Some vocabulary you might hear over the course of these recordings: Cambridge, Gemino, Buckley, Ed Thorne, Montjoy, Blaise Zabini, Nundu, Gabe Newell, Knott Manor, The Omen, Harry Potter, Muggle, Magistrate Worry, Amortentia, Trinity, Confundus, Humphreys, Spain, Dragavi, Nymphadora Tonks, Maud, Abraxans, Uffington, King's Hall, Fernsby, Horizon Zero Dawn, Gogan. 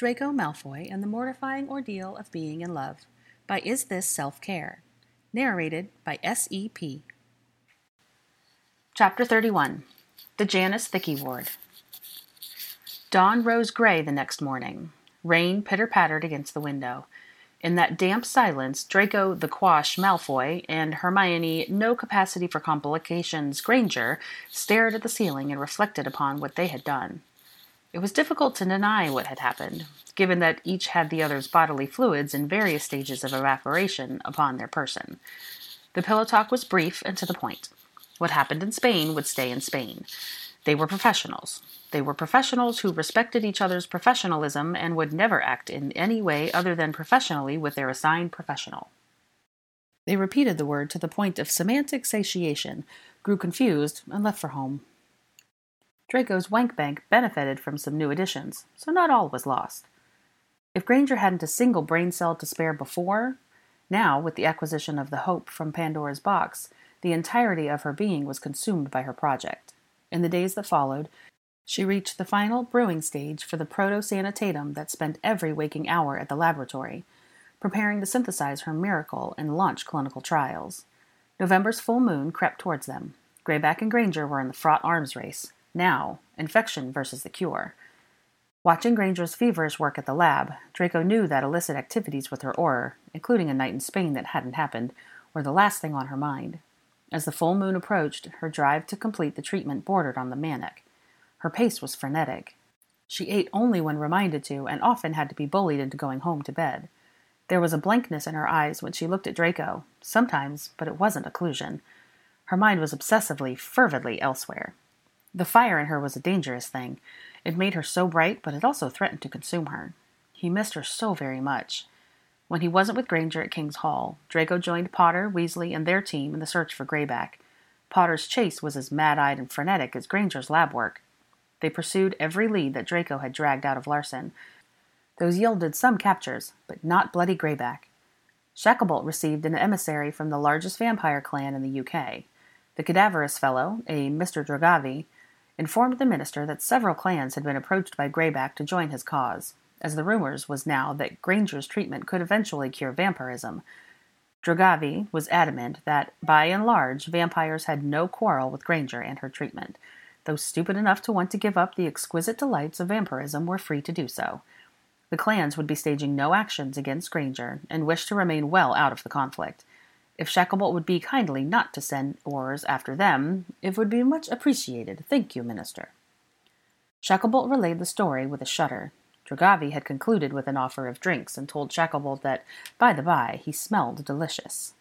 Draco Malfoy and the Mortifying Ordeal of Being in Love by Is This Self-Care? Narrated by S.E.P. Chapter 31. The Janus Thickey Ward. Dawn rose gray the next morning. Rain pitter-pattered against the window. In that damp silence, Draco the Quash Malfoy and Hermione, no capacity for complications Granger, stared at the ceiling and reflected upon what they had done. It was difficult to deny what had happened, given that each had the other's bodily fluids in various stages of evaporation upon their person. The pillow talk was brief and to the point. What happened in Spain would stay in Spain. They were professionals. They were professionals who respected each other's professionalism and would never act in any way other than professionally with their assigned professional. They repeated the word to the point of semantic satiation, grew confused, and left for home. Draco's wank bank benefited from some new additions, so not all was lost. If Granger hadn't a single brain cell to spare before, now, with the acquisition of the Hope from Pandora's box, the entirety of her being was consumed by her project. In the days that followed, she reached the final brewing stage for the proto-sanitatum that spent every waking hour at the laboratory, preparing to synthesize her miracle and launch clinical trials. November's full moon crept towards them. Greyback and Granger were in the fraught arms race. Now, infection versus the cure. Watching Granger's feverish work at the lab, Draco knew that illicit activities with her aura, including a night in Spain that hadn't happened, were the last thing on her mind. As the full moon approached, her drive to complete the treatment bordered on the manic. Her pace was frenetic. She ate only when reminded to, and often had to be bullied into going home to bed. There was a blankness in her eyes when she looked at Draco, sometimes, but it wasn't occlusion. Her mind was obsessively, fervidly elsewhere. The fire in her was a dangerous thing. It made her so bright, but it also threatened to consume her. He missed her so very much. When he wasn't with Granger at King's Hall, Draco joined Potter, Weasley, and their team in the search for Greyback. Potter's chase was as mad-eyed and frenetic as Granger's lab work. They pursued every lead that Draco had dragged out of Larson. Those yielded some captures, but not bloody Greyback. Shacklebolt received an emissary from the largest vampire clan in the UK. The cadaverous fellow, a Mr. Dragavi, informed the minister that several clans had been approached by Greyback to join his cause, as the rumors was now that Granger's treatment could eventually cure vampirism. Dragavi was adamant that, by and large, vampires had no quarrel with Granger and her treatment. Those stupid enough to want to give up the exquisite delights of vampirism were free to do so. The clans would be staging no actions against Granger, and wished to remain well out of the conflict. If Shacklebolt would be kindly not to send oars after them, it would be much appreciated. Thank you, Minister. Shacklebolt relayed the story with a shudder. Dragavi had concluded with an offer of drinks and told Shacklebolt that, by the by, he smelled delicious.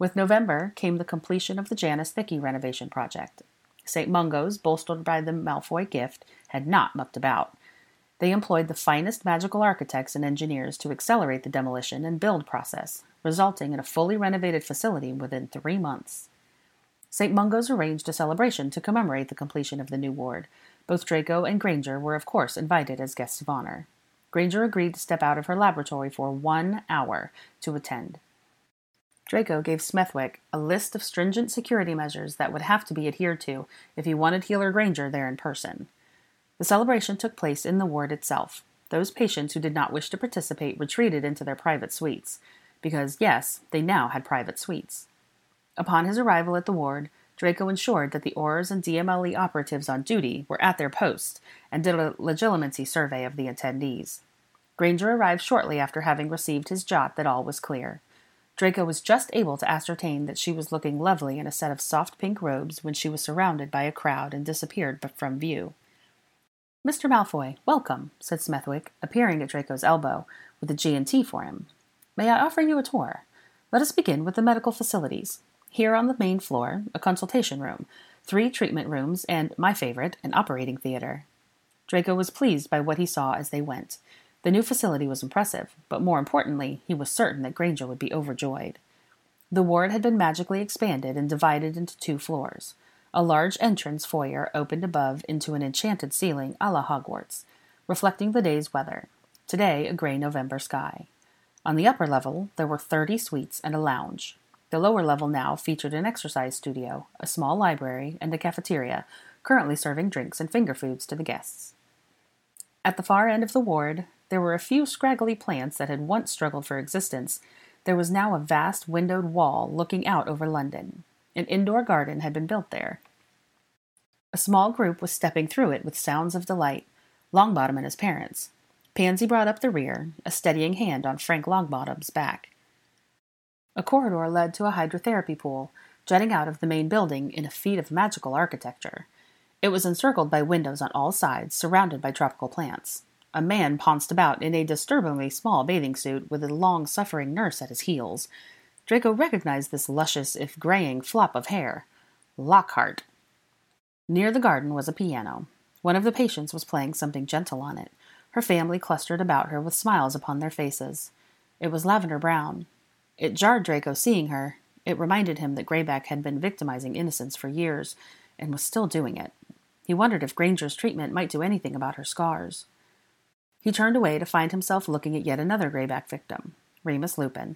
With November came the completion of the Janus Thickey renovation project. St. Mungo's, bolstered by the Malfoy gift, had not mucked about. They employed the finest magical architects and engineers to accelerate the demolition and build process, resulting in a fully renovated facility within 3 months. St. Mungo's arranged a celebration to commemorate the completion of the new ward. Both Draco and Granger were, of course, invited as guests of honor. Granger agreed to step out of her laboratory for 1 hour to attend. Draco gave Smethwick a list of stringent security measures that would have to be adhered to if he wanted Healer Granger there in person. The celebration took place in the ward itself. Those patients who did not wish to participate retreated into their private suites, because, yes, they now had private suites. Upon his arrival at the ward, Draco ensured that the Aurors and DMLE operatives on duty were at their posts and did a legitimacy survey of the attendees. Granger arrived shortly after having received his jot that all was clear. Draco was just able to ascertain that she was looking lovely in a set of soft pink robes when she was surrounded by a crowd and disappeared from view. "Mr. Malfoy, welcome," said Smethwick, appearing at Draco's elbow, with a G&T for him. "May I offer you a tour? Let us begin with the medical facilities. Here on the main floor, a consultation room, 3 treatment rooms, and, my favorite, an operating theater." Draco was pleased by what he saw as they went. The new facility was impressive, but more importantly, he was certain that Granger would be overjoyed. The ward had been magically expanded and divided into 2 floors. A large entrance foyer opened above into an enchanted ceiling a la Hogwarts, reflecting the day's weather, today a gray November sky. On the upper level, there were 30 suites and a lounge. The lower level now featured an exercise studio, a small library, and a cafeteria, currently serving drinks and finger foods to the guests. At the far end of the ward, There were a few scraggly plants that had once struggled for existence. There was now a vast windowed wall looking out over London. An indoor garden had been built there. A small group was stepping through it with sounds of delight, Longbottom and his parents. Pansy brought up the rear, a steadying hand on Frank Longbottom's back. A corridor led to a hydrotherapy pool, jutting out of the main building in a feat of magical architecture. It was encircled by windows on all sides, surrounded by tropical plants. A man pounced about in a disturbingly small bathing suit with a long-suffering nurse at his heels. Draco recognized this luscious, if graying, flop of hair. Lockhart. Near the garden was a piano. One of the patients was playing something gentle on it. Her family clustered about her with smiles upon their faces. It was lavender brown. It jarred Draco seeing her. It reminded him that Greyback had been victimizing innocents for years, and was still doing it. He wondered if Granger's treatment might do anything about her scars. He turned away to find himself looking at yet another Greyback victim, Remus Lupin.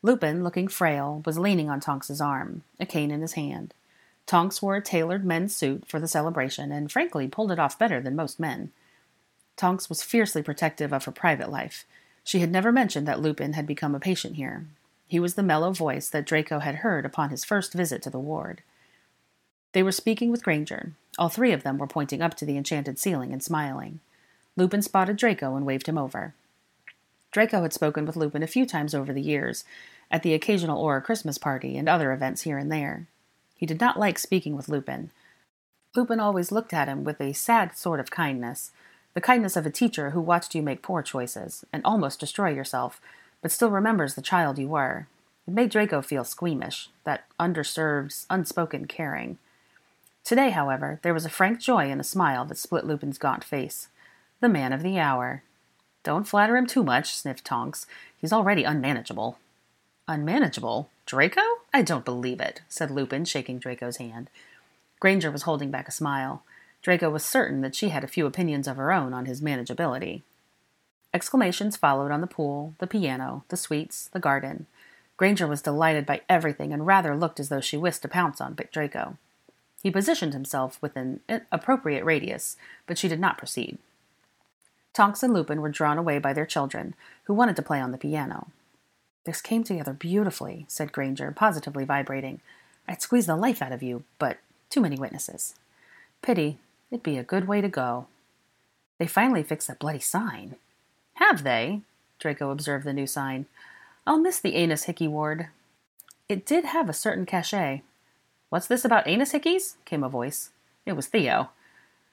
Lupin, looking frail, was leaning on Tonks's arm, a cane in his hand. Tonks wore a tailored men's suit for the celebration and, frankly, pulled it off better than most men. Tonks was fiercely protective of her private life. She had never mentioned that Lupin had become a patient here. He was the mellow voice that Draco had heard upon his first visit to the ward. They were speaking with Granger. All three of them were pointing up to the enchanted ceiling and smiling. Lupin spotted Draco and waved him over. Draco had spoken with Lupin a few times over the years, at the occasional Aura Christmas party and other events here and there. He did not like speaking with Lupin. Lupin always looked at him with a sad sort of kindness, the kindness of a teacher who watched you make poor choices and almost destroy yourself, but still remembers the child you were. It made Draco feel squeamish, that underserved, unspoken caring. Today, however, there was a frank joy and a smile that split Lupin's gaunt face. The man of the hour. Don't flatter him too much, sniffed Tonks. He's already unmanageable. Unmanageable? Draco? I don't believe it, said Lupin, shaking Draco's hand. Granger was holding back a smile. Draco was certain that she had a few opinions of her own on his manageability. Exclamations followed on the pool, the piano, the sweets, the garden. Granger was delighted by everything and rather looked as though she wished to pounce on Draco. He positioned himself with an appropriate radius, but she did not proceed. Tonks and Lupin were drawn away by their children, who wanted to play on the piano. "This came together beautifully," said Granger, positively vibrating. "I'd squeeze the life out of you, but too many witnesses. Pity. It'd be a good way to go." "They finally fixed that bloody sign." "Have they?" Draco observed the new sign. "I'll miss the anus hickey ward." It did have a certain cachet. "What's this about anus hickeys?" came a voice. It was Theo.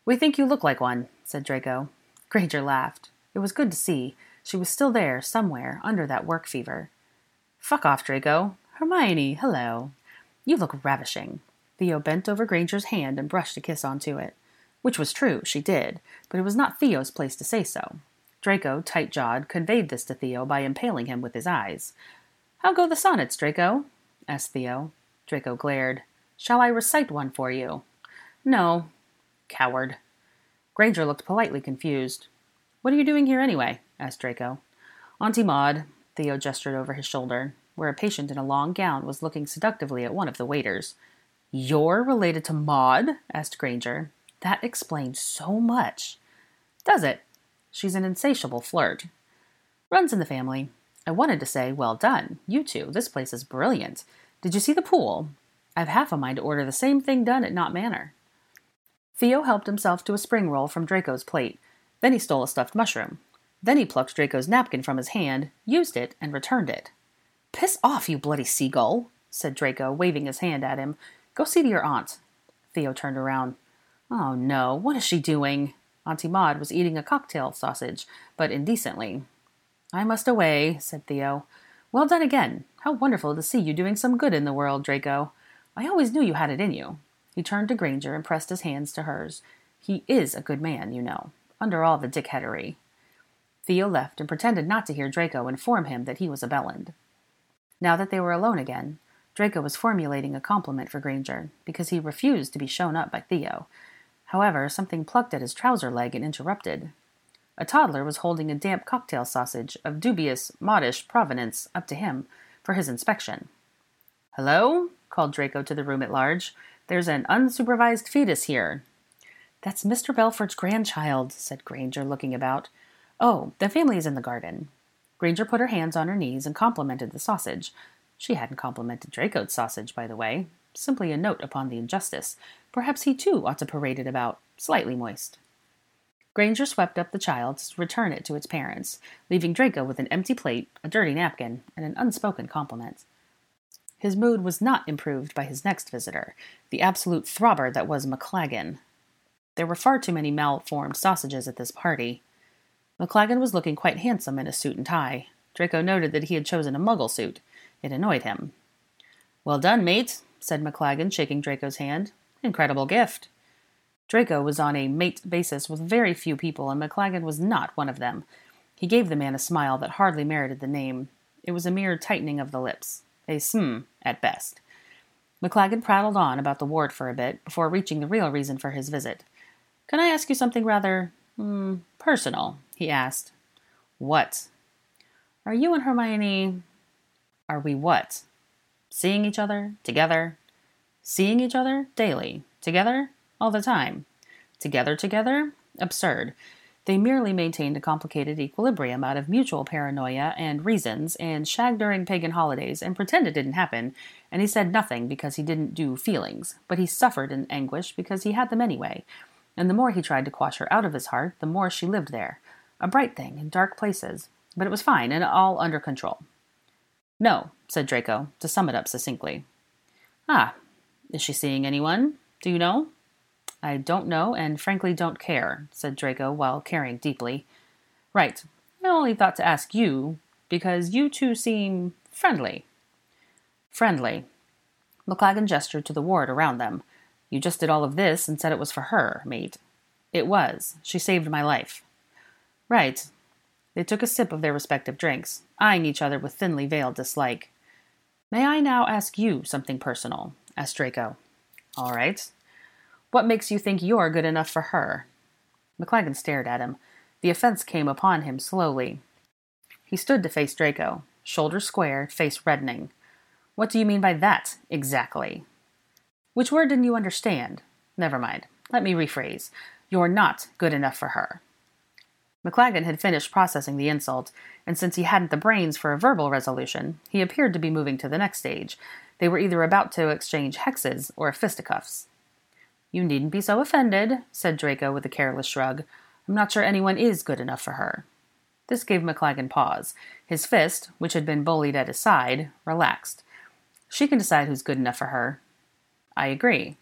"We think you look like one," said Draco. Granger laughed. It was good to see. She was still there, somewhere, under that work fever. "Fuck off, Draco. Hermione, hello. You look ravishing." Theo bent over Granger's hand and brushed a kiss onto it. Which was true, she did, but it was not Theo's place to say so. Draco, tight-jawed, conveyed this to Theo by impaling him with his eyes. "How go the sonnets, Draco?" asked Theo. Draco glared. "Shall I recite one for you?" "No." "Coward." Granger looked politely confused. "What are you doing here anyway?" asked Draco. "Auntie Maud," Theo gestured over his shoulder, where a patient in a long gown was looking seductively at one of the waiters. "You're related to Maud?" asked Granger. "That explains so much." "Does it? She's an insatiable flirt. Runs in the family. I wanted to say, well done, you two. This place is brilliant. Did you see the pool? I've half a mind to order the same thing done at Knott Manor." Theo helped himself to a spring roll from Draco's plate. Then he stole a stuffed mushroom. Then he plucked Draco's napkin from his hand, used it, and returned it. "Piss off, you bloody seagull," said Draco, waving his hand at him. "Go see to your aunt." Theo turned around. "Oh no, what is she doing?" Auntie Maud was eating a cocktail sausage, but indecently. "I must away," said Theo. "Well done again. How wonderful to see you doing some good in the world, Draco. I always knew you had it in you." He turned to Granger and pressed his hands to hers. "He is a good man, you know, under all the dickheadery." Theo left and pretended not to hear Draco inform him that he was a bellend. Now that they were alone again, Draco was formulating a compliment for Granger, because he refused to be shown up by Theo. However, something plucked at his trouser leg and interrupted. A toddler was holding a damp cocktail sausage of dubious, modish provenance up to him for his inspection. "Hello?" called Draco to the room at large. "There's an unsupervised fetus here." "That's Mr. Belford's grandchild," said Granger, looking about. Oh, the family is in the garden. Granger put her hands on her knees and complimented the sausage. She hadn't complimented Draco's sausage, by the way. Simply a note upon the injustice. Perhaps he, too, ought to parade it about, slightly moist. Granger swept up the child to return it to its parents, leaving Draco with an empty plate, a dirty napkin, and an unspoken compliment. His mood was not improved by his next visitor, the absolute throbber that was McLaggen. There were far too many malformed sausages at this party. McLaggen was looking quite handsome in a suit and tie. Draco noted that he had chosen a muggle suit. It annoyed him. "Well done, mate," said McLaggen, shaking Draco's hand. "Incredible gift." Draco was on a mate basis with very few people, and McLaggen was not one of them. He gave the man a smile that hardly merited the name. It was a mere tightening of the lips, a sm at best. McLaggen prattled on about the ward for a bit, before reaching the real reason for his visit. "Can I ask you something rather personal?" he asked. "What?" "Are you and Hermione... Are we what? Seeing each other? Together? Seeing each other? Daily? Together? All the time. Together? Absurd. They merely maintained a complicated equilibrium out of mutual paranoia and reasons and shagged during pagan holidays and pretended it didn't happen, and he said nothing because he didn't do feelings, but he suffered in anguish because he had them anyway, and the more he tried to quash her out of his heart, the more she lived there. A bright thing in dark places, but it was fine and all under control." "No," said Draco, to sum it up succinctly. "Ah, is she seeing anyone? Do you know?" "I don't know, and frankly don't care," said Draco, while caring deeply. "Right. I only thought to ask you, because you two seem friendly." "Friendly." McLaggen gestured to the ward around them. "You just did all of this and said it was for her, mate." "It was. She saved my life." "Right." They took a sip of their respective drinks, eyeing each other with thinly veiled dislike. "May I now ask you something personal?" asked Draco. "All right." "What makes you think you're good enough for her?" McLaggen stared at him. The offense came upon him slowly. He stood to face Draco, shoulders squared, face reddening. "What do you mean by that, exactly?" "Which word didn't you understand? Never mind. Let me rephrase. You're not good enough for her." McLaggen had finished processing the insult, and since he hadn't the brains for a verbal resolution, he appeared to be moving to the next stage. They were either about to exchange hexes or fisticuffs. "You needn't be so offended," said Draco with a careless shrug. "I'm not sure anyone is good enough for her." This gave McLaggen pause. His fist, which had been bullied at his side, relaxed. "She can decide who's good enough for her." "I agree.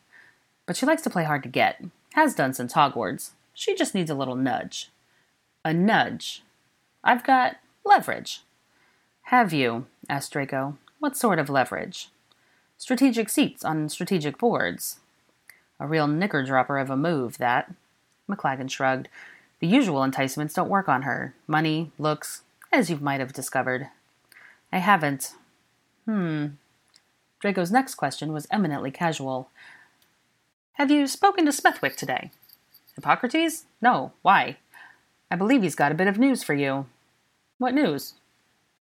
But she likes to play hard to get. Has done since Hogwarts. She just needs a little nudge." "A nudge. I've got leverage." "Have you?" asked Draco. "What sort of leverage?" "Strategic seats on strategic boards." "A real knicker-dropper of a move, that." McLaggen shrugged. "The usual enticements don't work on her. Money, looks, as you might have discovered." "I haven't." Draco's next question was eminently casual. "Have you spoken to Smethwick today?" "Hippocrates? No. Why?" "I believe he's got a bit of news for you." "What news?"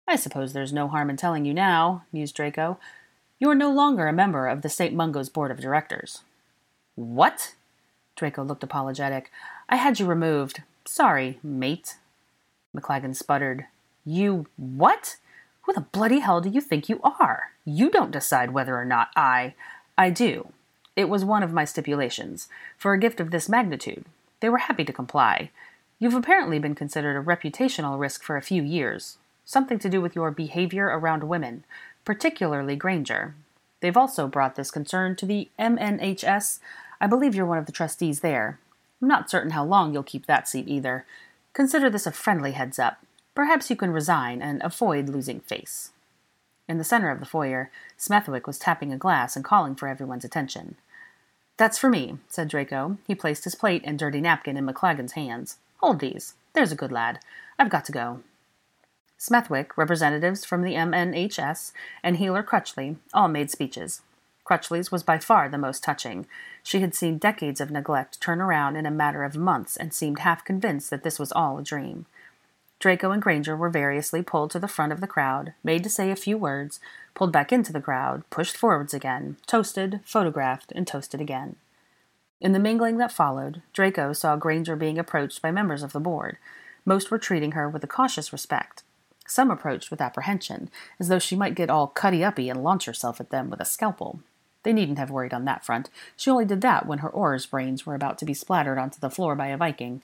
"I suppose there's no harm in telling you now," mused Draco. "You're no longer a member of the St. Mungo's Board of Directors." "What?" Draco looked apologetic. "I had you removed. Sorry, mate." McLaggen sputtered. "You what? Who the bloody hell do you think you are? You don't decide whether or not I do. It was one of my stipulations. For a gift of this magnitude, they were happy to comply. You've apparently been considered a reputational risk for a few years. Something to do with your behavior around women, particularly Granger. They've also brought this concern to the MNHS. I believe you're one of the trustees there. I'm not certain how long you'll keep that seat either. Consider this a friendly heads up. Perhaps you can resign and avoid losing face." In the center of the foyer, Smethwick was tapping a glass and calling for everyone's attention. "That's for me," said Draco. He placed his plate and dirty napkin in McLaggen's hands. "Hold these. There's a good lad. I've got to go." Smethwick, representatives from the MNHS, and Healer Crutchley all made speeches. Crutchley's was by far the most touching. She had seen decades of neglect turn around in a matter of months and seemed half convinced that this was all a dream. Draco and Granger were variously pulled to the front of the crowd, made to say a few words, pulled back into the crowd, pushed forwards again, toasted, photographed, and toasted again. In the mingling that followed, Draco saw Granger being approached by members of the board. Most were treating her with a cautious respect. Some approached with apprehension, as though she might get all cuddy-uppy and launch herself at them with a scalpel. They needn't have worried on that front. She only did that when her aura's brains were about to be splattered onto the floor by a Viking.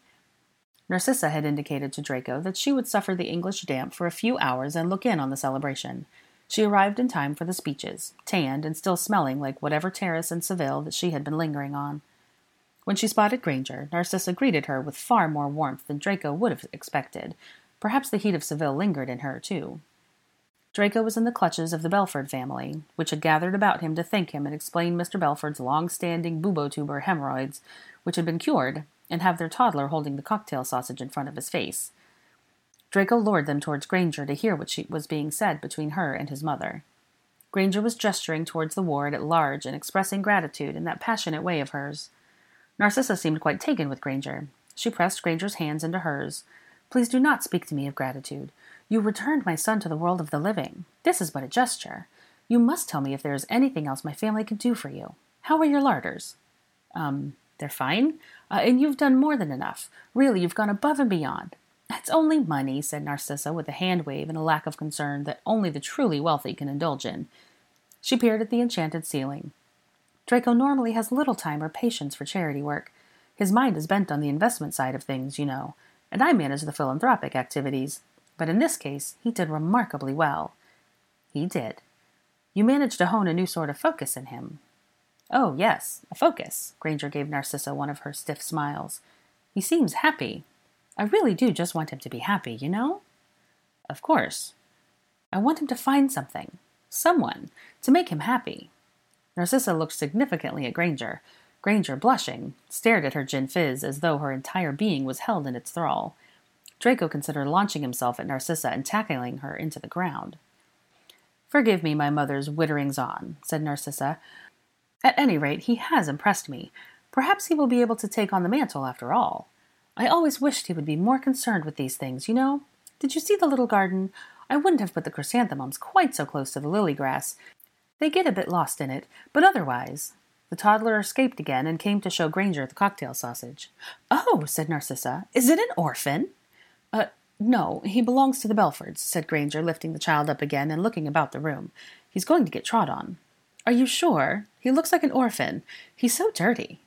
Narcissa had indicated to Draco that she would suffer the English damp for a few hours and look in on the celebration. She arrived in time for the speeches, tanned and still smelling like whatever terrace in Seville that she had been lingering on. When she spotted Granger, Narcissa greeted her with far more warmth than Draco would have expected. Perhaps the heat of Seville lingered in her, too. Draco was in the clutches of the Belford family, which had gathered about him to thank him and explain Mr. Belford's long-standing boobotuber hemorrhoids, which had been cured, and have their toddler holding the cocktail sausage in front of his face. Draco lured them towards Granger to hear what was being said between her and his mother. Granger was gesturing towards the ward at large and expressing gratitude in that passionate way of hers. Narcissa seemed quite taken with Granger. She pressed Granger's hands into hers. "Please do not speak to me of gratitude. You returned my son to the world of the living. This is but a gesture. You must tell me if there is anything else my family can do for you. How are your larders?" They're fine. And you've done more than enough. Really, you've gone above and beyond." "It's only money," said Narcissa, with a hand wave and a lack of concern that only the truly wealthy can indulge in. She peered at the enchanted ceiling. Draco normally has little time or patience for charity work. His mind is bent on the investment side of things, you know, and I manage the philanthropic activities. But in this case, he did remarkably well. "He did. You managed to hone a new sort of focus in him." "Oh, yes, a focus." Granger gave Narcissa one of her stiff smiles. "He seems happy. I really do just want him to be happy, you know?" "Of course." "I want him to find something, someone, to make him happy." Narcissa looked significantly at Granger. Granger, blushing, stared at her gin fizz as though her entire being was held in its thrall. Draco considered launching himself at Narcissa and tackling her into the ground. "Forgive me my mother's witterings on," said Narcissa. "At any rate, he has impressed me. Perhaps he will be able to take on the mantle after all. I always wished he would be more concerned with these things, you know? Did you see the little garden? I wouldn't have put the chrysanthemums quite so close to the lily grass. They get a bit lost in it, but otherwise—" The toddler escaped again and came to show Granger the cocktail sausage. "Oh," said Narcissa, "is it an orphan?" No, he belongs to the Belfords," said Granger, lifting the child up again and looking about the room. "He's going to get trod on." "Are you sure? He looks like an orphan. He's so dirty."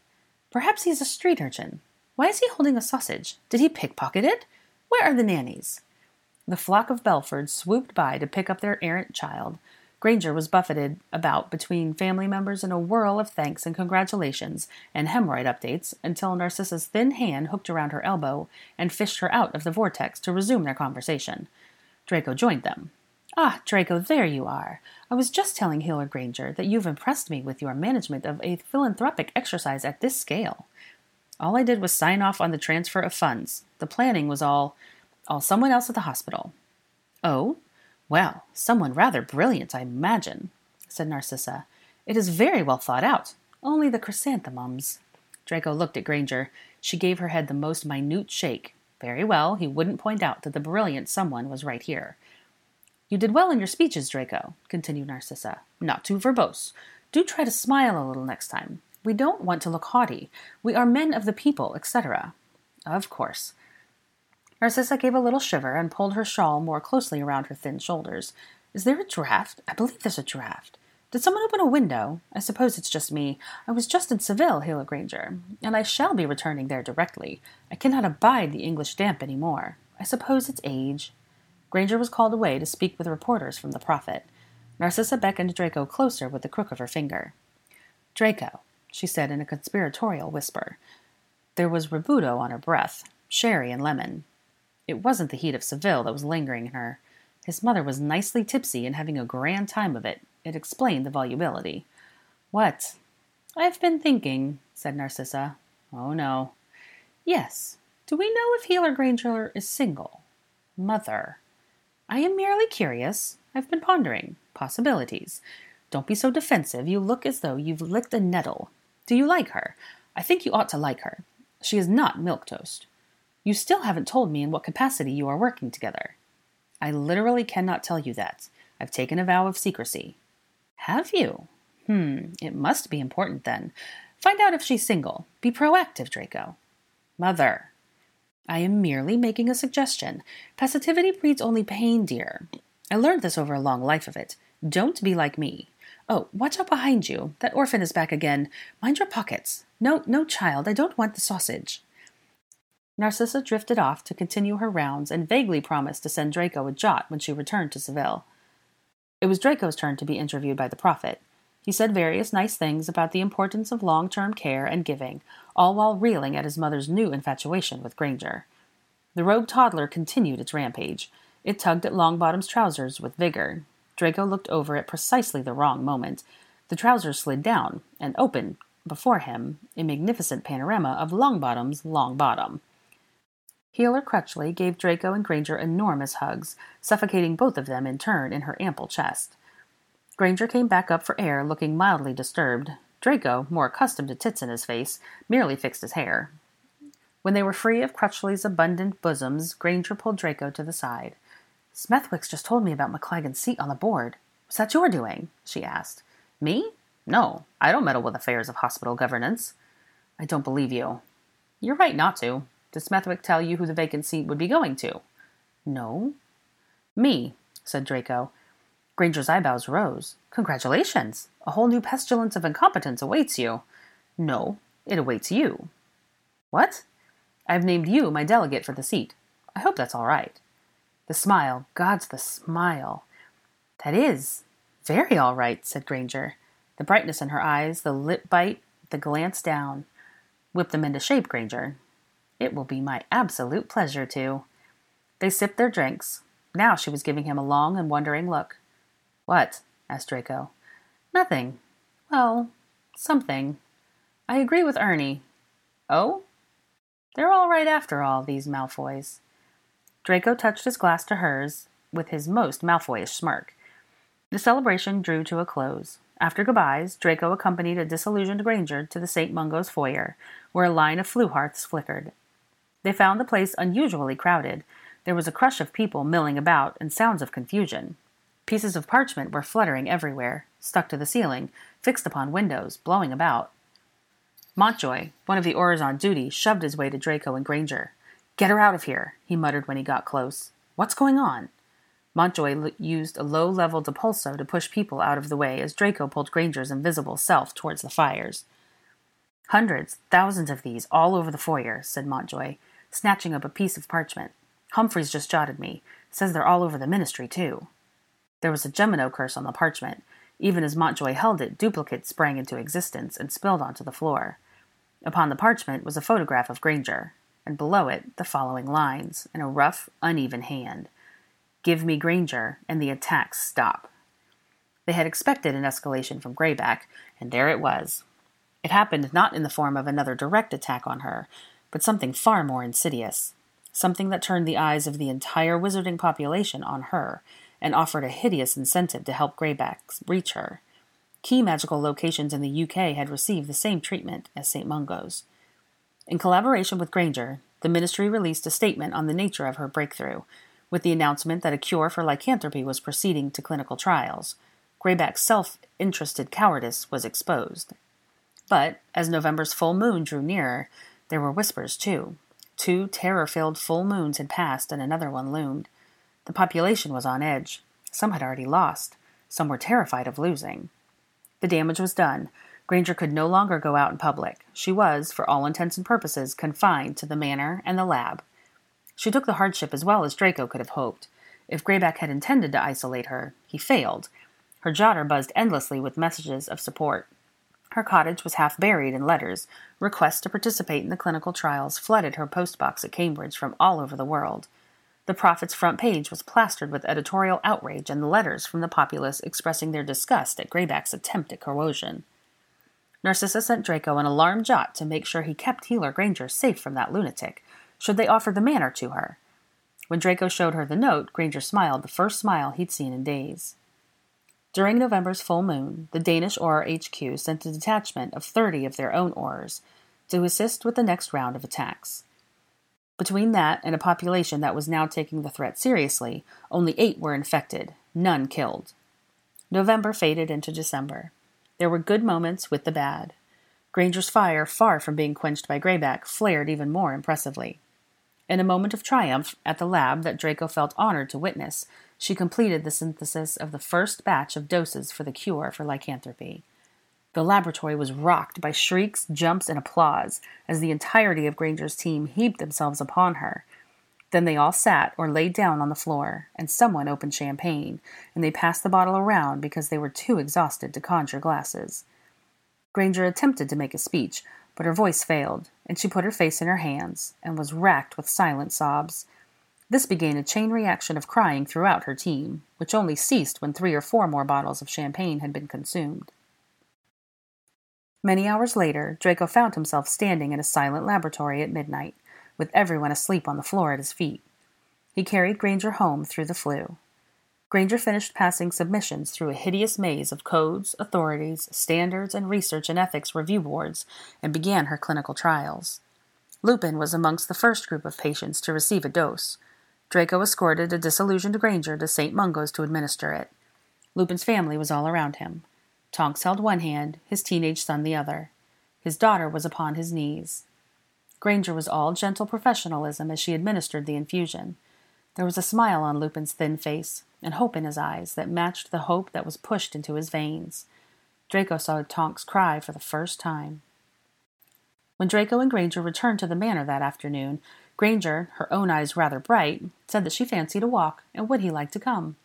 "Perhaps he's a street urchin. Why is he holding a sausage? Did he pickpocket it? Where are the nannies?" The flock of Belfords swooped by to pick up their errant child. Granger was buffeted about between family members in a whirl of thanks and congratulations and hemorrhoid updates until Narcissa's thin hand hooked around her elbow and fished her out of the vortex to resume their conversation. Draco joined them. "Ah, Draco, there you are. I was just telling Healer Granger that you've impressed me with your management of a philanthropic exercise at this scale." "All I did was sign off on the transfer of funds. The planning was all someone else at the hospital." "Oh? Well, someone rather brilliant, I imagine," said Narcissa. "It is very well thought out. Only the chrysanthemums—" Draco looked at Granger. She gave her head the most minute shake. Very well, he wouldn't point out that the brilliant someone was right here. "You did well in your speeches, Draco," continued Narcissa. "Not too verbose. Do try to smile a little next time. We don't want to look haughty. We are men of the people, etc." "Of course." Narcissa gave a little shiver and pulled her shawl more closely around her thin shoulders. "Is there a draft? I believe there's a draft. Did someone open a window? I suppose it's just me. I was just in Seville, Healer Granger, and I shall be returning there directly. I cannot abide the English damp any more. I suppose it's age." Granger was called away to speak with reporters from the Prophet. Narcissa beckoned Draco closer with the crook of her finger. "Draco," she said in a conspiratorial whisper. There was rebudo on her breath, sherry and lemon. It wasn't the heat of Seville that was lingering in her. His mother was nicely tipsy and having a grand time of it. It explained the volubility. "What?" "I've been thinking," said Narcissa. "Oh, no." "Yes. Do we know if Healer Granger is single?" "Mother." "I am merely curious. I've been pondering. Possibilities. Don't be so defensive. You look as though you've licked a nettle. Do you like her? I think you ought to like her. She is not milquetoast. You still haven't told me in what capacity you are working together." "I literally cannot tell you that. I've taken a vow of secrecy." "Have you? It must be important then. Find out if she's single. Be proactive, Draco." "Mother." I am merely making a suggestion. Passivity breeds only pain, dear. I learned this over a long life of it. Don't be like me. Oh, watch out behind you. That orphan is back again. Mind your pockets. No, no, child, I don't want the sausage. Narcissa drifted off to continue her rounds and vaguely promised to send Draco a jot when she returned to Seville. It was Draco's turn to be interviewed by the Prophet. He said various nice things about the importance of long-term care and giving, all while reeling at his mother's new infatuation with Granger. The robed toddler continued its rampage. It tugged at Longbottom's trousers with vigor. Draco looked over at precisely the wrong moment. The trousers slid down, and open, before him, a magnificent panorama of Longbottom's Longbottom. Healer Crutchley gave Draco and Granger enormous hugs, suffocating both of them in turn in her ample chest. Granger came back up for air, looking mildly disturbed. Draco, more accustomed to tits in his face, merely fixed his hair. When they were free of Crutchley's abundant bosoms, Granger pulled Draco to the side. "Smethwick's just told me about McLaggen's seat on the board. Was that your doing?" she asked. "Me? No, I don't meddle with affairs of hospital governance." "I don't believe you." "You're right not to. Did Smethwick tell you who the vacant seat would be going to?" "No." "Me," said Draco. Granger's eyebrows rose. "Congratulations! A whole new pestilence of incompetence awaits you." "No, it awaits you." "What?" "I've named you my delegate for the seat. I hope that's all right." The smile. God's the smile. "That is very all right," said Granger. The brightness in her eyes, the lip bite, the glance down. "Whip them into shape, Granger." "It will be my absolute pleasure to." They sipped their drinks. Now she was giving him a long and wondering look. "What?" asked Draco. "Nothing. Well, something. I agree with Ernie." "Oh? They're all right after all, these Malfoys." Draco touched his glass to hers with his most Malfoyish smirk. The celebration drew to a close. After goodbyes, Draco accompanied a disillusioned Granger to the St. Mungo's foyer, where a line of flue hearths flickered. They found the place unusually crowded. There was a crush of people milling about and sounds of confusion. Pieces of parchment were fluttering everywhere, stuck to the ceiling, fixed upon windows, blowing about. Montjoy, one of the oars on duty, shoved his way to Draco and Granger. "Get her out of here," he muttered when he got close. "What's going on?" Montjoy used a low-level depulso to push people out of the way as Draco pulled Granger's invisible self towards the fires. "Hundreds, thousands of these, all over the foyer," said Montjoy, snatching up a piece of parchment. "Humphreys just jotted me. Says they're all over the ministry, too." There was a Gemino curse on the parchment. Even as Montjoy held it, duplicates sprang into existence and spilled onto the floor. Upon the parchment was a photograph of Granger, and below it the following lines, in a rough, uneven hand. "Give me Granger, and the attacks stop." They had expected an escalation from Greyback, and there it was. It happened not in the form of another direct attack on her, but something far more insidious. Something that turned the eyes of the entire wizarding population on her, and offered a hideous incentive to help Greybacks reach her. Key magical locations in the UK had received the same treatment as St. Mungo's. In collaboration with Granger, the ministry released a statement on the nature of her breakthrough, with the announcement that a cure for lycanthropy was proceeding to clinical trials. Greyback's self-interested cowardice was exposed. But, as November's full moon drew nearer, there were whispers too. Two terror-filled full moons had passed and another one loomed. The population was on edge. Some had already lost. Some were terrified of losing. The damage was done. Granger could no longer go out in public. She was, for all intents and purposes, confined to the manor and the lab. She took the hardship as well as Draco could have hoped. If Greyback had intended to isolate her, he failed. Her jotter buzzed endlessly with messages of support. Her cottage was half buried in letters. Requests to participate in the clinical trials flooded her postbox at Cambridge from all over the world. The Prophet's front page was plastered with editorial outrage and letters from the populace expressing their disgust at Greyback's attempt at corrosion. Narcissa sent Draco an alarm jot to make sure he kept Healer Granger safe from that lunatic, should they offer the manor to her. When Draco showed her the note, Granger smiled the first smile he'd seen in days. During November's full moon, the Danish Auror HQ sent a detachment of 30 of their own Aurors to assist with the next round of attacks. Between that and a population that was now taking the threat seriously, only 8 were infected, none killed. November faded into December. There were good moments with the bad. Granger's fire, far from being quenched by Greyback, flared even more impressively. In a moment of triumph at the lab that Draco felt honored to witness, she completed the synthesis of the first batch of doses for the cure for lycanthropy. The laboratory was rocked by shrieks, jumps, and applause as the entirety of Granger's team heaped themselves upon her. Then they all sat or lay down on the floor, and someone opened champagne, and they passed the bottle around because they were too exhausted to conjure glasses. Granger attempted to make a speech, but her voice failed, and she put her face in her hands and was racked with silent sobs. This began a chain reaction of crying throughout her team, which only ceased when 3 or 4 more bottles of champagne had been consumed. Many hours later, Draco found himself standing in a silent laboratory at midnight, with everyone asleep on the floor at his feet. He carried Granger home through the flue. Granger finished passing submissions through a hideous maze of codes, authorities, standards, and research and ethics review boards, and began her clinical trials. Lupin was amongst the first group of patients to receive a dose. Draco escorted a disillusioned Granger to St. Mungo's to administer it. Lupin's family was all around him. Tonks held one hand, his teenage son the other. His daughter was upon his knees. Granger was all gentle professionalism as she administered the infusion. There was a smile on Lupin's thin face, and hope in his eyes that matched the hope that was pushed into his veins. Draco saw Tonks cry for the first time. When Draco and Granger returned to the manor that afternoon, Granger, her own eyes rather bright, said that she fancied a walk, and would he like to come?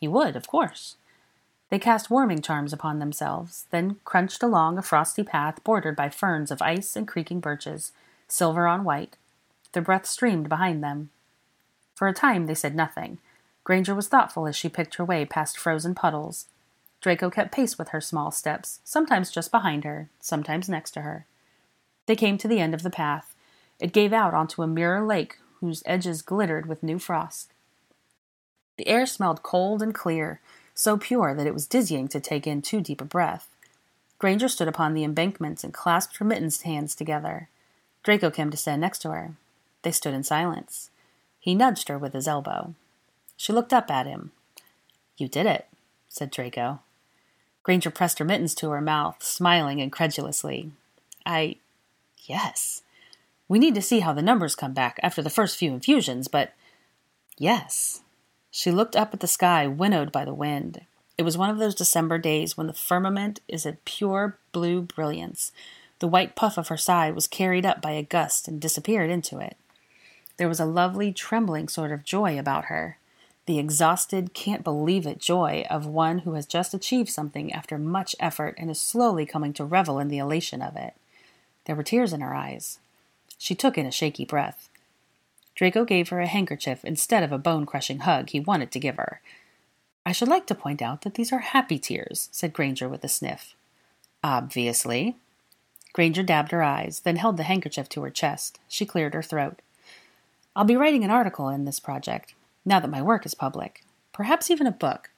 He would, of course. They cast warming charms upon themselves, then crunched along a frosty path bordered by ferns of ice and creaking birches, silver on white. Their breath streamed behind them. For a time they said nothing. Granger was thoughtful as she picked her way past frozen puddles. Draco kept pace with her small steps, sometimes just behind her, sometimes next to her. They came to the end of the path. It gave out onto a mirror lake whose edges glittered with new frost. The air smelled cold and clear, so pure that it was dizzying to take in too deep a breath. Granger stood upon the embankments and clasped her mittened hands together. Draco came to stand next to her. They stood in silence. He nudged her with his elbow. She looked up at him. "You did it," said Draco. Granger pressed her mittens to her mouth, smiling incredulously. Yes. We need to see how the numbers come back after the first few infusions, but... Yes. She looked up at the sky, winnowed by the wind. It was one of those December days when the firmament is a pure blue brilliance. The white puff of her side was carried up by a gust and disappeared into it. There was a lovely, trembling sort of joy about her, the exhausted, can't-believe-it joy of one who has just achieved something after much effort and is slowly coming to revel in the elation of it. There were tears in her eyes. She took in a shaky breath. Draco gave her a handkerchief instead of a bone-crushing hug he wanted to give her. "I should like to point out that these are happy tears," said Granger with a sniff. "Obviously." Granger dabbed her eyes, then held the handkerchief to her chest. She cleared her throat. "I'll be writing an article in this project, now that my work is public. Perhaps even a book.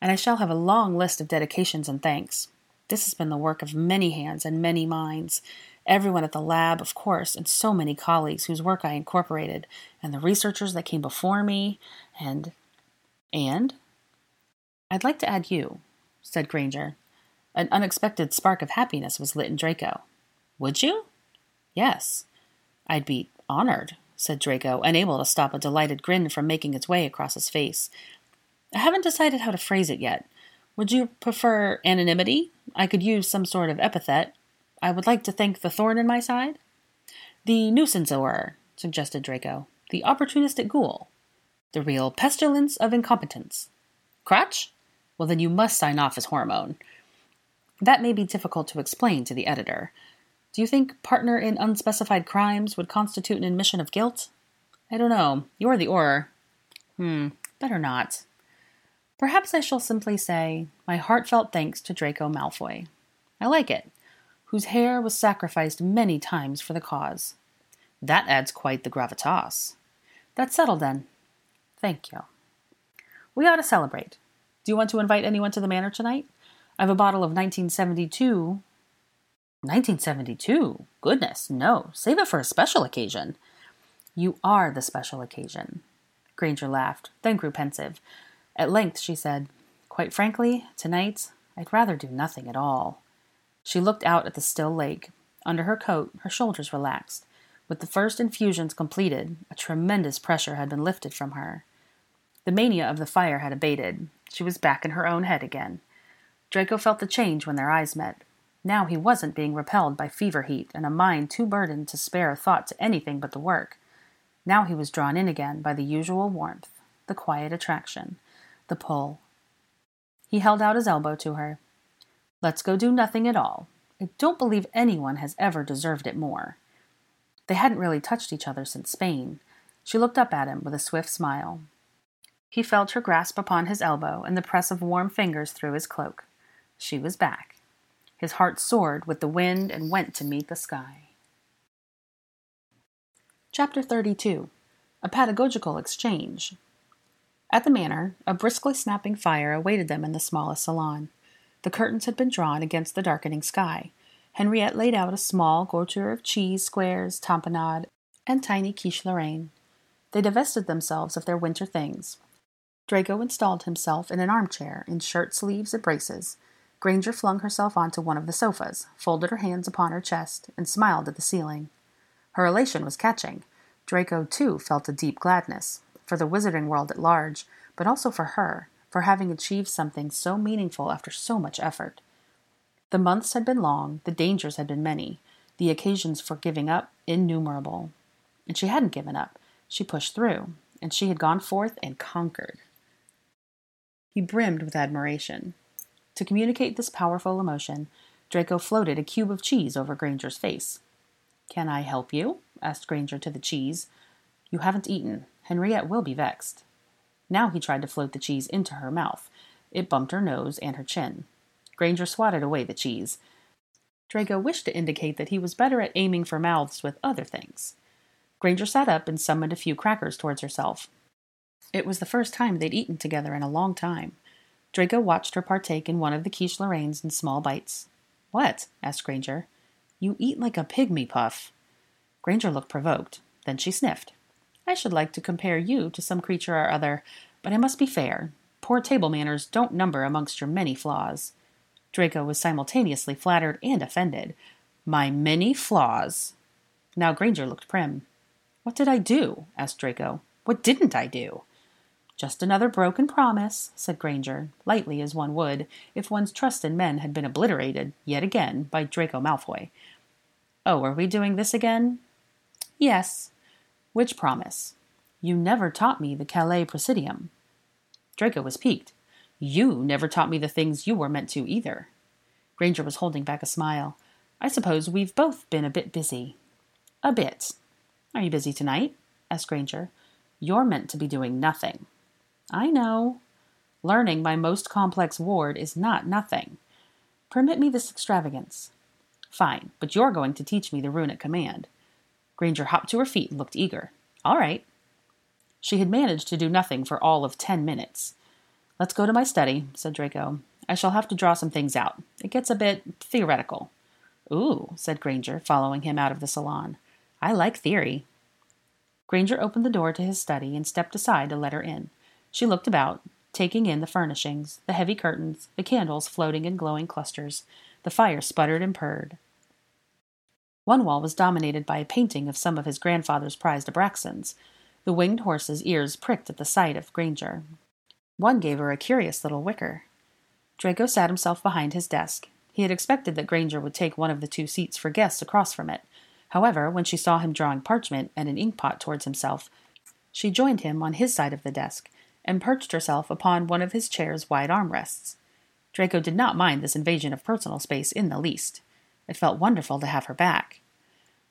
And I shall have a long list of dedications and thanks. This has been the work of many hands and many minds. Everyone at the lab, of course, and so many colleagues whose work I incorporated, and the researchers that came before me, and? I'd like to add you," said Granger. An unexpected spark of happiness was lit in Draco. "Would you?" "Yes." "I'd be honored," said Draco, unable to stop a delighted grin from making its way across his face. "I haven't decided how to phrase it yet. Would you prefer anonymity? I could use some sort of epithet. I would like to thank the thorn in my side." "The nuisance-oer," suggested Draco. "The opportunistic ghoul. The real pestilence of incompetence." "Crotch? Well, then you must sign off as hormone. That may be difficult to explain to the editor. Do you think partner in unspecified crimes would constitute an admission of guilt?" "I don't know. You're the orer." Better not. Perhaps I shall simply say, my heartfelt thanks to Draco Malfoy. I like it. Whose hair was sacrificed many times for the cause. That adds quite the gravitas. That's settled then. Thank you. We ought to celebrate. Do you want to invite anyone to the manor tonight? I've a bottle of 1972. 1972? Goodness, no. Save it for a special occasion. You are the special occasion. Granger laughed, then grew pensive. At length, she said, "Quite frankly, tonight, I'd rather do nothing at all." She looked out at the still lake. Under her coat, her shoulders relaxed. With the first infusions completed, a tremendous pressure had been lifted from her. The mania of the fire had abated. She was back in her own head again. Draco felt the change when their eyes met. Now he wasn't being repelled by fever heat and a mind too burdened to spare a thought to anything but the work. Now he was drawn in again by the usual warmth, the quiet attraction, the pull. He held out his elbow to her. "Let's go do nothing at all. I don't believe anyone has ever deserved it more." They hadn't really touched each other since Spain. She looked up at him with a swift smile. He felt her grasp upon his elbow and the press of warm fingers through his cloak. She was back. His heart soared with the wind and went to meet the sky. Chapter 32. A Pedagogical Exchange. At the manor, a briskly snapping fire awaited them in the smallest salon. The curtains had been drawn against the darkening sky. Henriette laid out a small gouache of cheese squares, tamponade, and tiny quiche Lorraine. They divested themselves of their winter things. Draco installed himself in an armchair in shirt sleeves and braces. Granger flung herself onto one of the sofas, folded her hands upon her chest, and smiled at the ceiling. Her elation was catching. Draco, too, felt a deep gladness, for the wizarding world at large, but also for her, for having achieved something so meaningful after so much effort. The months had been long, the dangers had been many, the occasions for giving up innumerable. And she hadn't given up. She pushed through, and she had gone forth and conquered. He brimmed with admiration. To communicate this powerful emotion, Draco floated a cube of cheese over Granger's face. "Can I help you?" asked Granger to the cheese. "You haven't eaten. Henriette will be vexed." Now he tried to float the cheese into her mouth. It bumped her nose and her chin. Granger swatted away the cheese. Draco wished to indicate that he was better at aiming for mouths with other things. Granger sat up and summoned a few crackers towards herself. It was the first time they'd eaten together in a long time. Draco watched her partake in one of the quiche Lorraines in small bites. "What?" asked Granger. "You eat like a pygmy, Puff." Granger looked provoked. Then she sniffed. "I should like to compare you to some creature or other, but I must be fair. Poor table manners don't number amongst your many flaws." Draco was simultaneously flattered and offended. "My many flaws?" Now Granger looked prim. "What did I do?" asked Draco. "What didn't I do?" "Just another broken promise," said Granger, lightly as one would, if one's trust in men had been obliterated, yet again, by Draco Malfoy. "Oh, are we doing this again?" "Yes." "Which promise?" "You never taught me the Caelum Praesidium." Draco was piqued. "You never taught me the things you were meant to, either." Granger was holding back a smile. "I suppose we've both been a bit busy." "A bit." "Are you busy tonight?" asked Granger. "You're meant to be doing nothing." "I know. Learning my most complex ward is not nothing. Permit me this extravagance." "Fine, but you're going to teach me the rune at command." Granger hopped to her feet and looked eager. "All right." She had managed to do nothing for all of 10 minutes. "Let's go to my study," said Draco. "I shall have to draw some things out. It gets a bit theoretical." "Ooh," said Granger, following him out of the salon. "I like theory." Granger opened the door to his study and stepped aside to let her in. She looked about, taking in the furnishings, the heavy curtains, the candles floating in glowing clusters. The fire sputtered and purred. One wall was dominated by a painting of some of his grandfather's prized Abraxans. The winged horse's ears pricked at the sight of Granger. One gave her a curious little wicker. Draco sat himself behind his desk. He had expected that Granger would take one of the two seats for guests across from it. However, when she saw him drawing parchment and an inkpot towards himself, she joined him on his side of the desk, and perched herself upon one of his chair's wide armrests. Draco did not mind this invasion of personal space in the least. It felt wonderful to have her back.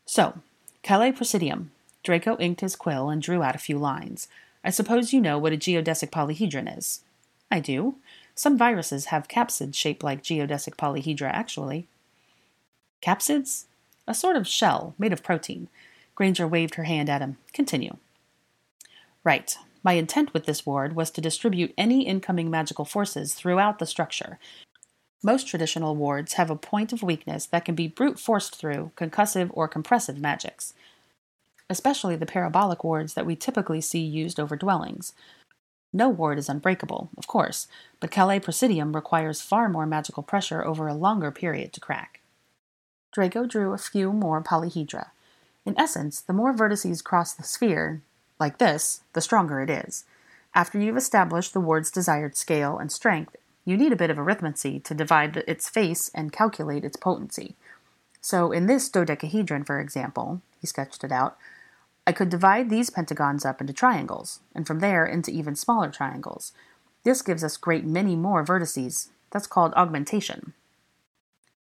"So, Caelum Praesidium." Draco inked his quill and drew out a few lines. "I suppose you know what a geodesic polyhedron is." "I do. Some viruses have capsids shaped like geodesic polyhedra, actually." "Capsids?" "A sort of shell, made of protein." Granger waved her hand at him. "Continue." "Right. My intent with this ward was to distribute any incoming magical forces throughout the structure. Most traditional wards have a point of weakness that can be brute-forced through concussive or compressive magics, especially the parabolic wards that we typically see used over dwellings. No ward is unbreakable, of course, but Caelum Praesidium requires far more magical pressure over a longer period to crack." Draco drew a few more polyhedra. In essence, the more vertices cross the sphere, like this, the stronger it is. After you've established the ward's desired scale and strength, you need a bit of arithmancy to divide its face and calculate its potency. So in this dodecahedron, for example, he sketched it out, I could divide these pentagons up into triangles, and from there into even smaller triangles. This gives us great many more vertices. That's called augmentation.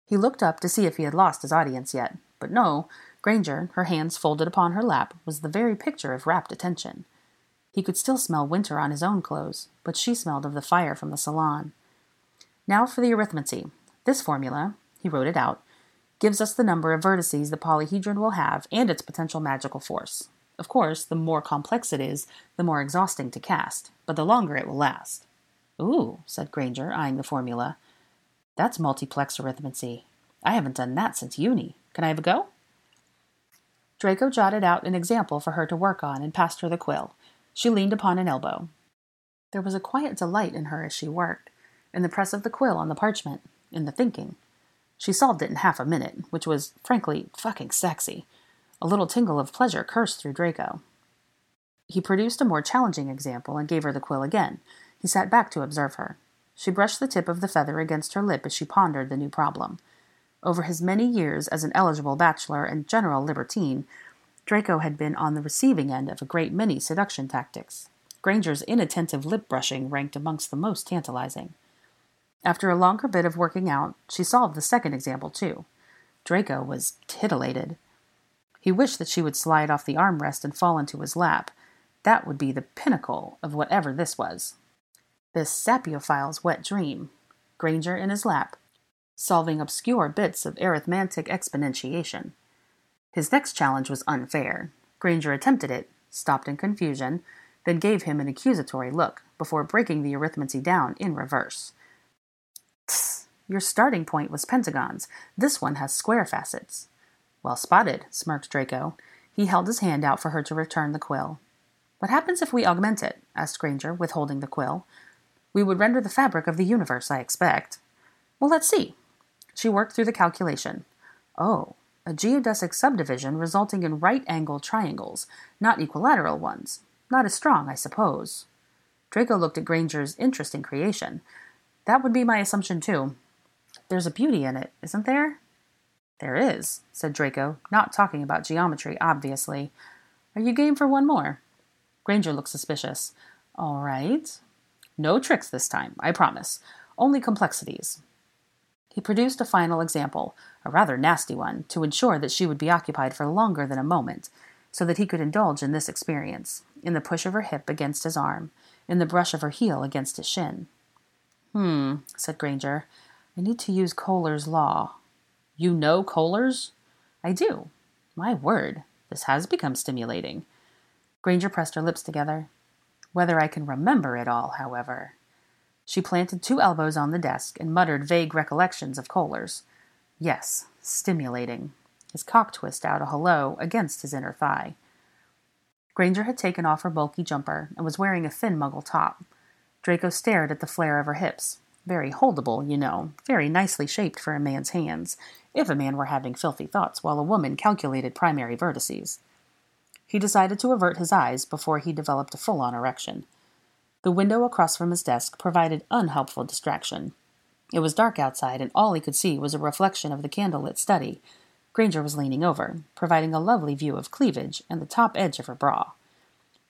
He looked up to see if he had lost his audience yet, but no, Granger, her hands folded upon her lap, was the very picture of rapt attention. He could still smell winter on his own clothes, but she smelled of the fire from the salon. Now for the arithmancy. This formula, he wrote it out, gives us the number of vertices the polyhedron will have and its potential magical force. Of course, the more complex it is, the more exhausting to cast, but the longer it will last. Ooh, said Granger, eyeing the formula. That's multiplex arithmancy. I haven't done that since uni. Can I have a go? Draco jotted out an example for her to work on and passed her the quill. She leaned upon an elbow. There was a quiet delight in her as she worked, in the press of the quill on the parchment, in the thinking. She solved it in half a minute, which was, frankly, fucking sexy. A little tingle of pleasure coursed through Draco. He produced a more challenging example and gave her the quill again. He sat back to observe her. She brushed the tip of the feather against her lip as she pondered the new problem. Over his many years as an eligible bachelor and general libertine, Draco had been on the receiving end of a great many seduction tactics. Granger's inattentive lip-brushing ranked amongst the most tantalizing. After a longer bit of working out, she solved the second example, too. Draco was titillated. He wished that she would slide off the armrest and fall into his lap. That would be the pinnacle of whatever this was. This sapiophile's wet dream. Granger in his lap, solving obscure bits of arithmantic exponentiation. His next challenge was unfair. Granger attempted it, stopped in confusion, then gave him an accusatory look before breaking the arithmancy down in reverse. Tss, your starting point was pentagons. This one has square facets. Well spotted, smirked Draco. He held his hand out for her to return the quill. What happens if we augment it? Asked Granger, withholding the quill. We would render the fabric of the universe, I expect. Well, let's see. She worked through the calculation. Oh, a geodesic subdivision resulting in right-angle triangles, not equilateral ones. Not as strong, I suppose. Draco looked at Granger's interesting creation. That would be my assumption, too. There's a beauty in it, isn't there? There is, said Draco, not talking about geometry, obviously. Are you game for one more? Granger looked suspicious. All right. No tricks this time, I promise. Only complexities. He produced a final example, a rather nasty one, to ensure that she would be occupied for longer than a moment, so that he could indulge in this experience, in the push of her hip against his arm, in the brush of her heel against his shin. Said Granger. I need to use Kohler's law. You know Kohler's? I do. My word, this has become stimulating. Granger pressed her lips together. Whether I can remember it all, however. She planted two elbows on the desk and muttered vague recollections of Kohler's. Yes, stimulating. His cock twist out a hello against his inner thigh. Granger had taken off her bulky jumper and was wearing a thin muggle top. Draco stared at the flare of her hips. Very holdable, you know, very nicely shaped for a man's hands, if a man were having filthy thoughts while a woman calculated primary vertices. He decided to avert his eyes before he developed a full-on erection. The window across from his desk provided unhelpful distraction. It was dark outside, and all he could see was a reflection of the candlelit study. Granger was leaning over, providing a lovely view of cleavage and the top edge of her bra.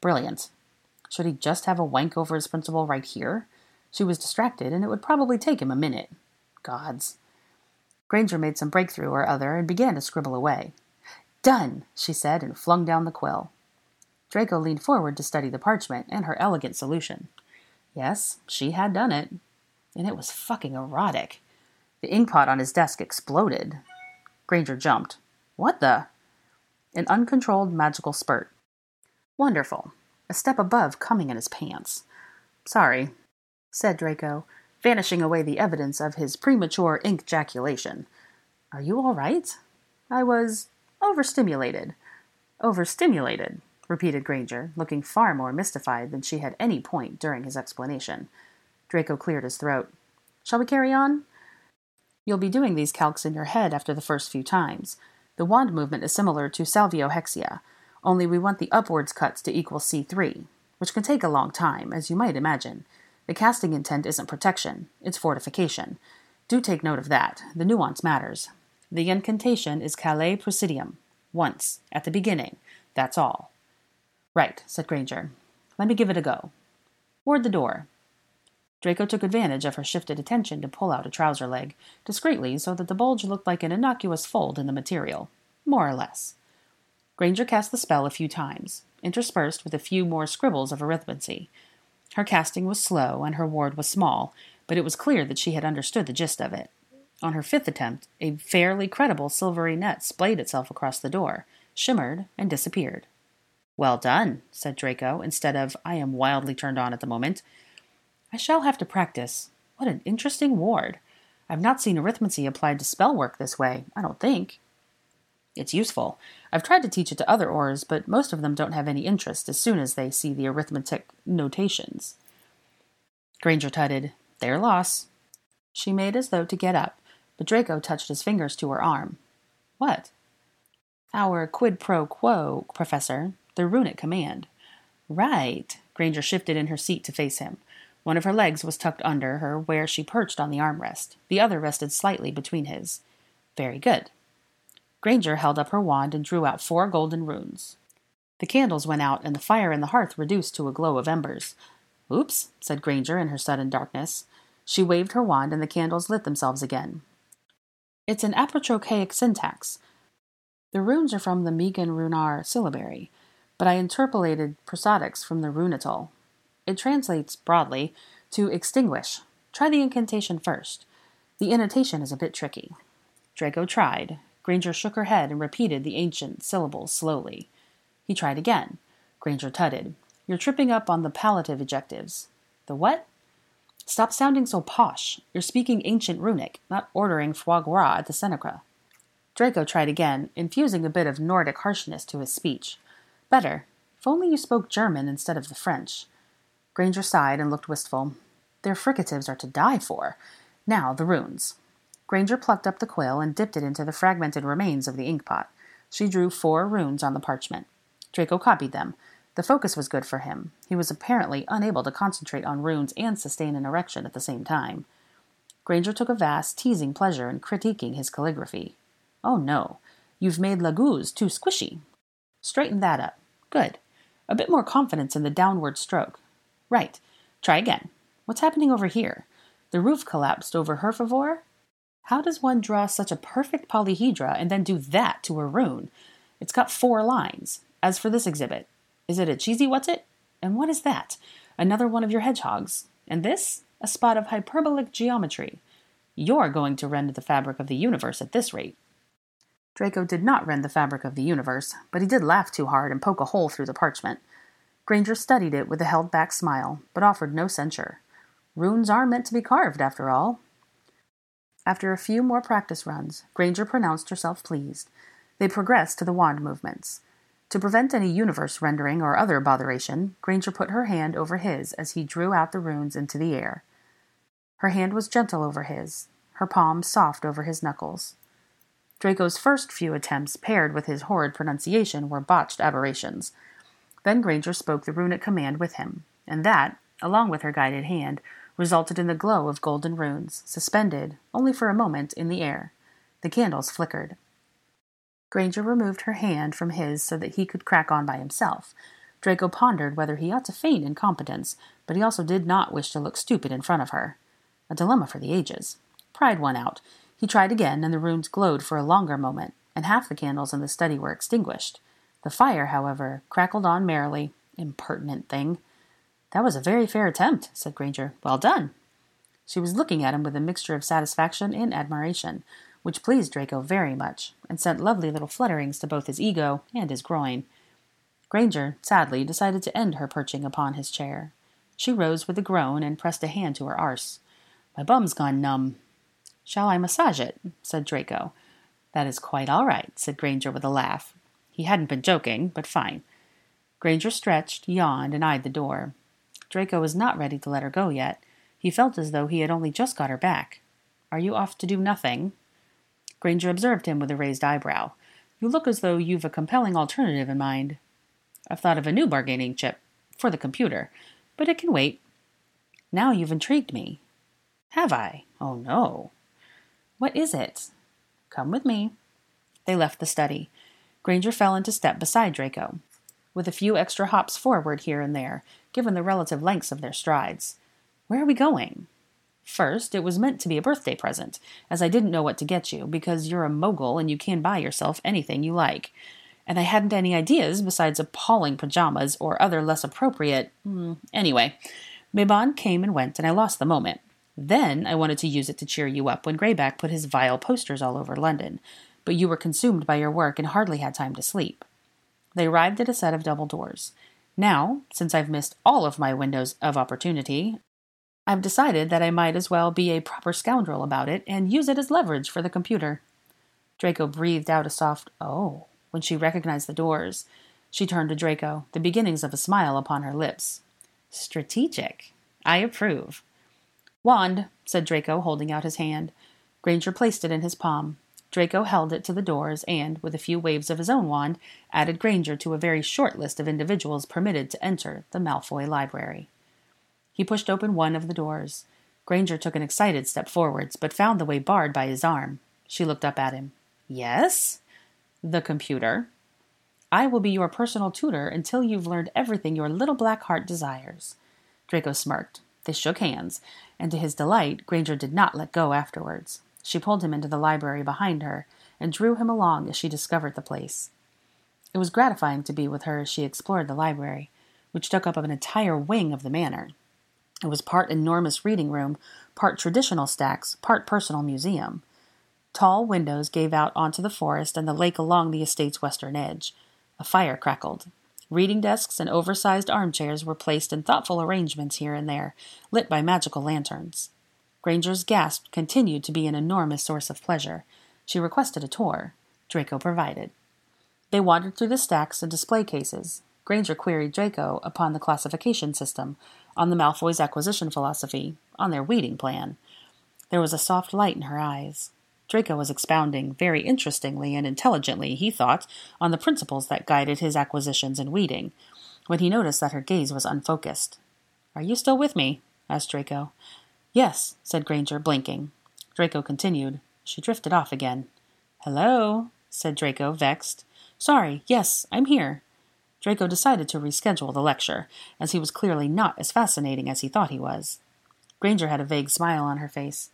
Brilliant. Should he just have a wank over his principal right here? She was distracted, and it would probably take him a minute. Gods. Granger made some breakthrough or other and began to scribble away. Done, she said, and flung down the quill. Draco leaned forward to study the parchment and her elegant solution. Yes, she had done it. And it was fucking erotic. The inkpot on his desk exploded. Granger jumped. What the? An uncontrolled magical spurt. Wonderful. A step above coming in his pants. Sorry, said Draco, vanishing away the evidence of his premature ink ejaculation. Are you all right? I was overstimulated. Overstimulated, repeated Granger, looking far more mystified than she had any point during his explanation. Draco cleared his throat. Shall we carry on? You'll be doing these calcs in your head after the first few times. The wand movement is similar to Salviohexia, only we want the upwards cuts to equal C3, which can take a long time, as you might imagine. The casting intent isn't protection, it's fortification. Do take note of that. The nuance matters. The incantation is Caelum Praesidium. Once, at the beginning. That's all. Right, said Granger. Let me give it a go. Ward the door. Draco took advantage of her shifted attention to pull out a trouser leg, discreetly so that the bulge looked like an innocuous fold in the material. More or less. Granger cast the spell a few times, interspersed with a few more scribbles of arithmancy. Her casting was slow, and her ward was small, but it was clear that she had understood the gist of it. On her fifth attempt, a fairly credible silvery net splayed itself across the door, shimmered, and disappeared. "Well done," said Draco, instead of, "I am wildly turned on at the moment." "I shall have to practice. What an interesting ward. I've not seen arithmancy applied to spell work this way, I don't think." "It's useful. I've tried to teach it to other Aurors, but most of them don't have any interest as soon as they see the arithmetic notations." Granger tutted, "Their loss." She made as though to get up, but Draco touched his fingers to her arm. "What?" "Our quid pro quo, Professor, the runic command." "Right." Granger shifted in her seat to face him. One of her legs was tucked under her where she perched on the armrest. The other rested slightly between his. "Very good." Granger held up her wand and drew out 4 golden runes. The candles went out, and the fire in the hearth reduced to a glow of embers. "Oops," said Granger in her sudden darkness. She waved her wand, and the candles lit themselves again. "It's an apotrochaic syntax. The runes are from the Megan Runar syllabary, but I interpolated prosodics from the runital. It translates, broadly, to extinguish. Try the incantation first. The annotation is a bit tricky." Draco tried. Granger shook her head and repeated the ancient syllables slowly. He tried again. Granger tutted. "You're tripping up on the palative adjectives." "The what?" "Stop sounding so posh. You're speaking ancient runic, not ordering foie gras at the Seneca." Draco tried again, infusing a bit of Nordic harshness to his speech. "Better. If only you spoke German instead of the French." Granger sighed and looked wistful. "Their fricatives are to die for. Now, the runes." Granger plucked up the quill and dipped it into the fragmented remains of the inkpot. She drew 4 runes on the parchment. Draco copied them. The focus was good for him. He was apparently unable to concentrate on runes and sustain an erection at the same time. Granger took a vast, teasing pleasure in critiquing his calligraphy. "Oh no, you've made Laguz too squishy. Straighten that up. Good. A bit more confidence in the downward stroke. Right. Try again. What's happening over here? The roof collapsed over Herfavor? How does one draw such a perfect polyhedra and then do that to a rune? It's got 4 lines. As for this exhibit, is it a cheesy what's-it? And what is that? Another one of your hedgehogs. And this? A spot of hyperbolic geometry. You're going to rend the fabric of the universe at this rate." Draco did not rend the fabric of the universe, but he did laugh too hard and poke a hole through the parchment. Granger studied it with a held-back smile, but offered no censure. Runes are meant to be carved, after all. After a few more practice runs, Granger pronounced herself pleased. They progressed to the wand movements. To prevent any universe rendering or other botheration, Granger put her hand over his as he drew out the runes into the air. Her hand was gentle over his, her palm soft over his knuckles. Draco's first few attempts paired with his horrid pronunciation were botched aberrations. Then Granger spoke the runic command with him, and that, along with her guided hand, resulted in the glow of golden runes, suspended, only for a moment, in the air. The candles flickered. Granger removed her hand from his so that he could crack on by himself. Draco pondered whether he ought to feign incompetence, but he also did not wish to look stupid in front of her. A dilemma for the ages. Pride won out. He tried again, and the runes glowed for a longer moment, and half the candles in the study were extinguished. The fire, however, crackled on merrily. Impertinent thing. "That was a very fair attempt," said Granger. "Well done." She was looking at him with a mixture of satisfaction and admiration, which pleased Draco very much, and sent lovely little flutterings to both his ego and his groin. Granger, sadly, decided to end her perching upon his chair. She rose with a groan and pressed a hand to her arse. "My bum's gone numb." "Shall I massage it?" said Draco. "That is quite all right," said Granger with a laugh. He hadn't been joking, but fine. Granger stretched, yawned, and eyed the door. Draco was not ready to let her go yet. He felt as though he had only just got her back. "Are you off to do nothing?" Granger observed him with a raised eyebrow. You look as though you've a compelling alternative in mind. I've thought of a new bargaining chip for the computer, but it can wait. Now you've intrigued me. Have I? Oh, no. What is it? Come with me. They left the study. Granger fell into step beside Draco, with a few extra hops forward here and there, given the relative lengths of their strides. Where are we going? First, it was meant to be a birthday present, as I didn't know what to get you, because you're a mogul and you can buy yourself anything you like. And I hadn't any ideas besides appalling pajamas or other less appropriate... Anyway, Mabon came and went, and I lost the moment. Then I wanted to use it to cheer you up when Greyback put his vile posters all over London, but you were consumed by your work and hardly had time to sleep. They arrived at a set of double doors. Now, since I've missed all of my windows of opportunity, I've decided that I might as well be a proper scoundrel about it and use it as leverage for the computer. Draco breathed out a soft, "Oh," when she recognized the doors. She turned to Draco, the beginnings of a smile upon her lips. "Strategic. I approve." "Wand," said Draco, holding out his hand. Granger placed it in his palm. Draco held it to the doors and, with a few waves of his own wand, added Granger to a very short list of individuals permitted to enter the Malfoy library. He pushed open one of the doors. Granger took an excited step forwards, but found the way barred by his arm. She looked up at him. "Yes?" "The computer. I will be your personal tutor until you've learned everything your little black heart desires." Draco smirked. They shook hands, and to his delight, Granger did not let go afterwards. She pulled him into the library behind her and drew him along as she discovered the place. It was gratifying to be with her as she explored the library, which took up an entire wing of the manor. It was part enormous reading room, part traditional stacks, part personal museum. Tall windows gave out onto the forest and the lake along the estate's western edge. A fire crackled. Reading desks and oversized armchairs were placed in thoughtful arrangements here and there, lit by magical lanterns. Granger's gasp continued to be an enormous source of pleasure. She requested a tour. Draco provided. They wandered through the stacks and display cases. Granger queried Draco upon the classification system, on the Malfoys' acquisition philosophy, on their weeding plan. There was a soft light in her eyes. Draco was expounding, very interestingly and intelligently, he thought, on the principles that guided his acquisitions and weeding, when he noticed that her gaze was unfocused. "Are you still with me?" asked Draco. "Yes," said Granger, blinking. Draco continued. She drifted off again. "Hello," said Draco, vexed. "Sorry, yes, I'm here." Draco decided to reschedule the lecture, as he was clearly not as fascinating as he thought he was. Granger had a vague smile on her face.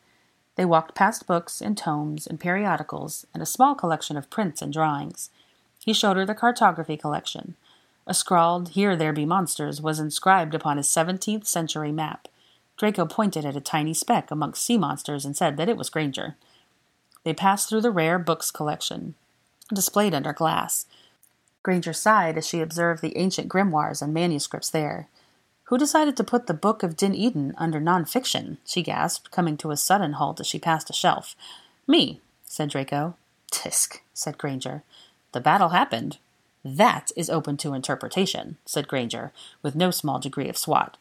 They walked past books and tomes and periodicals and a small collection of prints and drawings. He showed her the cartography collection. A scrawled, "Here there be monsters," was inscribed upon his 17th-century map. Draco pointed at a tiny speck amongst sea monsters and said that it was Granger. They passed through the rare books collection, displayed under glass. Granger sighed as she observed the ancient grimoires and manuscripts there. "Who decided to put the Book of Din Eden under non-fiction?" she gasped, coming to a sudden halt as she passed a shelf. "Me," said Draco. "Tisk," said Granger. "The battle happened." "That is open to interpretation," said Granger, with no small degree of swat.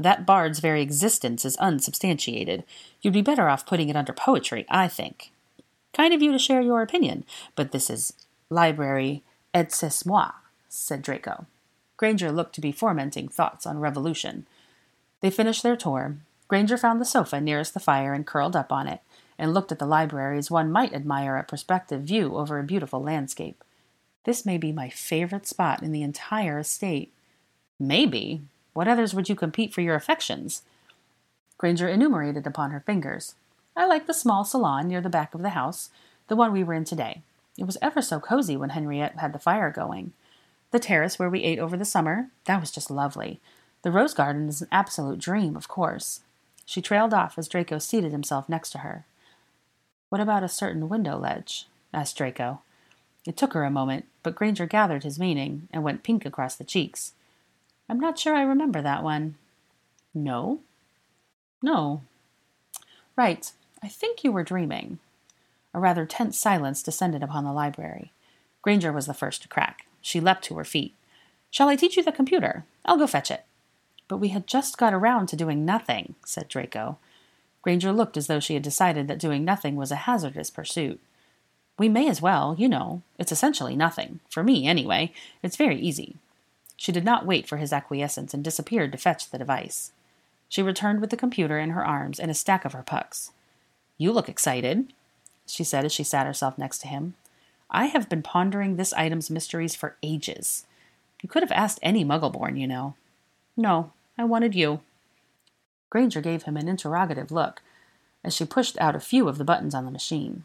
"That bard's very existence is unsubstantiated. You'd be better off putting it under poetry, I think." "Kind of you to share your opinion, but this is library et c'est moi, said Draco. Granger looked to be fomenting thoughts on revolution. They finished their tour. Granger found the sofa nearest the fire and curled up on it, and looked at the library as one might admire a perspective view over a beautiful landscape. "This may be my favorite spot in the entire estate." "Maybe. What others would you compete for your affections?" Granger enumerated upon her fingers. "I like the small salon near the back of the house, the one we were in today. It was ever so cozy when Henriette had the fire going. The terrace where we ate over the summer, that was just lovely. The rose garden is an absolute dream, of course." She trailed off as Draco seated himself next to her. "What about a certain window ledge?" asked Draco. It took her a moment, but Granger gathered his meaning and went pink across the cheeks. "I'm not sure I remember that one." "No?" "No." "Right. I think you were dreaming." A rather tense silence descended upon the library. Granger was the first to crack. She leapt to her feet. "Shall I teach you the computer? I'll go fetch it." "But we had just got around to doing nothing," said Draco. Granger looked as though she had decided that doing nothing was a hazardous pursuit. We may as well, you know. It's essentially nothing. For me, anyway. It's very easy." She did not wait for his acquiescence and disappeared to fetch the device. She returned with the computer in her arms and a stack of her pucks. "You look excited," she said as she sat herself next to him. "I have been pondering this item's mysteries for ages. You could have asked any Muggleborn, you know." "No, I wanted you." Granger gave him an interrogative look as she pushed out a few of the buttons on the machine.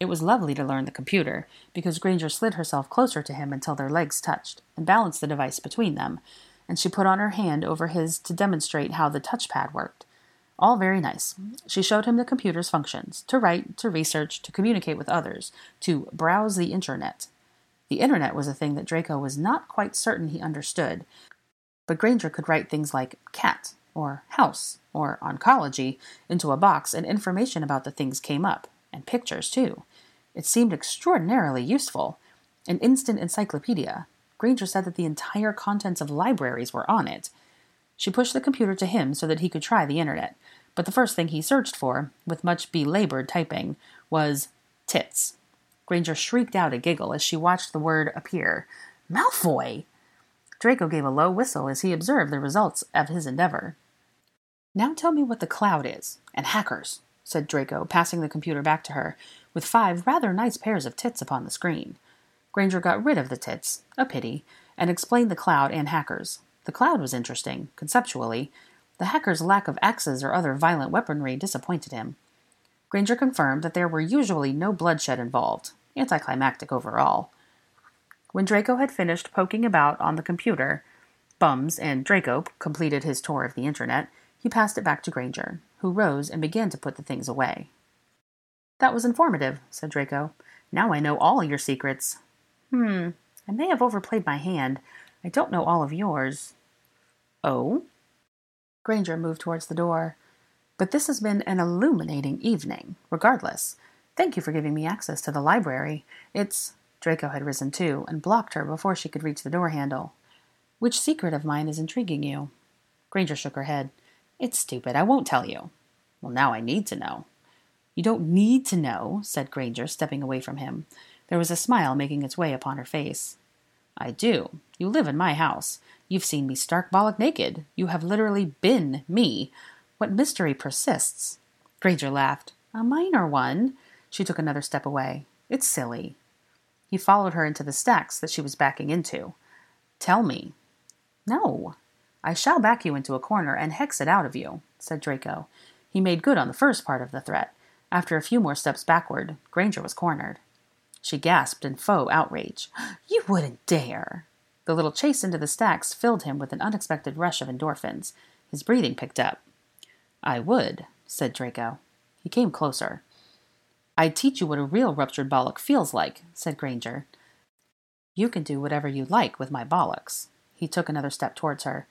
It was lovely to learn the computer, because Granger slid herself closer to him until their legs touched, and balanced the device between them, and she put on her hand over his to demonstrate how the touchpad worked. All very nice. She showed him the computer's functions: to write, to research, to communicate with others, to browse the internet. The internet was a thing that Draco was not quite certain he understood, but Granger could write things like cat, or house, or oncology into a box, and information about the things came up, and pictures too. It seemed extraordinarily useful. An instant encyclopedia. Granger said that the entire contents of libraries were on it. She pushed the computer to him so that he could try the internet, but the first thing he searched for, with much belabored typing, was tits. Granger shrieked out a giggle as she watched the word appear. "Malfoy!" Draco gave a low whistle as he observed the results of his endeavor. "Now tell me what the cloud is, and hackers," said Draco, passing the computer back to her, with 5 rather nice pairs of tits upon the screen. Granger got rid of the tits, a pity, and explained the cloud and hackers. The cloud was interesting, conceptually. The hackers' lack of axes or other violent weaponry disappointed him. Granger confirmed that there were usually no bloodshed involved, anticlimactic overall. When Draco had finished poking about on the computer, Bums and Draco completed his tour of the internet, he passed it back to Granger, who rose and began to put the things away. "That was informative," said Draco. "Now I know all your secrets." I may have overplayed my hand. I don't know all of yours." "Oh?" Granger moved towards the door. "But this has been an illuminating evening, regardless. Thank you for giving me access to the library. It's..." Draco had risen too, and blocked her before she could reach the door handle. "Which secret of mine is intriguing you?" Granger shook her head. "It's stupid. I won't tell you." "Well, now I need to know." "You don't need to know," said Granger, stepping away from him. There was a smile making its way upon her face. "I do. You live in my house. You've seen me stark bollock naked. You have literally been me. What mystery persists?" Granger laughed. "A minor one." She took another step away. "It's silly." He followed her into the stacks that she was backing into. "Tell me." "No. I shall back you into a corner and hex it out of you," said Draco. He made good on the first part of the threat. After a few more steps backward, Granger was cornered. She gasped in faux outrage. "You wouldn't dare!" The little chase into the stacks filled him with an unexpected rush of endorphins. His breathing picked up. "I would," said Draco. He came closer. "I'd teach you what a real ruptured bollock feels like," said Granger. "You can do whatever you like with my bollocks." He took another step towards her.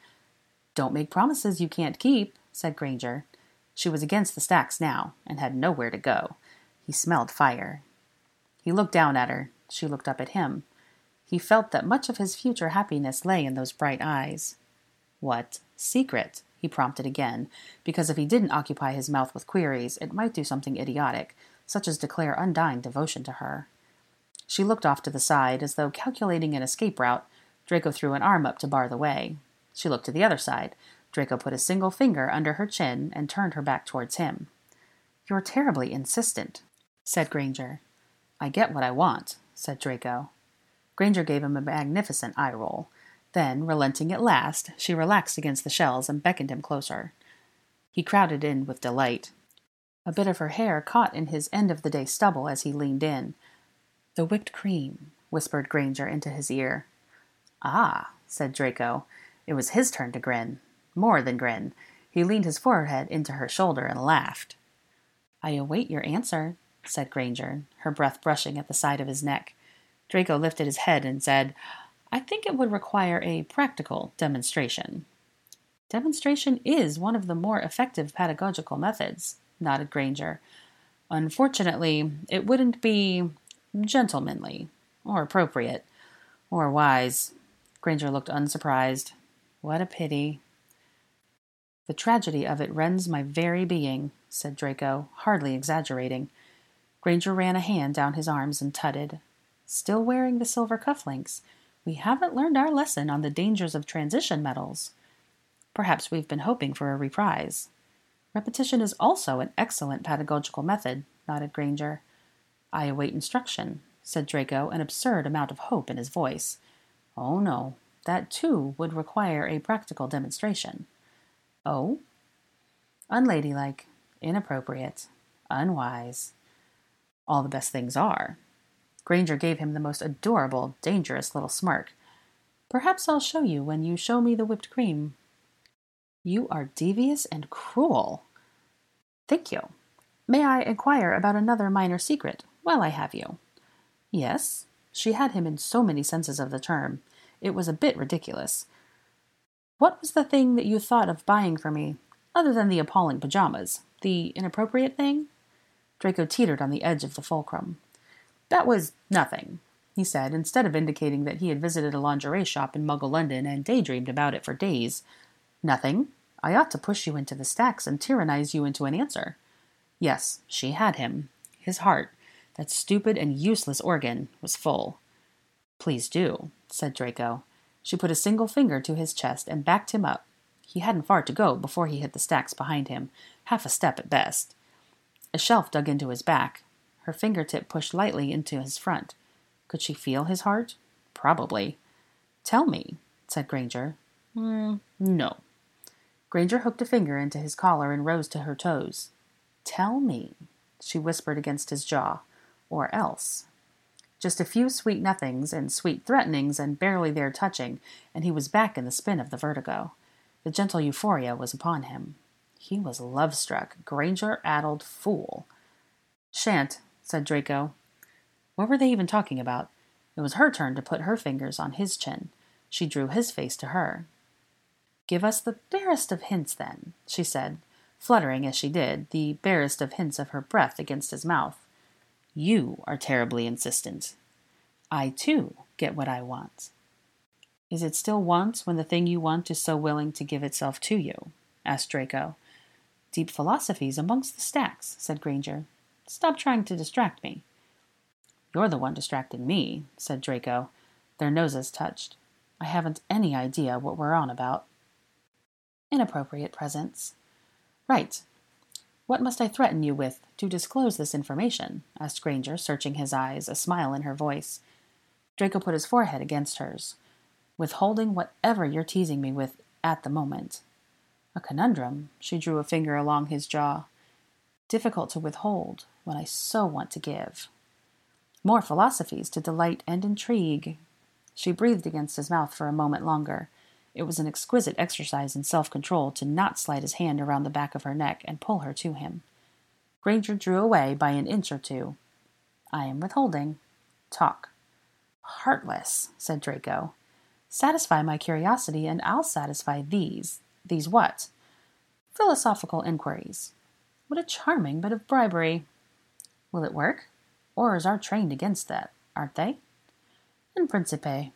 "Don't make promises you can't keep," said Granger. She was against the stacks now, and had nowhere to go. He smelled fire. He looked down at her. She looked up at him. He felt that much of his future happiness lay in those bright eyes. "What secret?" he prompted again, because if he didn't occupy his mouth with queries, it might do something idiotic, such as declare undying devotion to her. She looked off to the side, as though calculating an escape route. Draco threw an arm up to bar the way. She looked to the other side. Draco put a single finger under her chin and turned her back towards him. "You're terribly insistent," said Granger. "I get what I want," said Draco. Granger gave him a magnificent eye roll. Then, relenting at last, she relaxed against the shells and beckoned him closer. He crowded in with delight. A bit of her hair caught in his end-of-the-day stubble as he leaned in. "The whipped cream," whispered Granger into his ear. "Ah," said Draco. It was his turn to grin. More than grin. He leaned his forehead into her shoulder and laughed. "I await your answer," said Granger, her breath brushing at the side of his neck. Draco lifted his head and said, "I think it would require a practical demonstration." "Demonstration is one of the more effective pedagogical methods," nodded Granger. "Unfortunately, it wouldn't be gentlemanly, or appropriate, or wise." Granger looked unsurprised. "What a pity." "The tragedy of it rends my very being," said Draco, hardly exaggerating. Granger ran a hand down his arms and tutted. Still wearing the silver cufflinks. We haven't learned our lesson on the dangers of transition metals. Perhaps we've been hoping for a reprise. Repetition is also an excellent pedagogical method, nodded Granger. I await instruction, said Draco, an absurd amount of hope in his voice. Oh, no, that too would require a practical demonstration. Oh? Unladylike, inappropriate, unwise. All the best things are. Granger gave him the most adorable, dangerous little smirk. Perhaps I'll show you when you show me the whipped cream. You are devious and cruel. Thank you. May I inquire about another minor secret while I have you? Yes, she had him in so many senses of the term. It was a bit ridiculous. What was the thing that you thought of buying for me, other than the appalling pajamas? The inappropriate thing? Draco teetered on the edge of the fulcrum. That was nothing, he said, instead of indicating that he had visited a lingerie shop in Muggle London and daydreamed about it for days. Nothing. I ought to push you into the stacks and tyrannize you into an answer. Yes, she had him. His heart, that stupid and useless organ, was full. Please do, said Draco. She put a single finger to his chest and backed him up. He hadn't far to go before he hit the stacks behind him, half a step at best. A shelf dug into his back. Her fingertip pushed lightly into his front. Could she feel his heart? Probably. Tell me, said Granger. No. Granger hooked a finger into his collar and rose to her toes. Tell me, she whispered against his jaw, or else. Just a few sweet nothings and sweet threatenings and barely their touching, and he was back in the spin of the vertigo. The gentle euphoria was upon him. He was love-struck, Granger-addled fool. Shan't, said Draco. What were they even talking about? It was her turn to put her fingers on his chin. She drew his face to her. Give us the barest of hints, then, she said, fluttering as she did, the barest of hints of her breath against his mouth. You are terribly insistent. I, too, get what I want. Is it still want when the thing you want is so willing to give itself to you? Asked Draco. Deep philosophies amongst the stacks, said Granger. Stop trying to distract me. You're the one distracting me, said Draco. Their noses touched. I haven't any idea what we're on about. Inappropriate presents. Right. What must I threaten you with to disclose this information? Asked Granger, searching his eyes, a smile in her voice. Draco put his forehead against hers. Withholding whatever you're teasing me with at the moment. A conundrum, she drew a finger along his jaw. Difficult to withhold when I so want to give. More philosophies to delight and intrigue. She breathed against his mouth for a moment longer. It was an exquisite exercise in self-control to not slide his hand around the back of her neck and pull her to him. Granger drew away by an inch or two. I am withholding. Talk. Heartless, said Draco. Satisfy my curiosity and I'll satisfy these. These what? Philosophical inquiries. What a charming bit of bribery. Will it work? Orrs are trained against that, aren't they? In principe.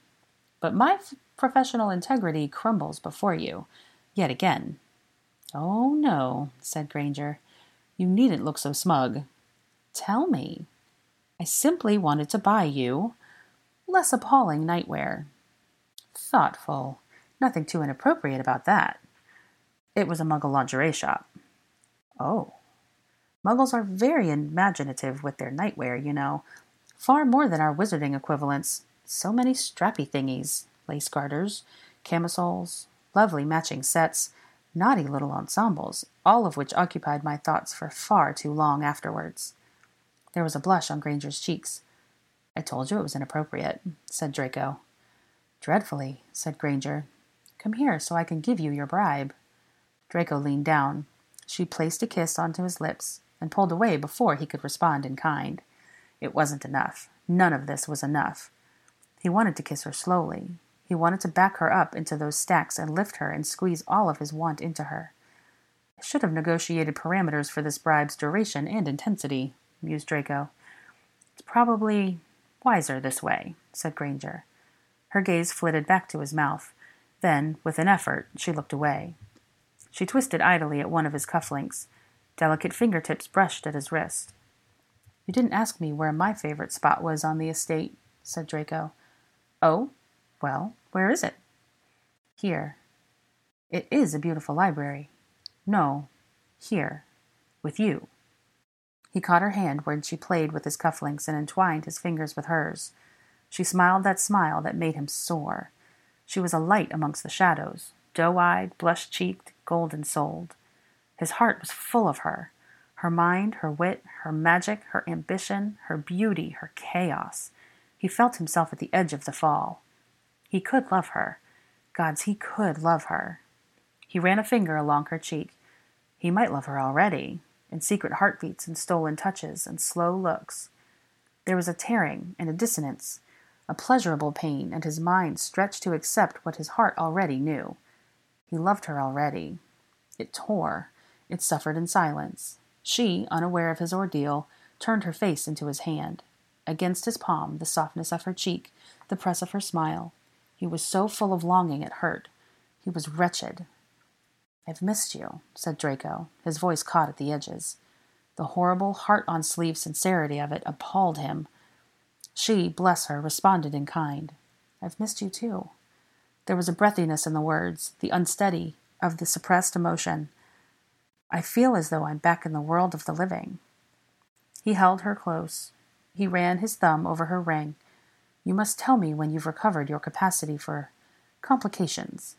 But my professional integrity crumbles before you, yet again. Oh, no, said Granger. You needn't look so smug. Tell me. I simply wanted to buy you less appalling nightwear. Thoughtful. Nothing too inappropriate about that. It was a Muggle lingerie shop. Oh. Muggles are very imaginative with their nightwear, you know. Far more than our wizarding equivalents. So many strappy thingies, lace garters, camisoles, lovely matching sets, naughty little ensembles, all of which occupied my thoughts for far too long afterwards. There was a blush on Granger's cheeks. I told you it was inappropriate, said Draco. Dreadfully, said Granger. Come here so I can give you your bribe. Draco leaned down. She placed a kiss onto his lips and pulled away before he could respond in kind. It wasn't enough. None of this was enough. He wanted to kiss her slowly. He wanted to back her up into those stacks and lift her and squeeze all of his want into her. I should have negotiated parameters for this bribe's duration and intensity, mused Draco. It's probably wiser this way, said Granger. Her gaze flitted back to his mouth. Then, with an effort, she looked away. She twisted idly at one of his cufflinks. Delicate fingertips brushed at his wrist. "You didn't ask me where my favorite spot was on the estate," said Draco. "Oh, well, where is it?" "Here." "It is a beautiful library." "No, here, with you." He caught her hand when she played with his cufflinks and entwined his fingers with hers. She smiled that smile that made him soar. She was a light amongst the shadows, doe-eyed, blush-cheeked, golden-souled. His heart was full of her. Her mind, her wit, her magic, her ambition, her beauty, her chaos. He felt himself at the edge of the fall. He could love her. Gods, he could love her. He ran a finger along her cheek. He might love her already, in secret heartbeats and stolen touches and slow looks. There was a tearing and a dissonance, a pleasurable pain, and his mind stretched to accept what his heart already knew. He loved her already. It tore. It suffered in silence. She, unaware of his ordeal, turned her face into his hand. Against his palm, the softness of her cheek, the press of her smile. He was so full of longing it hurt. He was wretched. "I've missed you," said Draco, his voice caught at the edges. The horrible, heart-on-sleeve sincerity of it appalled him. She, bless her, responded in kind. "I've missed you too." There was a breathiness in the words, the unsteady of the suppressed emotion. "I feel as though I'm back in the world of the living." He held her close. He ran his thumb over her ring. "You must tell me when you've recovered your capacity for complications."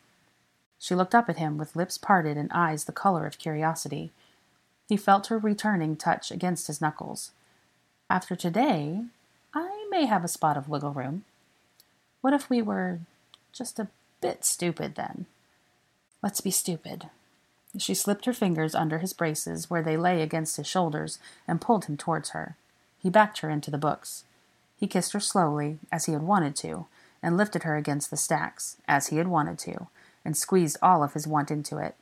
She looked up at him with lips parted and eyes the color of curiosity. He felt her returning touch against his knuckles. "After today, I may have a spot of wiggle room." "What if we were just a bit stupid then?" "Let's be stupid." She slipped her fingers under his braces where they lay against his shoulders and pulled him towards her. He backed her into the books. He kissed her slowly, as he had wanted to, and lifted her against the stacks, as he had wanted to, and squeezed all of his want into it.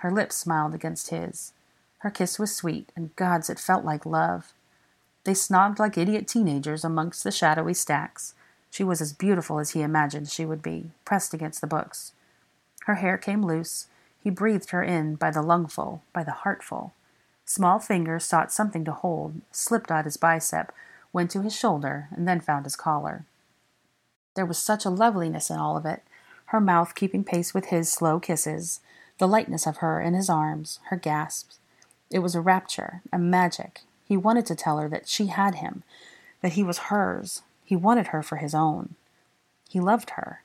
Her lips smiled against his. Her kiss was sweet, and gods, it felt like love. They snogged like idiot teenagers amongst the shadowy stacks. She was as beautiful as he imagined she would be, pressed against the books. Her hair came loose. He breathed her in by the lungful, by the heartful. Small fingers sought something to hold, slipped out his bicep, went to his shoulder, and then found his collar. There was such a loveliness in all of it, her mouth keeping pace with his slow kisses, the lightness of her in his arms, her gasps. It was a rapture, a magic. He wanted to tell her that she had him, that he was hers. He wanted her for his own. He loved her.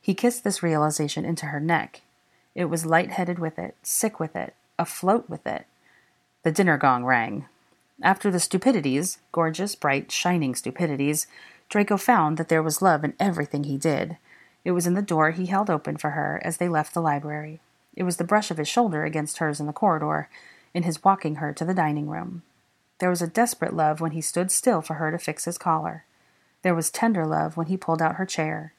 He kissed this realization into her neck. It was light-headed with it, sick with it, afloat with it. The dinner gong rang. After the stupidities, gorgeous, bright, shining stupidities, Draco found that there was love in everything he did. It was in the door he held open for her as they left the library. It was the brush of his shoulder against hers in the corridor, in his walking her to the dining room. There was a desperate love when he stood still for her to fix his collar. There was tender love when he pulled out her chair.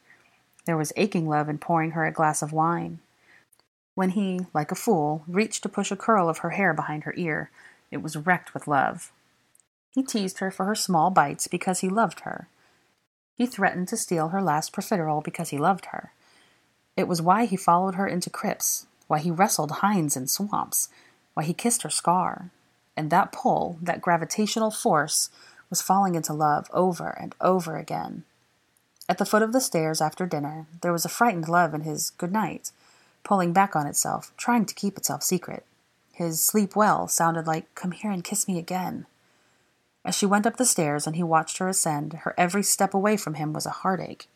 There was aching love in pouring her a glass of wine. When he, like a fool, reached to push a curl of her hair behind her ear, it was wrecked with love. He teased her for her small bites because he loved her. He threatened to steal her last profiterole because he loved her. It was why he followed her into crypts, why he wrestled hinds in swamps, why he kissed her scar. And that pull, that gravitational force, was falling into love over and over again. At the foot of the stairs after dinner, there was a frightened love in his good night, pulling back on itself, trying to keep itself secret. His sleep well sounded like, "Come here and kiss me again." As she went up the stairs and he watched her ascend, her every step away from him was a heartache.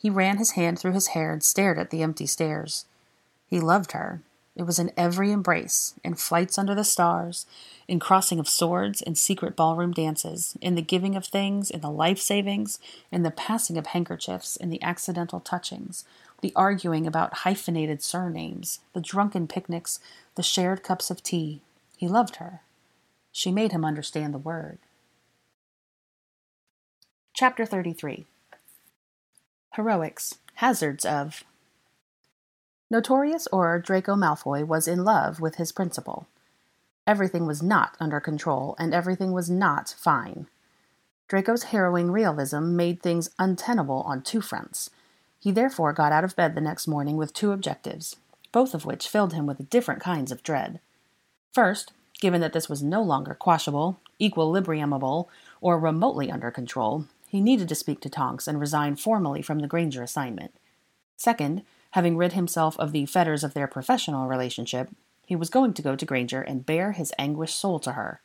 He ran his hand through his hair and stared at the empty stairs. He loved her. It was in every embrace, in flights under the stars, in crossing of swords, in secret ballroom dances, in the giving of things, in the life savings, in the passing of handkerchiefs, in the accidental touchings, the arguing about hyphenated surnames, the drunken picnics, the shared cups of tea. He loved her. She made him understand the word. Chapter 33. Heroics, Hazards of. Notorious Auror Draco Malfoy was in love with his principal. Everything was not under control, and everything was not fine. Draco's harrowing realism made things untenable on two fronts. He therefore got out of bed the next morning with two objectives, both of which filled him with different kinds of dread. First, given that this was no longer quashable, equilibriumable, or remotely under control, he needed to speak to Tonks and resign formally from the Granger assignment. Second, having rid himself of the fetters of their professional relationship, he was going to go to Granger and bare his anguished soul to her.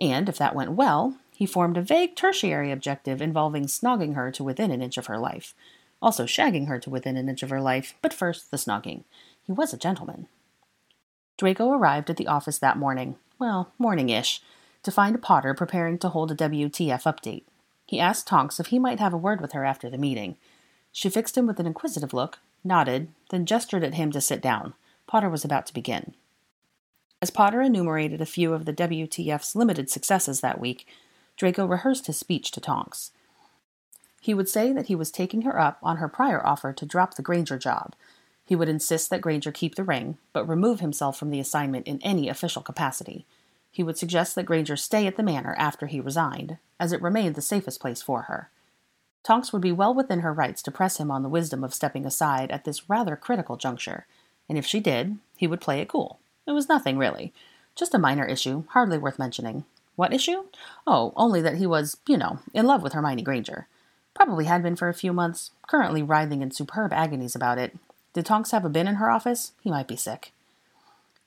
And, if that went well, he formed a vague tertiary objective involving snogging her to within an inch of her life. Also shagging her to within an inch of her life, but first the snogging. He was a gentleman. Draco arrived at the office that morning, well, morning-ish, to find Potter preparing to hold a WTF update. He asked Tonks if he might have a word with her after the meeting. She fixed him with an inquisitive look, nodded, then gestured at him to sit down. Potter was about to begin. As Potter enumerated a few of the WTF's limited successes that week, Draco rehearsed his speech to Tonks. He would say that he was taking her up on her prior offer to drop the Granger job. He would insist that Granger keep the ring, but remove himself from the assignment in any official capacity. He would suggest that Granger stay at the manor after he resigned, as it remained the safest place for her. Tonks would be well within her rights to press him on the wisdom of stepping aside at this rather critical juncture, and if she did, he would play it cool. It was nothing, really. Just a minor issue, hardly worth mentioning. What issue? Oh, only that he was, in love with Hermione Granger. Probably had been for a few months, currently writhing in superb agonies about it. Did Tonks have a bin in her office? He might be sick.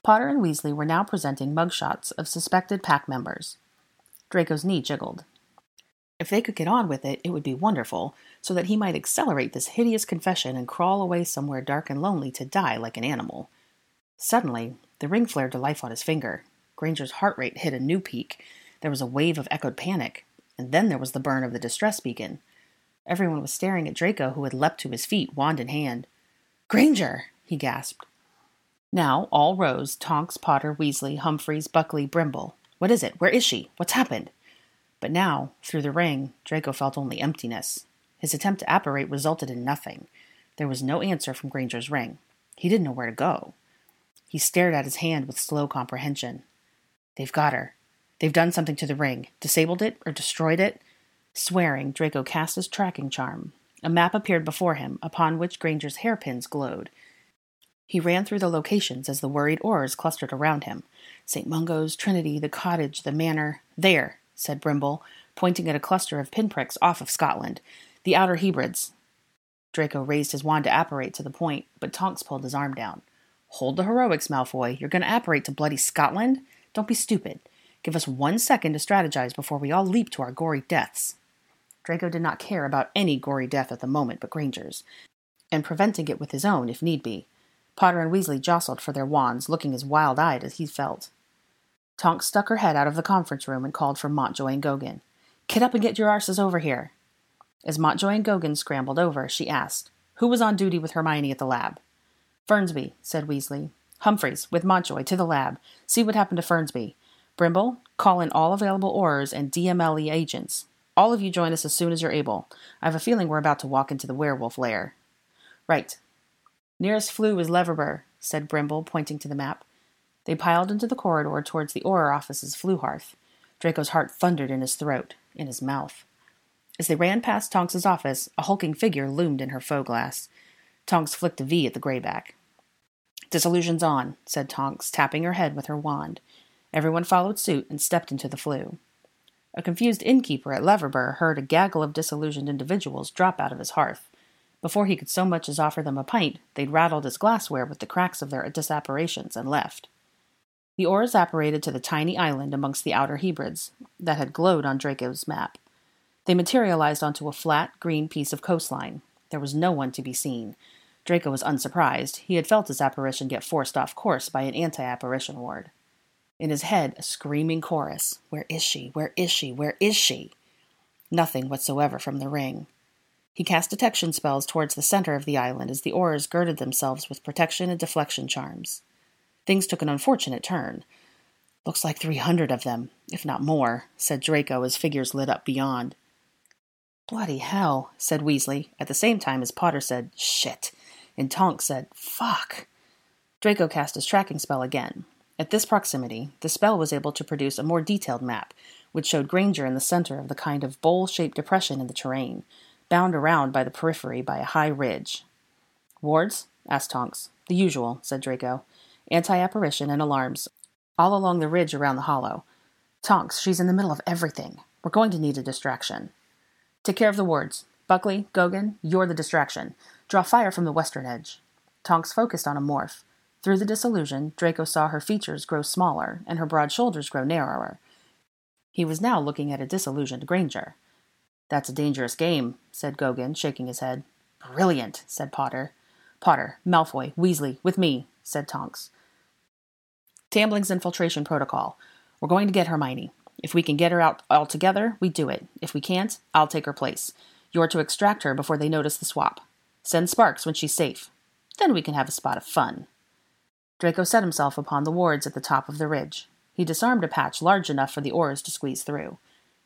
Potter and Weasley were now presenting mugshots of suspected pack members. Draco's knee jiggled. If they could get on with it, it would be wonderful, so that he might accelerate this hideous confession and crawl away somewhere dark and lonely to die like an animal. Suddenly, the ring flared to life on his finger. Granger's heart rate hit a new peak. There was a wave of echoed panic, and then there was the burn of the distress beacon. Everyone was staring at Draco, who had leapt to his feet, wand in hand. "Granger!" he gasped. Now all rose, Tonks, Potter, Weasley, Humphreys, Buckley, Brimble. "What is it? Where is she? What's happened?" But now, through the ring, Draco felt only emptiness. His attempt to apparate resulted in nothing. There was no answer from Granger's ring. He didn't know where to go. He stared at his hand with slow comprehension. "They've got her. They've done something to the ring. Disabled it or destroyed it?" Swearing, Draco cast his tracking charm. A map appeared before him, upon which Granger's hairpins glowed. He ran through the locations as the worried oars clustered around him. St. Mungo's, Trinity, the cottage, the manor. "There," said Brimble, pointing at a cluster of pinpricks off of Scotland. "The Outer Hebrides." Draco raised his wand to apparate to the point, but Tonks pulled his arm down. "Hold the heroics, Malfoy. You're going to apparate to bloody Scotland? Don't be stupid. Give us 1 second to strategize before we all leap to our gory deaths." Draco did not care about any gory death at the moment but Granger's, and preventing it with his own, if need be. Potter and Weasley jostled for their wands, looking as wild-eyed as he felt. Tonks stuck her head out of the conference room and called for Montjoy and Gogan. "Get up and get your arses over here." As Montjoy and Gogan scrambled over, she asked, "Who was on duty with Hermione at the lab?" "Fernsby," said Weasley. "Humphreys, with Montjoy, to the lab. See what happened to Fernsby. Brimble, call in all available orers and DMLE agents. All of you join us as soon as you're able. I have a feeling we're about to walk into the werewolf lair." "Right." "Nearest flue is Leverbur," said Brimble, pointing to the map. They piled into the corridor towards the Auror office's flue hearth. Draco's heart thundered in his throat, in his mouth. As they ran past Tonks's office, a hulking figure loomed in her faux glass. Tonks flicked a V at the greyback. "Disillusion's on," said Tonks, tapping her head with her wand. Everyone followed suit and stepped into the flue. A confused innkeeper at Leverbur heard a gaggle of disillusioned individuals drop out of his hearth. Before he could so much as offer them a pint, they'd rattled his glassware with the cracks of their disapparitions and left. The oars apparated to the tiny island amongst the Outer Hebrides that had glowed on Draco's map. They materialized onto a flat, green piece of coastline. There was no one to be seen. Draco was unsurprised. He had felt his apparition get forced off course by an anti-apparition ward. In his head, a screaming chorus. "Where is she? Where is she? Where is she?" Nothing whatsoever from the ring. He cast detection spells towards the center of the island as the oars girded themselves with protection and deflection charms. Things took an unfortunate turn. "Looks like 300 of them, if not more," said Draco as figures lit up beyond. "Bloody hell," said Weasley, at the same time as Potter said, "Shit," and Tonks said, "Fuck." Draco cast his tracking spell again. At this proximity, the spell was able to produce a more detailed map, which showed Granger in the center of the kind of bowl-shaped depression in the terrain, bound around by the periphery by a high ridge. "Wards?" asked Tonks. "The usual," said Draco. "Anti-apparition and alarms all along the ridge around the hollow." "Tonks, she's in the middle of everything. We're going to need a distraction. Take care of the wards. Buckley, Gogan, you're the distraction. Draw fire from the western edge. Tonks focused on a morph. Through the disillusion, Draco saw her features grow smaller and her broad shoulders grow narrower. He was now looking at a disillusioned Granger. "That's a dangerous game," said Gogan, shaking his head. "Brilliant," said Potter. "Potter, Malfoy, Weasley, with me," said Tonks. "Tambling's infiltration protocol. We're going to get Hermione. If we can get her out altogether, we do it. If we can't, I'll take her place. You're to extract her before they notice the swap. Send sparks when she's safe. Then we can have a spot of fun." Draco set himself upon the wards at the top of the ridge. He disarmed a patch large enough for the oars to squeeze through.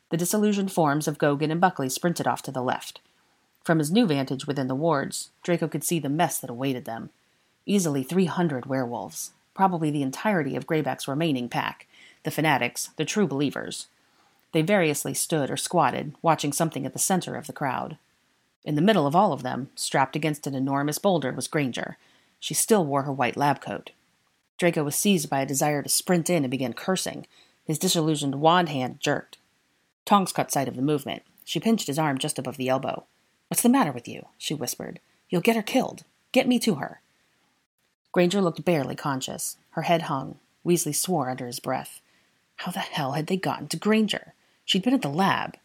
The disillusioned forms of Gogan and Buckley sprinted off to the left. From his new vantage within the wards, Draco could see the mess that awaited them. Easily 300 werewolves, probably the entirety of Greyback's remaining pack, the fanatics, the true believers. They variously stood or squatted, watching something at the center of the crowd. In the middle of all of them, strapped against an enormous boulder, was Granger. She still wore her white lab coat. Draco was seized by a desire to sprint in and begin cursing. His disillusioned wand hand jerked. Tonks caught sight of the movement. She pinched his arm just above the elbow. "What's the matter with you?" she whispered. "You'll get her killed. Get me to her." Granger looked barely conscious. Her head hung. Weasley swore under his breath. How the hell had they gotten to Granger? She'd been at the lab.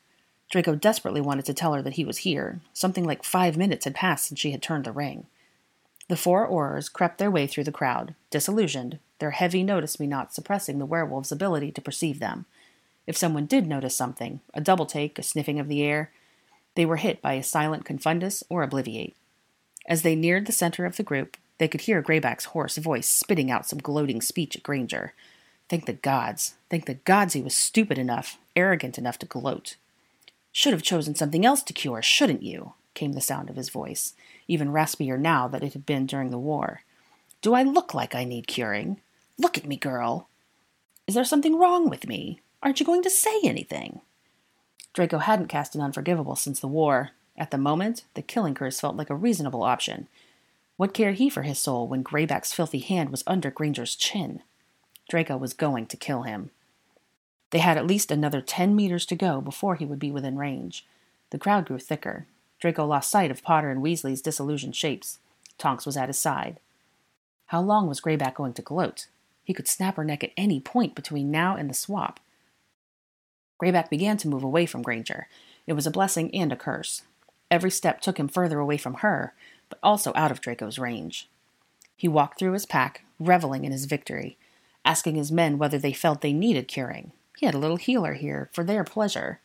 Draco desperately wanted to tell her that he was here. Something like 5 minutes had passed since she had turned the ring. The four aurors crept their way through the crowd, disillusioned, their heavy notice-me-not suppressing the werewolf's ability to perceive them. If someone did notice something, a double-take, a sniffing of the air, they were hit by a silent confundus or obliviate. As they neared the center of the group, they could hear Greyback's hoarse voice spitting out some gloating speech at Granger. Thank the gods. Thank the gods he was stupid enough, arrogant enough to gloat. "Should have chosen something else to cure, shouldn't you?" came the sound of his voice, even raspier now than it had been during the war. "Do I look like I need curing? Look at me, girl. Is there something wrong with me? Aren't you going to say anything?" Draco hadn't cast an unforgivable since the war. At the moment, the killing curse felt like a reasonable option. What cared he for his soul when Greyback's filthy hand was under Granger's chin? Draco was going to kill him. They had at least another 10 meters to go before he would be within range. The crowd grew thicker. Draco lost sight of Potter and Weasley's disillusioned shapes. Tonks was at his side. How long was Greyback going to gloat? He could snap her neck at any point between now and the swap. Greyback began to move away from Granger. It was a blessing and a curse. Every step took him further away from her, but also out of Draco's range. He walked through his pack, reveling in his victory, asking his men whether they felt they needed curing. He had a little healer here for their pleasure.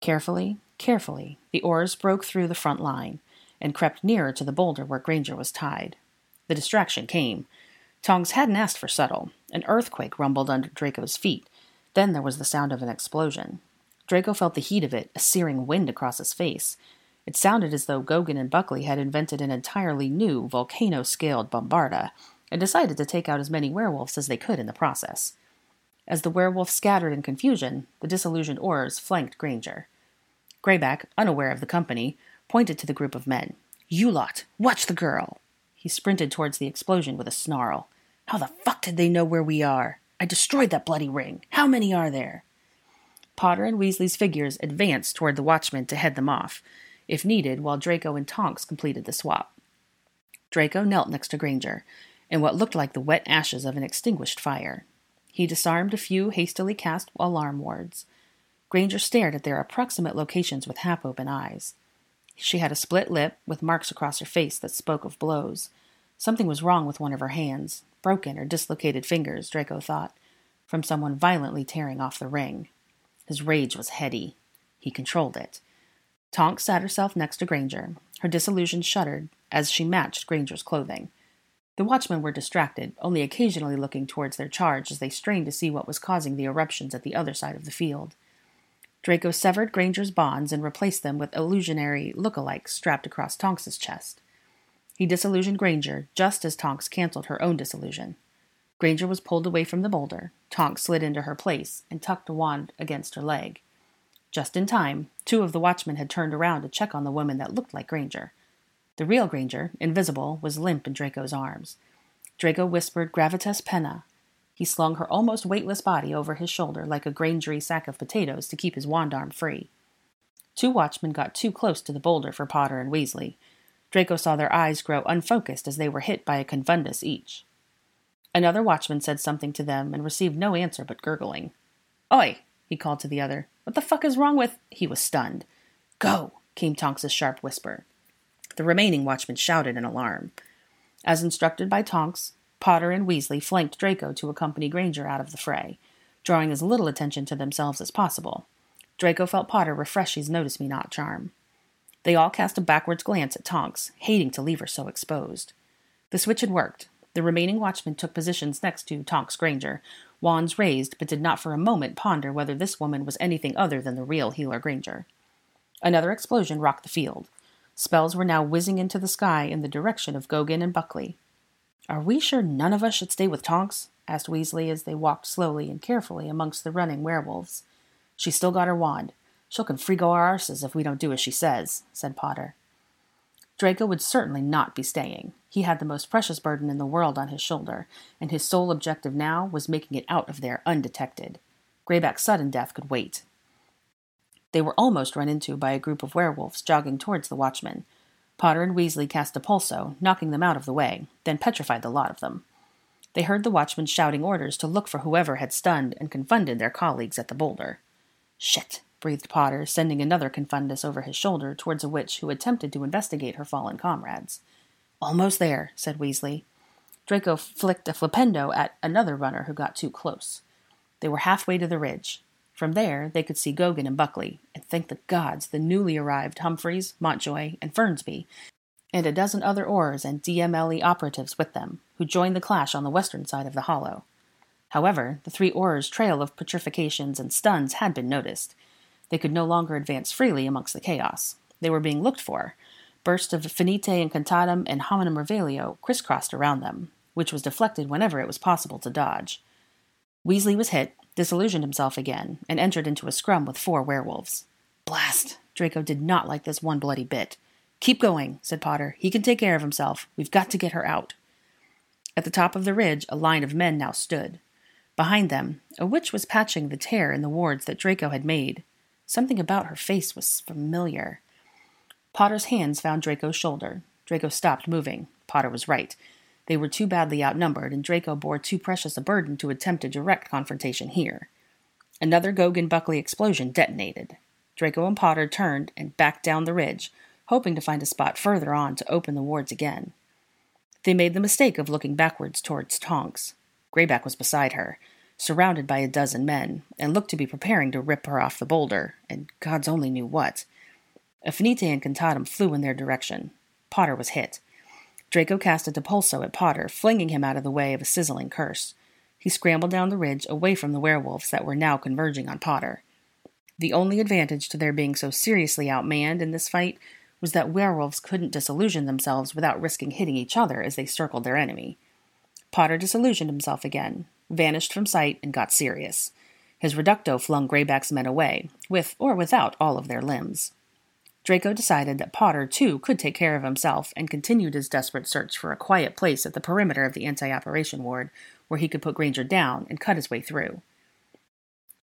Carefully, carefully, the oars broke through the front line and crept nearer to the boulder where Granger was tied. The distraction came. Tongs hadn't asked for subtle. An earthquake rumbled under Draco's feet. Then there was the sound of an explosion. Draco felt the heat of it, a searing wind across his face. It sounded as though Gogan and Buckley had invented an entirely new volcano-scaled bombarda and decided to take out as many werewolves as they could in the process. As the werewolves scattered in confusion, the disillusioned oars flanked Granger. Greyback, unaware of the company, pointed to the group of men. "You lot, watch the girl!" He sprinted towards the explosion with a snarl. "How the fuck did they know where we are? I destroyed that bloody ring. How many are there?" Potter and Weasley's figures advanced toward the watchmen to head them off, if needed, while Draco and Tonks completed the swap. Draco knelt next to Granger, in what looked like the wet ashes of an extinguished fire. He disarmed a few hastily cast alarm wards. Granger stared at their approximate locations with half-open eyes. She had a split lip with marks across her face that spoke of blows. Something was wrong with one of her hands, broken or dislocated fingers, Draco thought, from someone violently tearing off the ring. His rage was heady. He controlled it. Tonks sat herself next to Granger. Her disillusion shuddered as she matched Granger's clothing. The watchmen were distracted, only occasionally looking towards their charge as they strained to see what was causing the eruptions at the other side of the field. Draco severed Granger's bonds and replaced them with illusionary lookalikes strapped across Tonks's chest. He disillusioned Granger just as Tonks canceled her own disillusion. Granger was pulled away from the boulder. Tonks slid into her place and tucked a wand against her leg. Just in time, two of the watchmen had turned around to check on the woman that looked like Granger. The real Granger, invisible, was limp in Draco's arms. Draco whispered gravitas penna. He slung her almost weightless body over his shoulder like a Grangery sack of potatoes to keep his wand arm free. Two watchmen got too close to the boulder for Potter and Weasley. Draco saw their eyes grow unfocused as they were hit by a convulsus each. Another watchman said something to them and received no answer but gurgling. "Oi!" he called to the other. "What the fuck is wrong with—" He was stunned. "Go!" came Tonks's sharp whisper. The remaining watchmen shouted in alarm. As instructed by Tonks, Potter and Weasley flanked Draco to accompany Granger out of the fray, drawing as little attention to themselves as possible. Draco felt Potter refresh his notice-me-not charm. They all cast a backwards glance at Tonks, hating to leave her so exposed. The switch had worked. The remaining watchmen took positions next to Tonks Granger, wands raised, but did not for a moment ponder whether this woman was anything other than the real Healer Granger. Another explosion rocked the field. Spells were now whizzing into the sky in the direction of Gogan and Buckley. "Are we sure none of us should stay with Tonks?" asked Weasley as they walked slowly and carefully amongst the running werewolves. "She's still got her wand. She'll confrigo our arses if we don't do as she says," said Potter. Draco would certainly not be staying. He had the most precious burden in the world on his shoulder, and his sole objective now was making it out of there undetected. Greyback's sudden death could wait. They were almost run into by a group of werewolves jogging towards the watchmen. Potter and Weasley cast a pulso, knocking them out of the way, then petrified the lot of them. They heard the watchmen shouting orders to look for whoever had stunned and confounded their colleagues at the boulder. "Shit," breathed Potter, sending another confundus over his shoulder towards a witch who attempted to investigate her fallen comrades. "Almost there," said Weasley. Draco flicked a flipendo at another runner who got too close. They were halfway to the ridge. From there, they could see Gogan and Buckley, and thank the gods, the newly arrived Humphreys, Montjoy, and Fernsby, and a dozen other Aurors and DMLE operatives with them, who joined the clash on the western side of the hollow. However, the three Aurors' trail of petrifications and stuns had been noticed. They could no longer advance freely amongst the chaos. They were being looked for. Bursts of finite incantatum and hominem revelio crisscrossed around them, which was deflected whenever it was possible to dodge. Weasley was hit, disillusioned himself again, and entered into a scrum with four werewolves. Blast! Draco did not like this one bloody bit. "Keep going," said Potter. "He can take care of himself. We've got to get her out." At the top of the ridge, a line of men now stood. Behind them, a witch was patching the tear in the wards that Draco had made. Something about her face was familiar. Potter's hands found Draco's shoulder. Draco stopped moving. Potter was right. They were too badly outnumbered, and Draco bore too precious a burden to attempt a direct confrontation here. Another Gogan-Buckley explosion detonated. Draco and Potter turned and backed down the ridge, hoping to find a spot further on to open the wards again. They made the mistake of looking backwards towards Tonks. Greyback was beside her, surrounded by a dozen men, and looked to be preparing to rip her off the boulder, and gods only knew what. A finite incantatum flew in their direction. Potter was hit. Draco cast a depulso at Potter, flinging him out of the way of a sizzling curse. He scrambled down the ridge away from the werewolves that were now converging on Potter. The only advantage to their being so seriously outmanned in this fight was that werewolves couldn't disillusion themselves without risking hitting each other as they circled their enemy. Potter disillusioned himself again, vanished from sight, and got serious. His reducto flung Greyback's men away, with or without all of their limbs. Draco decided that Potter, too, could take care of himself and continued his desperate search for a quiet place at the perimeter of the anti-operation ward where he could put Granger down and cut his way through.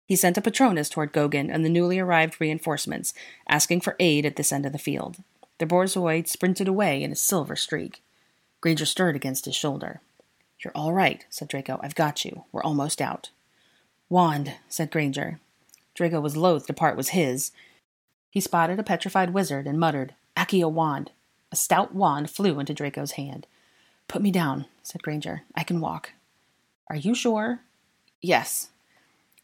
He sent a Patronus toward Gogan and the newly arrived reinforcements, asking for aid at this end of the field. The Borzoi sprinted away in a silver streak. Granger stirred against his shoulder. "You're all right," said Draco. "I've got you. We're almost out." "Wand," said Granger. Draco was loath to part with his. He spotted a petrified wizard and muttered, "Accio wand." A stout wand flew into Draco's hand. "Put me down," said Granger. "I can walk." "Are you sure?" "Yes."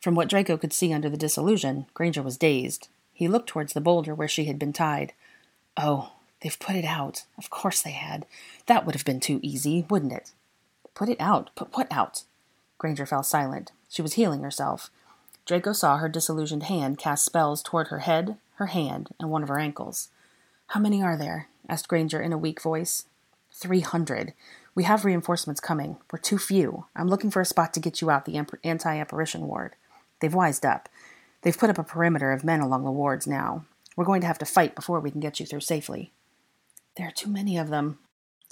From what Draco could see under the disillusion, Granger was dazed. He looked towards the boulder where she had been tied. Oh, they've put it out. Of course they had. That would have been too easy, wouldn't it? Put it out? Put what out? Granger fell silent. She was healing herself. Draco saw her disillusioned hand cast spells toward her head, her hand, and one of her ankles. "How many are there?" asked Granger in a weak voice. 300. We have reinforcements coming. We're too few. I'm looking for a spot to get you out the anti-apparition ward. They've wised up. They've put up a perimeter of men along the wards now. We're going to have to fight before we can get you through safely." "There are too many of them,"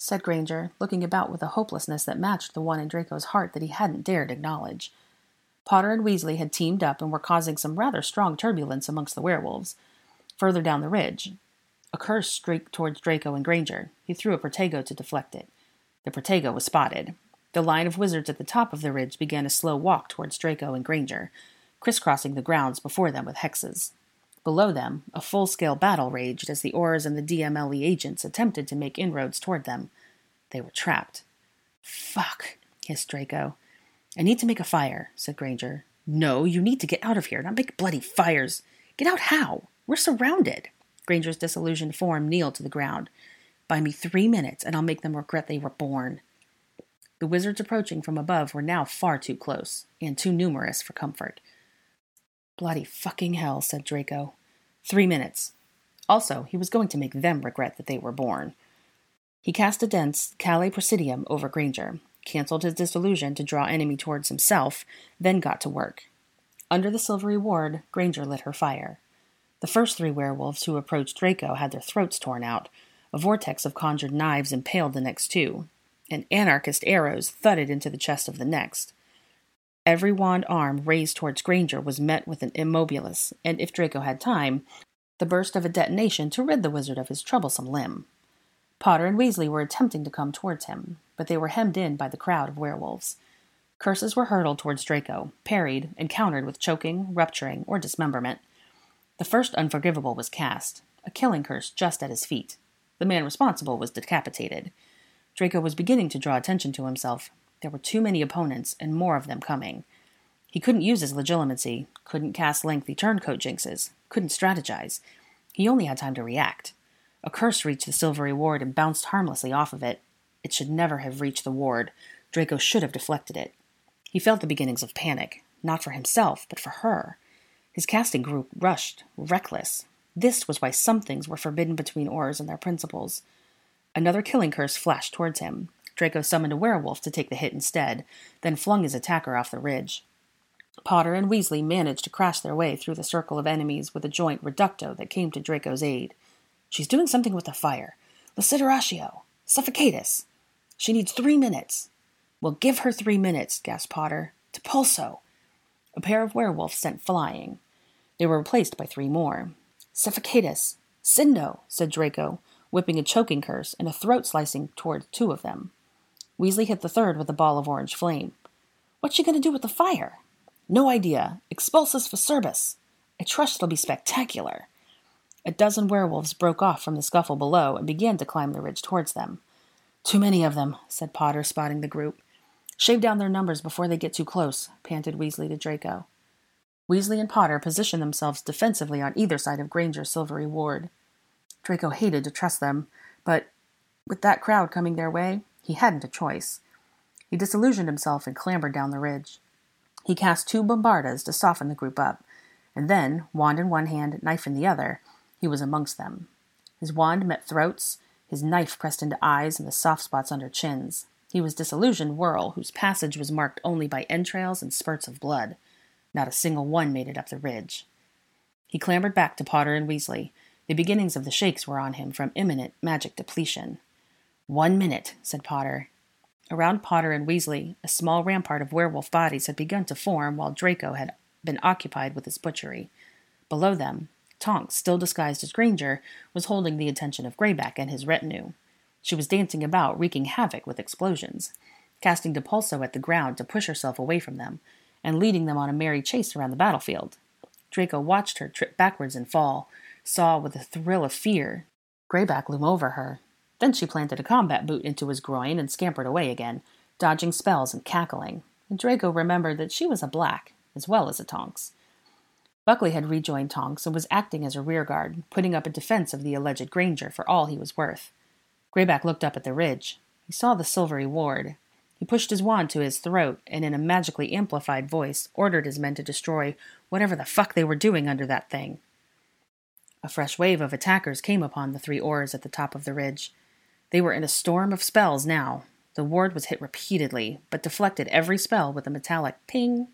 said Granger, looking about with a hopelessness that matched the one in Draco's heart that he hadn't dared acknowledge. Potter and Weasley had teamed up and were causing some rather strong turbulence amongst the werewolves. Further down the ridge, a curse streaked towards Draco and Granger. He threw a Protego to deflect it. The Protego was spotted. The line of wizards at the top of the ridge began a slow walk towards Draco and Granger, crisscrossing the grounds before them with hexes. Below them, a full-scale battle raged as the Aurors and the DMLE agents attempted to make inroads toward them. They were trapped. "Fuck," hissed Draco. "I need to make a fire," said Granger. "No, you need to get out of here, not make bloody fires." "Get out how? We're surrounded." Granger's disillusioned form kneeled to the ground. "Buy me 3 minutes, and I'll make them regret they were born." The wizards approaching from above were now far too close, and too numerous for comfort. "Bloody fucking hell," said Draco. 3 minutes. Also, he was going to make them regret that they were born. He cast a dense Caelum Praesidium over Granger, cancelled his disillusion to draw enemy towards himself, then got to work. Under the silvery ward, Granger lit her fire. The first 3 werewolves who approached Draco had their throats torn out. A vortex of conjured knives impaled the next 2, and anarchist arrows thudded into the chest of the next. Every wand arm raised towards Granger was met with an immobilis, and if Draco had time, the burst of a detonation to rid the wizard of his troublesome limb. Potter and Weasley were attempting to come towards him, but they were hemmed in by the crowd of werewolves. Curses were hurled towards Draco, parried, and countered with choking, rupturing, or dismemberment. The first unforgivable was cast, a killing curse just at his feet. The man responsible was decapitated. Draco was beginning to draw attention to himself. There were too many opponents, and more of them coming. He couldn't use his legitimacy, couldn't cast lengthy turncoat jinxes, couldn't strategize. He only had time to react. A curse reached the silvery ward and bounced harmlessly off of it. It should never have reached the ward. Draco should have deflected it. He felt the beginnings of panic, not for himself, but for her. His casting grew rushed, reckless. This was why some things were forbidden between Aurors and their principals. Another killing curse flashed towards him. Draco summoned a werewolf to take the hit instead, then flung his attacker off the ridge. Potter and Weasley managed to crash their way through the circle of enemies with a joint reducto that came to Draco's aid. "She's doing something with the fire. Lacederatio! Suffocatus! She needs 3 minutes!" "Well, give her 3 minutes," gasped Potter. "Depulso!" A pair of werewolves sent flying. They were replaced by 3 more. "Suffocatus! Sindo!" said Draco, whipping a choking curse and a throat-slicing towards 2 of them. Weasley hit the 3rd with a ball of orange flame. "What's she going to do with the fire?" "No idea. Expulsus Acerbus. I trust it'll be spectacular." A dozen werewolves broke off from the scuffle below and began to climb the ridge towards them. "Too many of them," said Potter, spotting the group. "Shave down their numbers before they get too close," panted Weasley to Draco. Weasley and Potter positioned themselves defensively on either side of Granger's silvery ward. Draco hated to trust them, but with that crowd coming their way, he hadn't a choice. He disillusioned himself and clambered down the ridge. He cast 2 bombardas to soften the group up, and then, wand in one hand, knife in the other, he was amongst them. His wand met throats, his knife pressed into eyes and the soft spots under chins. He was disillusioned Whirl, whose passage was marked only by entrails and spurts of blood. Not a single one made it up the ridge. He clambered back to Potter and Weasley. The beginnings of the shakes were on him from imminent magic depletion. "1 minute," said Potter. Around Potter and Weasley, a small rampart of werewolf bodies had begun to form while Draco had been occupied with his butchery. Below them, Tonks, still disguised as Granger, was holding the attention of Greyback and his retinue. She was dancing about, wreaking havoc with explosions, casting Depulso at the ground to push herself away from them, and leading them on a merry chase around the battlefield. Draco watched her trip backwards and fall, saw with a thrill of fear Greyback loom over her. Then she planted a combat boot into his groin and scampered away again, dodging spells and cackling, and Draco remembered that she was a black, as well as a Tonks. Buckley had rejoined Tonks and was acting as a rearguard, putting up a defense of the alleged Granger for all he was worth. Greyback looked up at the ridge. He saw the silvery ward. He pushed his wand to his throat and in a magically amplified voice ordered his men to destroy whatever the fuck they were doing under that thing. A fresh wave of attackers came upon the 3 Aurors at the top of the ridge. They were in a storm of spells now. The ward was hit repeatedly, but deflected every spell with a metallic ping.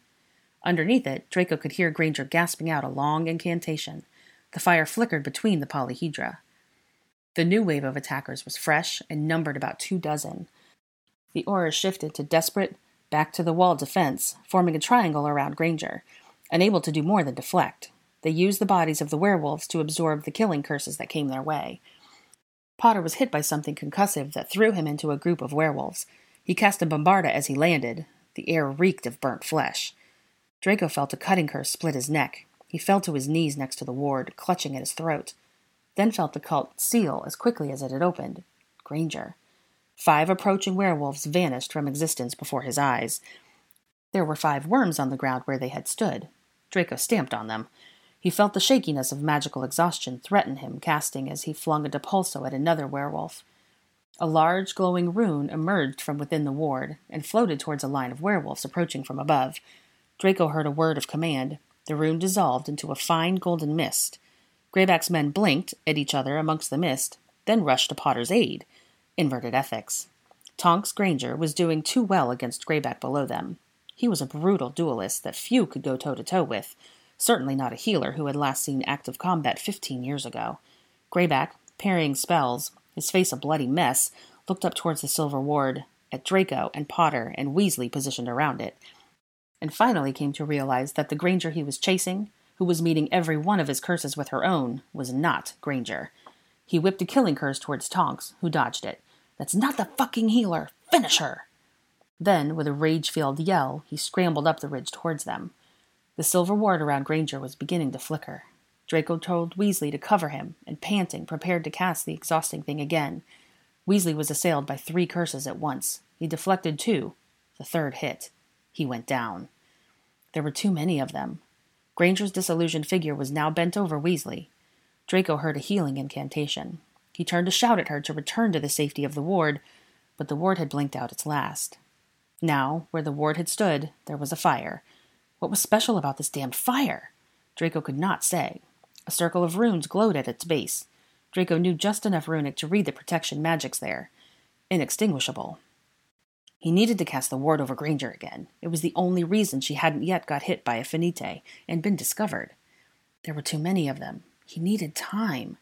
Underneath it, Draco could hear Granger gasping out a long incantation. The fire flickered between the polyhedra. The new wave of attackers was fresh and numbered about 24. The aura shifted to desperate, back-to-the-wall defense, forming a triangle around Granger, unable to do more than deflect. They used the bodies of the werewolves to absorb the killing curses that came their way. Potter was hit by something concussive that threw him into a group of werewolves. He cast a bombarda as he landed. The air reeked of burnt flesh. Draco felt a cutting curse split his neck. He fell to his knees next to the ward, clutching at his throat, then felt the cult seal as quickly as it had opened. Granger. 5 approaching werewolves vanished from existence before his eyes. There were 5 worms on the ground where they had stood. Draco stamped on them. He felt the shakiness of magical exhaustion threaten him, casting as he flung a depulso at another werewolf. A large, glowing rune emerged from within the ward and floated towards a line of werewolves approaching from above. Draco heard a word of command. The rune dissolved into a fine golden mist. Greyback's men blinked at each other amongst the mist, then rushed to Potter's aid. Inverted ethics. Tonks Granger was doing too well against Greyback below them. He was a brutal duelist that few could go toe-to-toe with, certainly not a healer who had last seen active combat 15 years ago. Greyback, parrying spells, his face a bloody mess, looked up towards the silver ward, at Draco and Potter and Weasley positioned around it, and finally came to realize that the Granger he was chasing, who was meeting every one of his curses with her own, was not Granger. He whipped a killing curse towards Tonks, who dodged it. "That's not the fucking healer! Finish her!" Then, with a rage-filled yell, he scrambled up the ridge towards them. The silver ward around Granger was beginning to flicker. Draco told Weasley to cover him, and panting, prepared to cast the exhausting thing again. Weasley was assailed by 3 curses at once. He deflected 2. The third hit. He went down. There were too many of them. Granger's disillusioned figure was now bent over Weasley. Draco heard a healing incantation. He turned to shout at her to return to the safety of the ward, but the ward had blinked out its last. Now, where the ward had stood, there was a fire. What was special about this damned fire? Draco could not say. A circle of runes glowed at its base. Draco knew just enough runic to read the protection magics there. Inextinguishable. He needed to cast the ward over Granger again. It was the only reason she hadn't yet got hit by a Finite and been discovered. There were too many of them. He needed time.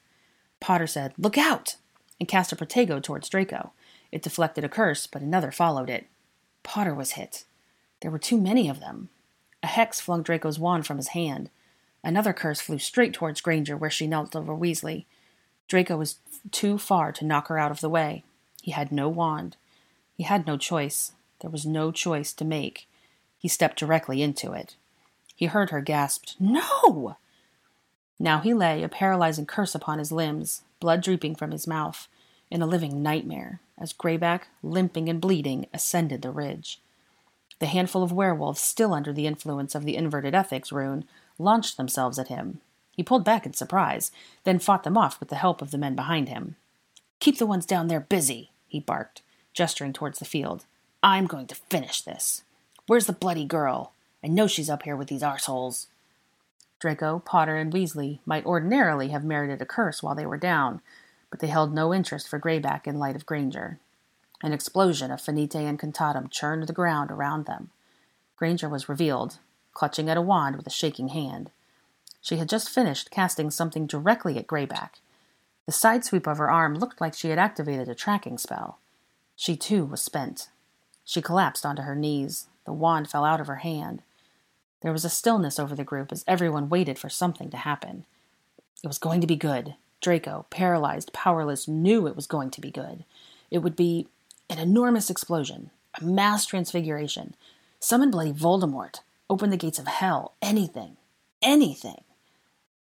Potter said, "Look out!" and cast a Protego towards Draco. It deflected a curse, but another followed it. Potter was hit. There were too many of them. A hex flung Draco's wand from his hand. Another curse flew straight towards Granger, where she knelt over Weasley. Draco was too far to knock her out of the way. He had no wand. He had no choice. There was no choice to make. He stepped directly into it. He heard her gasp, "No!" Now he lay, a paralyzing curse upon his limbs, blood drooping from his mouth, in a living nightmare, as Greyback, limping and bleeding, ascended the ridge. The handful of werewolves, still under the influence of the inverted ethics rune, launched themselves at him. He pulled back in surprise, then fought them off with the help of the men behind him. "Keep the ones down there busy," he barked, gesturing towards the field. "I'm going to finish this. Where's the bloody girl? I know she's up here with these arseholes." Draco, Potter, and Weasley might ordinarily have merited a curse while they were down, but they held no interest for Greyback in light of Granger. An explosion of Finite and Cantatum churned the ground around them. Granger was revealed, clutching at a wand with a shaking hand. She had just finished casting something directly at Greyback. The side sweep of her arm looked like she had activated a tracking spell. She, too, was spent. She collapsed onto her knees. The wand fell out of her hand. There was a stillness over the group as everyone waited for something to happen. It was going to be good. Draco, paralyzed, powerless, knew it was going to be good. It would be an enormous explosion, a mass transfiguration, summon bloody Voldemort, open the gates of hell, anything, anything.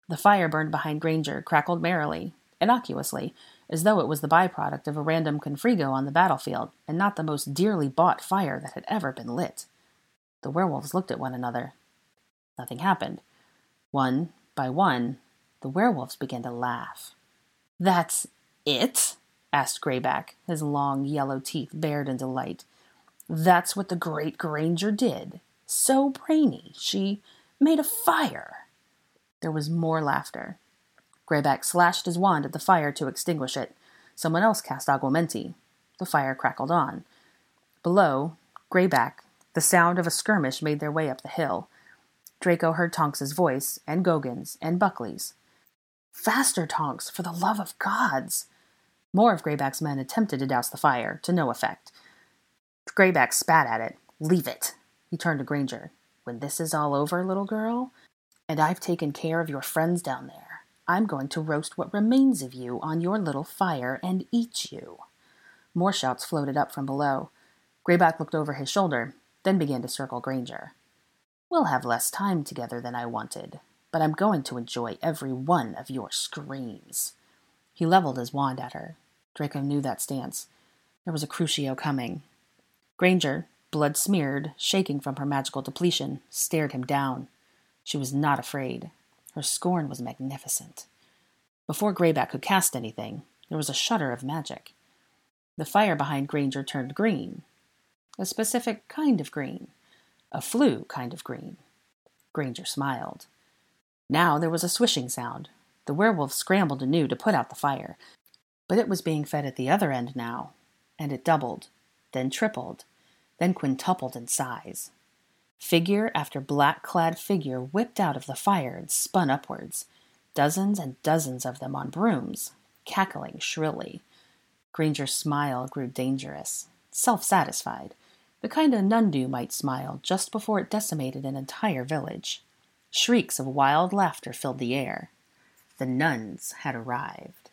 The fire burned behind Granger crackled merrily, innocuously, as though it was the byproduct of a random Confrigo on the battlefield and not the most dearly bought fire that had ever been lit. The werewolves looked at one another. Nothing happened. One by one, the werewolves began to laugh. "That's it?" asked Greyback, his long yellow teeth bared in delight. "That's what the great Granger did. So brainy, she made a fire." There was more laughter. Greyback slashed his wand at the fire to extinguish it. Someone else cast Aguamenti. The fire crackled on. Below, Greyback, the sound of a skirmish made their way up the hill. Draco heard Tonks's voice, and Gogan's, and Buckley's. "Faster, Tonks, for the love of gods!" More of Greyback's men attempted to douse the fire, to no effect. Greyback spat at it. "Leave it." He turned to Granger. "When this is all over, little girl, and I've taken care of your friends down there, I'm going to roast what remains of you on your little fire and eat you." More shouts floated up from below. Greyback looked over his shoulder, then began to circle Granger. "We'll have less time together than I wanted, but I'm going to enjoy every one of your screams." He leveled his wand at her. Draco knew that stance. There was a Crucio coming. Granger, blood-smeared, shaking from her magical depletion, stared him down. She was not afraid. Her scorn was magnificent. Before Greyback could cast anything, there was a shudder of magic. The fire behind Granger turned green. A specific kind of green. A flue kind of green. Granger smiled. Now there was a swishing sound. The werewolf scrambled anew to put out the fire. But it was being fed at the other end now, and it doubled, then tripled, then quintupled in size. Figure after black-clad figure whipped out of the fire and spun upwards, dozens and dozens of them on brooms, cackling shrilly. Granger's smile grew dangerous, self-satisfied, the kind a nun-do might smile just before it decimated an entire village. Shrieks of wild laughter filled the air. The nuns had arrived.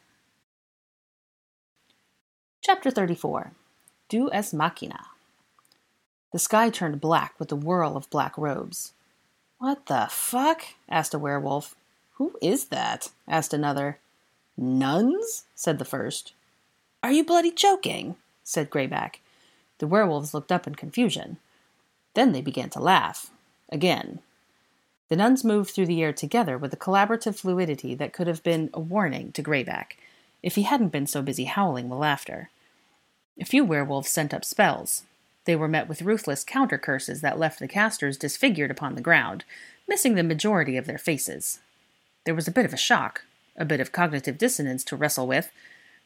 Chapter 34. Deus Ex Machina. The sky turned black with the whirl of black robes. "What the fuck?" asked a werewolf. "Who is that?" asked another. "Nuns?" said the first. "Are you bloody joking?" said Greyback. The werewolves looked up in confusion. Then they began to laugh. Again. The nuns moved through the air together with a collaborative fluidity that could have been a warning to Greyback, if he hadn't been so busy howling with laughter. A few werewolves sent up spells. They were met with ruthless counter-curses that left the casters disfigured upon the ground, missing the majority of their faces. There was a bit of a shock, a bit of cognitive dissonance to wrestle with.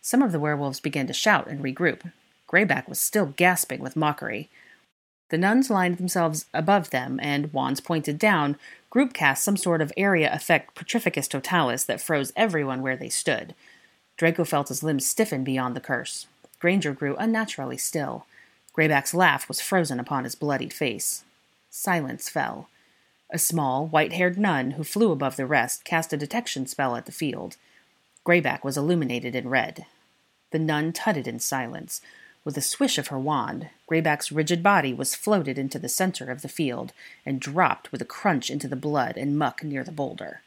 Some of the werewolves began to shout and regroup. Greyback was still gasping with mockery. The nuns lined themselves above them, and, wands pointed down, group cast some sort of area effect Petrificus Totalis that froze everyone where they stood. Draco felt his limbs stiffen beyond the curse. Granger grew unnaturally still. Greyback's laugh was frozen upon his bloodied face. Silence fell. A small, white-haired nun who flew above the rest cast a detection spell at the field. Greyback was illuminated in red. The nun tutted in silence. With a swish of her wand, Greyback's rigid body was floated into the center of the field and dropped with a crunch into the blood and muck near the boulder.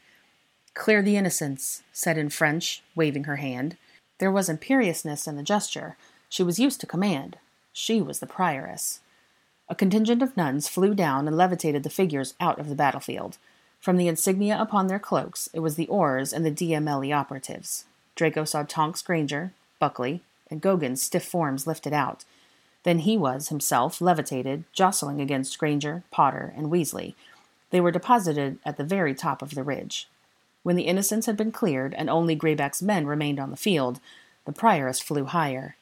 "Clear the innocents," said in French, waving her hand. There was imperiousness in the gesture. She was used to command. She was the prioress. A contingent of nuns flew down and levitated the figures out of the battlefield. From the insignia upon their cloaks, it was the oars and the DMLE operatives. Draco saw Tonks Granger, Buckley, and Gogan's stiff forms lifted out. Then he was, himself, levitated, jostling against Granger, Potter, and Weasley. They were deposited at the very top of the ridge. When the innocents had been cleared, and only Greyback's men remained on the field, the prioress flew higher.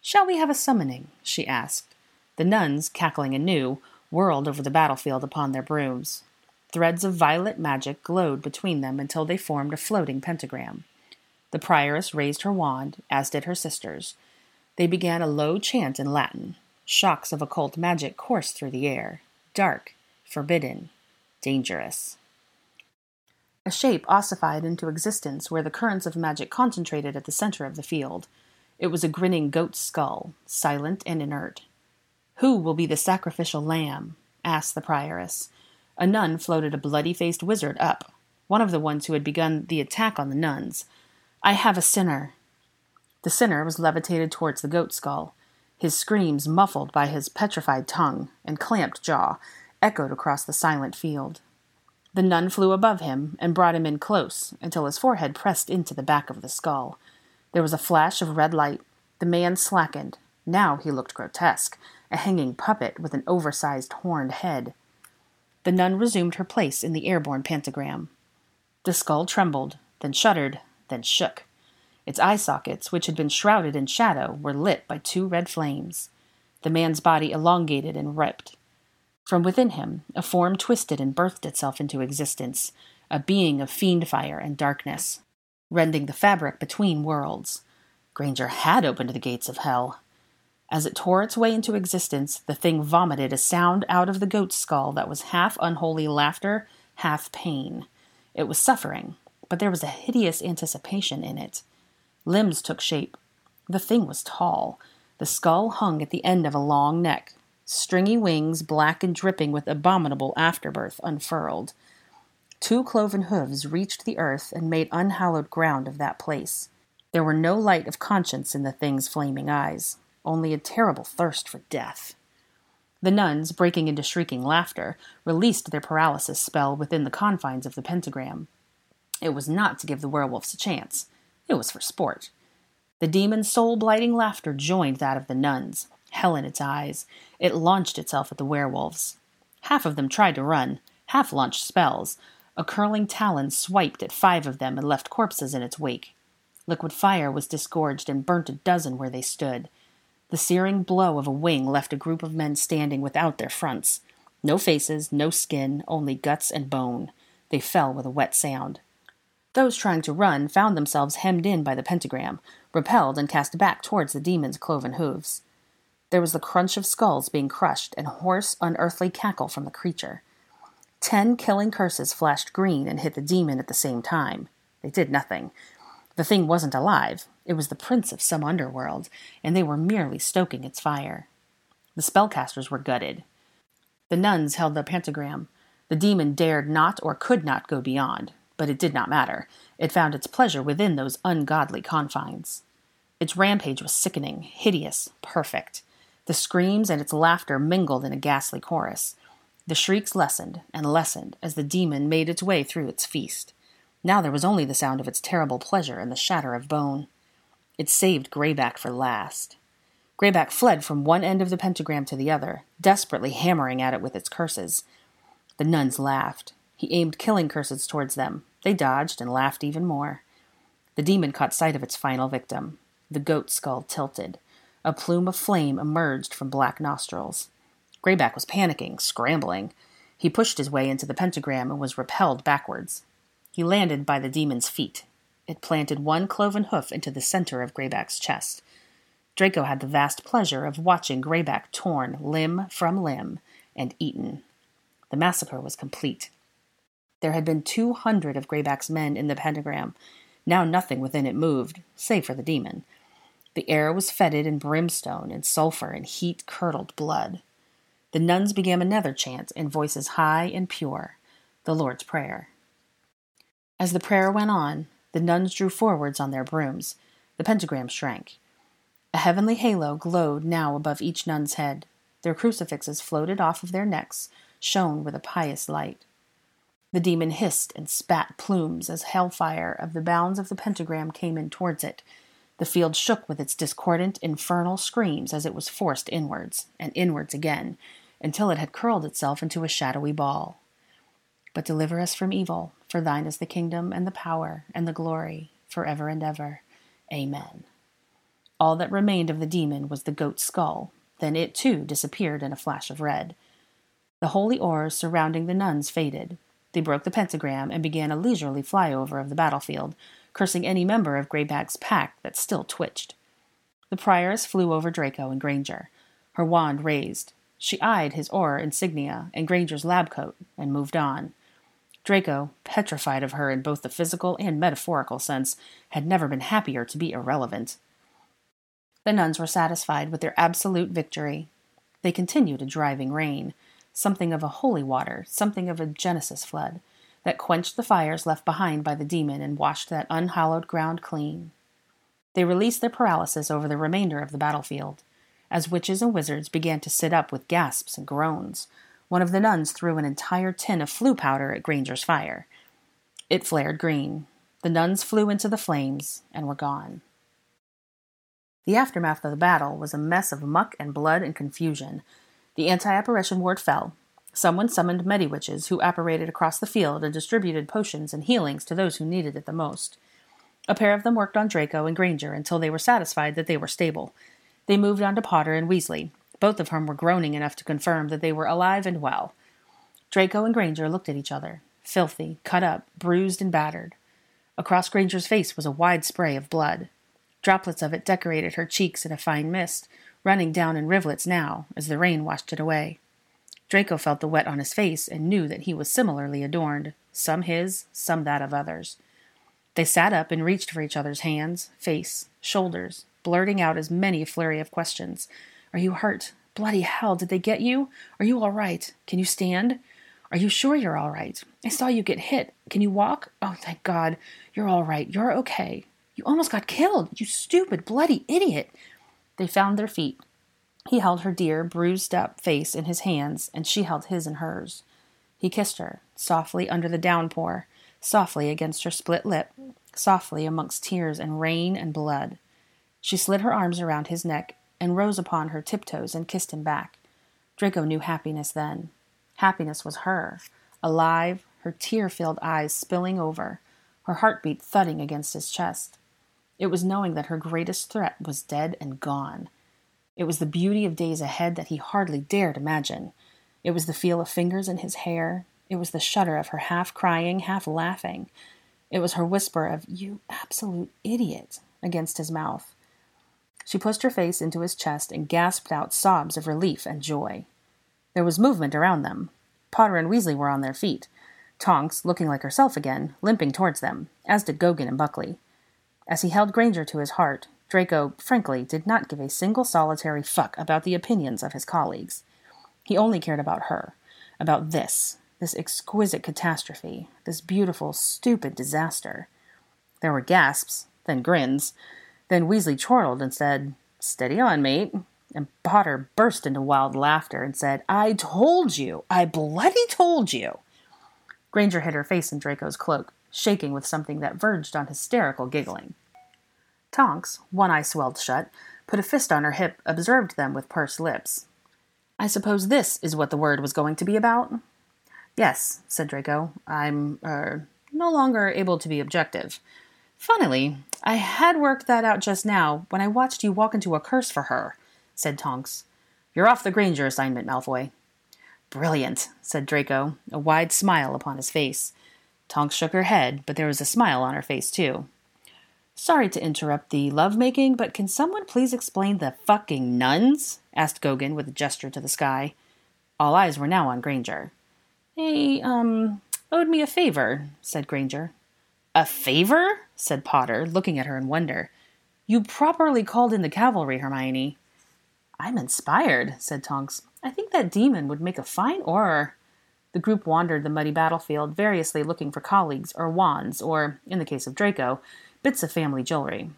"Shall we have a summoning?" she asked. The nuns, cackling anew, whirled over the battlefield upon their brooms. Threads of violet magic glowed between them until they formed a floating pentagram. The prioress raised her wand, as did her sisters. They began a low chant in Latin. Shocks of occult magic coursed through the air. Dark, forbidden, dangerous. A shape ossified into existence where the currents of magic concentrated at the center of the field. It was a grinning goat's skull, silent and inert. "Who will be the sacrificial lamb?" asked the prioress. A nun floated a bloody-faced wizard up, one of the ones who had begun the attack on the nuns. "I have a sinner." The sinner was levitated towards the goat skull. His screams, muffled by his petrified tongue and clamped jaw, echoed across the silent field. The nun flew above him and brought him in close until his forehead pressed into the back of the skull. There was a flash of red light. The man slackened. Now he looked grotesque, a hanging puppet with an oversized horned head. The nun resumed her place in the airborne pentagram. The skull trembled, then shuddered, then shook. Its eye sockets, which had been shrouded in shadow, were lit by two red flames. The man's body elongated and ripped. From within him, a form twisted and birthed itself into existence, a being of fiend fire and darkness, rending the fabric between worlds. Granger had opened the gates of hell. As it tore its way into existence, the thing vomited a sound out of the goat's skull that was half unholy laughter, half pain. It was suffering, but there was a hideous anticipation in it. Limbs took shape. The thing was tall. The skull hung at the end of a long neck. Stringy wings, black and dripping with abominable afterbirth, unfurled. Two cloven hooves reached the earth and made unhallowed ground of that place. There were no light of conscience in the thing's flaming eyes, only a terrible thirst for death. The nuns, breaking into shrieking laughter, released their paralysis spell within the confines of the pentagram. It was not to give the werewolves a chance. It was for sport. The demon's soul-blighting laughter joined that of the nuns, hell in its eyes. It launched itself at the werewolves. Half of them tried to run, half launched spells. A curling talon swiped at 5 of them and left corpses in its wake. Liquid fire was disgorged and burnt a dozen where they stood. The searing blow of a wing left a group of men standing without their fronts. No faces, no skin, only guts and bone. They fell with a wet sound. Those trying to run found themselves hemmed in by the pentagram, repelled and cast back towards the demon's cloven hooves. There was the crunch of skulls being crushed and hoarse, unearthly cackle from the creature. 10 killing curses flashed green and hit the demon at the same time. They did nothing. The thing wasn't alive. It was the prince of some underworld, and they were merely stoking its fire. The spellcasters were gutted. The nuns held the pentagram. The demon dared not or could not go beyond, but it did not matter. It found its pleasure within those ungodly confines. Its rampage was sickening, hideous, perfect. The screams and its laughter mingled in a ghastly chorus. The shrieks lessened and lessened as the demon made its way through its feast. Now there was only the sound of its terrible pleasure and the shatter of bone. It saved Greyback for last. Greyback fled from one end of the pentagram to the other, desperately hammering at it with its curses. The nuns laughed. He aimed killing curses towards them. They dodged and laughed even more. The demon caught sight of its final victim. The goat skull tilted. A plume of flame emerged from black nostrils. Greyback was panicking, scrambling. He pushed his way into the pentagram and was repelled backwards. He landed by the demon's feet. It planted one cloven hoof into the center of Greyback's chest. Draco had the vast pleasure of watching Greyback torn limb from limb and eaten. The massacre was complete. There had been 200 of Greyback's men in the pentagram. Now nothing within it moved, save for the demon. The air was fetid in brimstone and sulfur and heat-curdled blood. The nuns began another chant in voices high and pure, the Lord's Prayer. As the prayer went on, the nuns drew forwards on their brooms. The pentagram shrank. A heavenly halo glowed now above each nun's head. Their crucifixes floated off of their necks, shone with a pious light. The demon hissed and spat plumes as hellfire of the bounds of the pentagram came in towards it. The field shook with its discordant, infernal screams as it was forced inwards, and inwards again, until it had curled itself into a shadowy ball. But deliver us from evil, for thine is the kingdom and the power and the glory, forever and ever. Amen. All that remained of the demon was the goat's skull. Then it, too, disappeared in a flash of red. The holy oars surrounding the nuns faded. They broke the pentagram and began a leisurely flyover of the battlefield, cursing any member of Greyback's pack that still twitched. The prioress flew over Draco and Granger, her wand raised. She eyed his aura insignia and Granger's lab coat and moved on. Draco, petrified of her in both the physical and metaphorical sense, had never been happier to be irrelevant. The nuns were satisfied with their absolute victory. They continued a driving rain, something of a holy water, something of a Genesis flood, that quenched the fires left behind by the demon and washed that unhallowed ground clean. They released their paralysis over the remainder of the battlefield, as witches and wizards began to sit up with gasps and groans. One of the nuns threw an entire tin of flue powder at Granger's fire. It flared green. The nuns flew into the flames and were gone. The aftermath of the battle was a mess of muck and blood and confusion. The anti-apparition ward fell. Someone summoned medi-witches who apparated across the field and distributed potions and healings to those who needed it the most. A pair of them worked on Draco and Granger until they were satisfied that they were stable. They moved on to Potter and Weasley, both of whom were groaning enough to confirm that they were alive and well. Draco and Granger looked at each other, filthy, cut up, bruised and battered. Across Granger's face was a wide spray of blood. Droplets of it decorated her cheeks in a fine mist, running down in rivulets now, as the rain washed it away. Draco felt the wet on his face and knew that he was similarly adorned, some his, some that of others. They sat up and reached for each other's hands, face, shoulders, blurting out as many a flurry of questions. Are you hurt? Bloody hell, did they get you? Are you all right? Can you stand? Are you sure you're all right? I saw you get hit. Can you walk? Oh, thank God. You're all right. You're okay. You almost got killed, you stupid, bloody idiot. They found their feet. He held her dear, bruised-up face in his hands, and she held his in hers. He kissed her, softly under the downpour, softly against her split lip, softly amongst tears and rain and blood. She slid her arms around his neck and rose upon her tiptoes and kissed him back. Draco knew happiness then. Happiness was her, alive, her tear-filled eyes spilling over, her heartbeat thudding against his chest. It was knowing that her greatest threat was dead and gone. It was the beauty of days ahead that he hardly dared imagine. It was the feel of fingers in his hair. It was the shudder of her half-crying, half-laughing. It was her whisper of, "You absolute idiot," against his mouth. She pushed her face into his chest and gasped out sobs of relief and joy. There was movement around them. Potter and Weasley were on their feet. Tonks, looking like herself again, limping towards them, as did Gogan and Buckley. As he held Granger to his heart, Draco, frankly, did not give a single solitary fuck about the opinions of his colleagues. He only cared about her, about this exquisite catastrophe, this beautiful, stupid disaster. There were gasps, then grins, then Weasley chortled and said, "Steady on, mate," and Potter burst into wild laughter and said, "I told you! I bloody told you!" Granger hid her face in Draco's cloak, shaking with something that verged on hysterical giggling. Tonks, one eye swelled shut, put a fist on her hip, observed them with pursed lips. "I suppose this is what the word was going to be about?" "Yes," said Draco. "I'm, no longer able to be objective. Funnily, I had worked that out just now when I watched you walk into a curse for her," said Tonks. "You're off the Granger assignment, Malfoy." "Brilliant," said Draco, a wide smile upon his face. Tonks shook her head, but there was a smile on her face, too. "Sorry to interrupt the love-making, but can someone please explain the fucking nuns?" asked Gogan with a gesture to the sky. All eyes were now on Granger. "They, owed me a favor," said Granger. "A favor?" said Potter, looking at her in wonder. "You properly called in the cavalry, Hermione." "I'm inspired," said Tonks. "I think that demon would make a fine auror." The group wandered the muddy battlefield, variously looking for colleagues or wands, or, in the case of Draco, bits of family jewelry.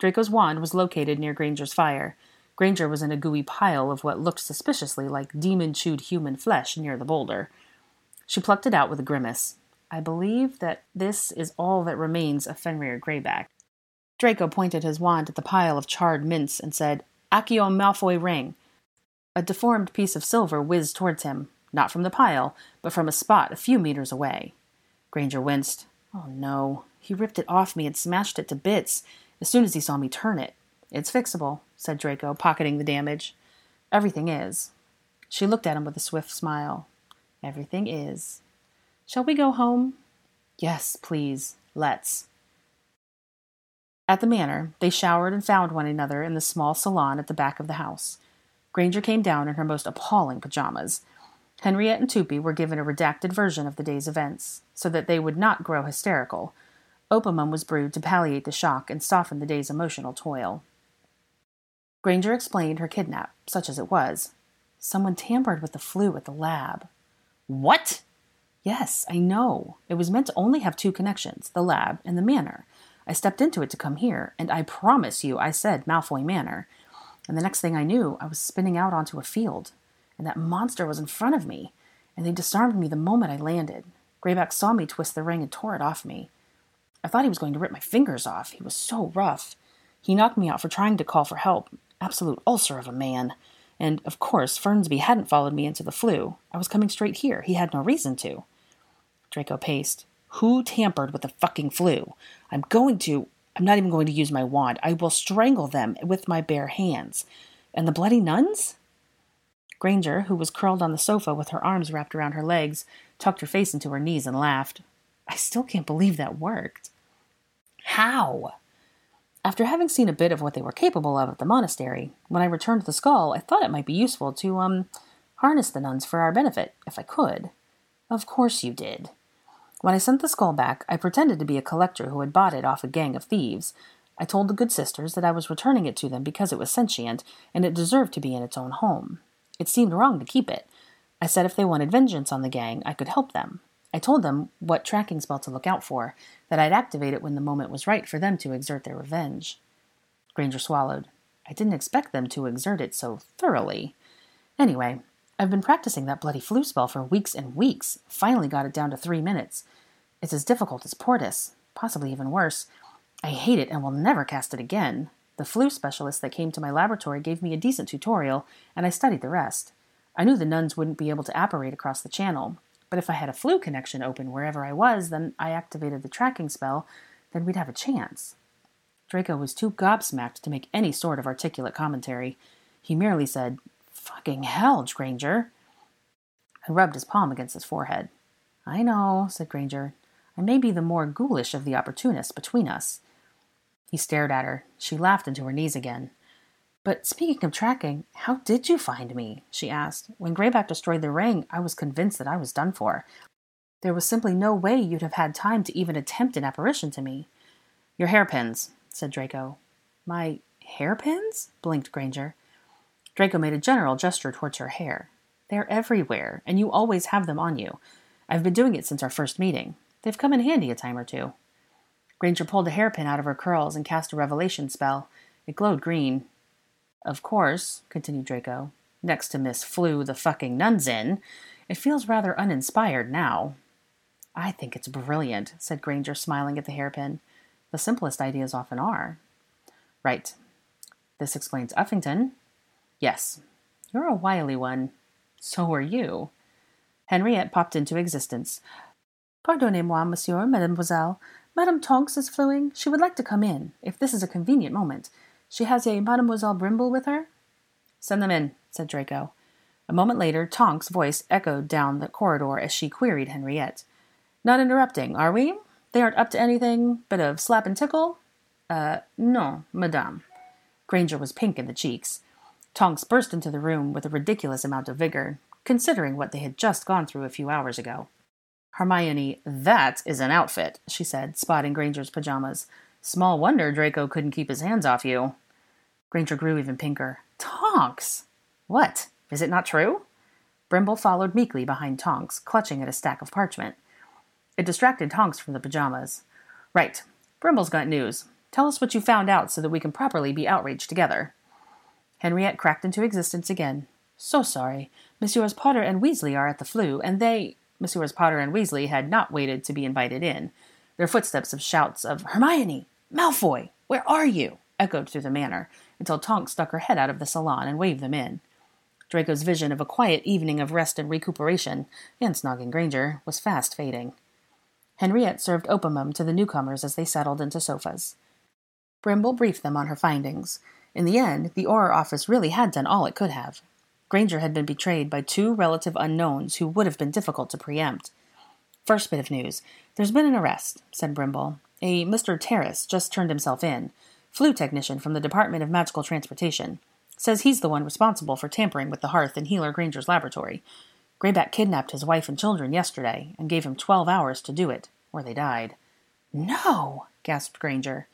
Draco's wand was located near Granger's fire. Granger was in a gooey pile of what looked suspiciously like demon-chewed human flesh near the boulder. She plucked it out with a grimace. "I believe that this is all that remains of Fenrir Greyback." Draco pointed his wand at the pile of charred mints and said, "Accio Malfoy ring." A deformed piece of silver whizzed towards him, not from the pile, but from a spot a few meters away. Granger winced. "Oh, no. He ripped it off me and smashed it to bits as soon as he saw me turn it." "It's fixable," said Draco, pocketing the damage. "Everything is." She looked at him with a swift smile. "Everything is. Shall we go home?" "Yes, please. Let's." At the manor, they showered and found one another in the small salon at the back of the house. Granger came down in her most appalling pajamas. Henriette and Tupi were given a redacted version of the day's events, so that they would not grow hysterical. Opimum was brewed to palliate the shock and soften the day's emotional toil. Granger explained her kidnap, such as it was. "Someone tampered with the flu at the lab." "What?" "Yes, I know. It was meant to only have two connections, the lab and the manor. I stepped into it to come here, and I promise you I said Malfoy Manor. And the next thing I knew, I was spinning out onto a field, and that monster was in front of me, and they disarmed me the moment I landed. Greyback saw me twist the ring and tore it off me. I thought he was going to rip my fingers off. He was so rough. He knocked me out for trying to call for help. Absolute ulcer of a man. And, of course, Fernsby hadn't followed me into the flu. I was coming straight here. He had no reason to." Draco paced. "Who tampered with the fucking flu? I'm not even going to use my wand. I will strangle them with my bare hands. And the bloody nuns?" Granger, who was curled on the sofa with her arms wrapped around her legs, tucked her face into her knees and laughed. "I still can't believe that worked." "How?" After having seen a bit of what they were capable of at the monastery, when I returned to the skull, I thought it might be useful to, harness the nuns for our benefit, if I could. Of course you did. When I sent the skull back, I pretended to be a collector who had bought it off a gang of thieves. I told the good sisters that I was returning it to them because it was sentient, and it deserved to be in its own home. It seemed wrong to keep it. I said if they wanted vengeance on the gang, I could help them. I told them what tracking spell to look out for, that I'd activate it when the moment was right for them to exert their revenge. Granger swallowed. I didn't expect them to exert it so thoroughly. Anyway, I've been practicing that bloody flu spell for weeks and weeks. Finally got it down to 3 minutes. It's as difficult as Portus, possibly even worse. I hate it and will never cast it again. The flu specialist that came to my laboratory gave me a decent tutorial, and I studied the rest. I knew the nuns wouldn't be able to apparate across the channel. But if I had a flu connection open wherever I was, then I activated the tracking spell, then we'd have a chance. Draco was too gobsmacked to make any sort of articulate commentary. He merely said, "Fucking hell, Granger." I rubbed his palm against his forehead. "I know," said Granger. "I may be the more ghoulish of the opportunists between us." He stared at her. She laughed into her knees again. "But speaking of tracking, how did you find me?" she asked. "When Greyback destroyed the ring, I was convinced that I was done for. There was simply no way you'd have had time to even attempt an apparition to me." "Your hairpins," said Draco. "My hairpins?" blinked Granger. Draco made a general gesture towards her hair. "They're everywhere, and you always have them on you. I've been doing it since our first meeting. They've come in handy a time or two." Granger pulled a hairpin out of her curls and cast a revelation spell. It glowed green. "Of course," continued Draco, "next to Miss Flew the fucking nuns in, it feels rather uninspired now." "I think it's brilliant," said Granger, smiling at the hairpin. "The simplest ideas often are." "Right. This explains Uffington." "Yes. You're a wily one." "So are you." Henriette popped into existence. "Pardonnez-moi, monsieur, mademoiselle. Madame Tonks is fluing. She would like to come in, if this is a convenient moment. She has a Mademoiselle Brimble with her?" "Send them in," said Draco. A moment later, Tonks' voice echoed down the corridor as she queried Henriette. "Not interrupting, are we? They aren't up to anything? Bit of slap and tickle?" No, madame." Granger was pink in the cheeks. Tonks burst into the room with a ridiculous amount of vigor, considering what they had just gone through a few hours ago. "Hermione, that is an outfit," she said, spotting Granger's pajamas. "Small wonder Draco couldn't keep his hands off you." Granger grew even pinker. "Tonks!" "What? Is it not true?" Brimble followed meekly behind Tonks, clutching at a stack of parchment. It distracted Tonks from the pajamas. "Right. Brimble's got news. Tell us what you found out so that we can properly be outraged together." Henriette cracked into existence again. "So sorry. Messieurs Potter and Weasley are at the flu, and they—" Messieurs Potter and Weasley had not waited to be invited in. Their footsteps of shouts of "Hermione! Malfoy! Where are you?" echoed through the manor, until Tonks stuck her head out of the salon and waved them in. Draco's vision of a quiet evening of rest and recuperation, and snogging Granger, was fast fading. Henriette served opimum to the newcomers as they settled into sofas. Brimble briefed them on her findings. In the end, the Auror office really had done all it could have. Granger had been betrayed by two relative unknowns who would have been difficult to preempt. "First bit of news. There's been an arrest," said Brimble. "A Mr. Terrace just turned himself in. Flu technician from the Department of Magical Transportation. Says he's the one responsible for tampering with the hearth in Healer Granger's laboratory. Greyback kidnapped his wife and children yesterday and gave him 12 hours to do it, or they died." "No!" gasped Granger.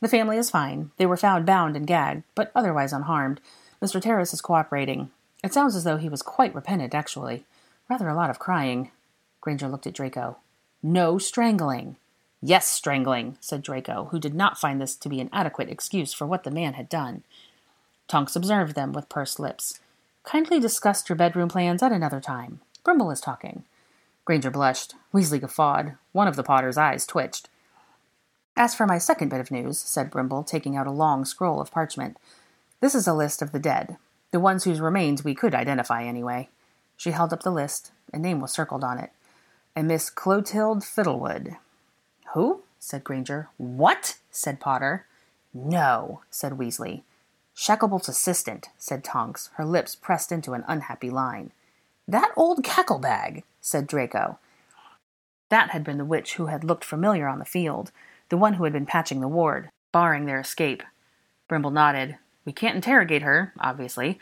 "The family is fine. They were found bound and gagged, but otherwise unharmed. Mr. Terrace is cooperating. It sounds as though he was quite repentant, actually. Rather a lot of crying." Granger looked at Draco. "No strangling." "Yes, strangling," said Draco, who did not find this to be an adequate excuse for what the man had done. Tonks observed them with pursed lips. "Kindly discuss your bedroom plans at another time. Brimble is talking." Granger blushed. Weasley guffawed. One of the Potter's eyes twitched. "As for my second bit of news," said Brimble, taking out a long scroll of parchment, "this is a list of the dead, the ones whose remains we could identify anyway." She held up the list. A name was circled on it. "A Miss Clotilde Fiddlewood." "Who?" said Granger. "What?" said Potter. "No," said Weasley. "Shacklebolt's assistant," said Tonks, her lips pressed into an unhappy line. "That old cacklebag," said Draco. That had been the witch who had looked familiar on the field, the one who had been patching the ward. barring their escape. Brimble nodded. We can't interrogate her, obviously,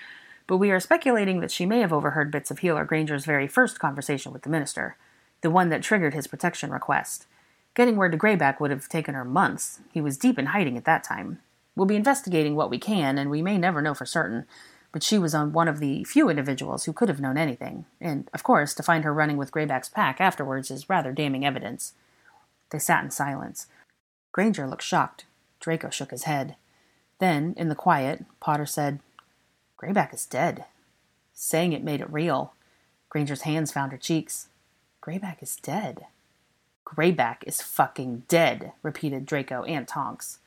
but we are speculating that she may have overheard bits of Healer Granger's very first conversation with the minister, the one that triggered his protection request. Getting word to Greyback would have taken her months. He was deep in hiding at that time. We'll be investigating what we can, and we may never know for certain, but she was one of the few individuals who could have known anything, and, of course, to find her running with Greyback's pack afterwards is rather damning evidence. They sat in silence. Granger looked shocked. Draco shook his head. Then, in the quiet, Potter said, Greyback is dead. Saying it made it real. Granger's hands found her cheeks. Greyback is dead. Greyback is fucking dead, repeated Draco and Tonks.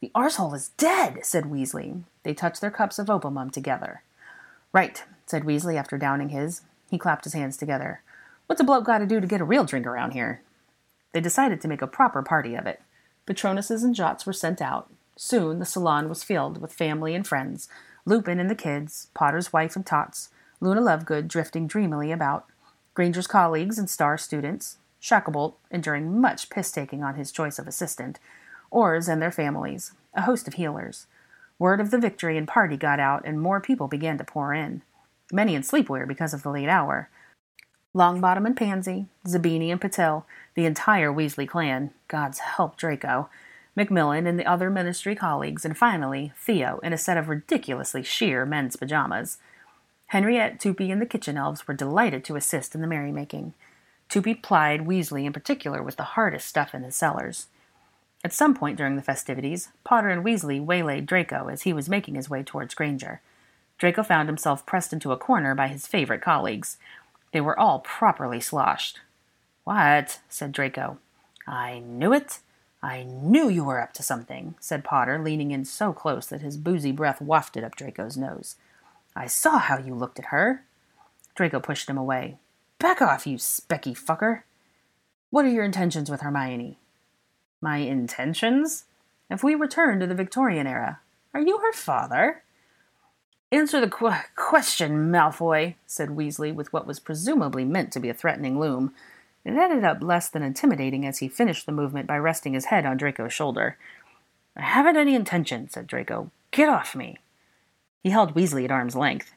The arsehole is dead, said Weasley. They touched their cups of opimum together. Right, said Weasley after downing his. He clapped his hands together. What's a bloke got to do to get a real drink around here? They decided to make a proper party of it. Patronuses and Jots were sent out. Soon the salon was filled with family and friends, Lupin and the kids, Potter's wife and Tots, Luna Lovegood drifting dreamily about, Granger's colleagues and star students, Shacklebolt enduring much piss-taking on his choice of assistant, Ors and their families, a host of healers. Word of the victory and party got out, and more people began to pour in, many in sleepwear because of the late hour. Longbottom and Pansy, Zabini and Patel, the entire Weasley clan, God's help Draco, Macmillan and the other ministry colleagues, and finally, Theo in a set of ridiculously sheer men's pajamas. Henriette, Tupi, and the kitchen elves were delighted to assist in the merrymaking. Tupi plied Weasley in particular with the hardest stuff in his cellars. At some point during the festivities, Potter and Weasley waylaid Draco as he was making his way towards Granger. Draco found himself pressed into a corner by his favorite colleagues. They were all properly sloshed. "What?" said Draco. "I knew it. I knew you were up to something," said Potter, leaning in so close that his boozy breath wafted up Draco's nose. "I saw how you looked at her." Draco pushed him away. "Back off, you specky fucker. What are your intentions with Hermione?" "My intentions? If we return to the Victorian era, are you her father?" "Answer the question, Malfoy," said Weasley with what was presumably meant to be a threatening loom. It ended up less than intimidating as he finished the movement by resting his head on Draco's shoulder. "I haven't any intention," said Draco. "Get off me." He held Weasley at arm's length.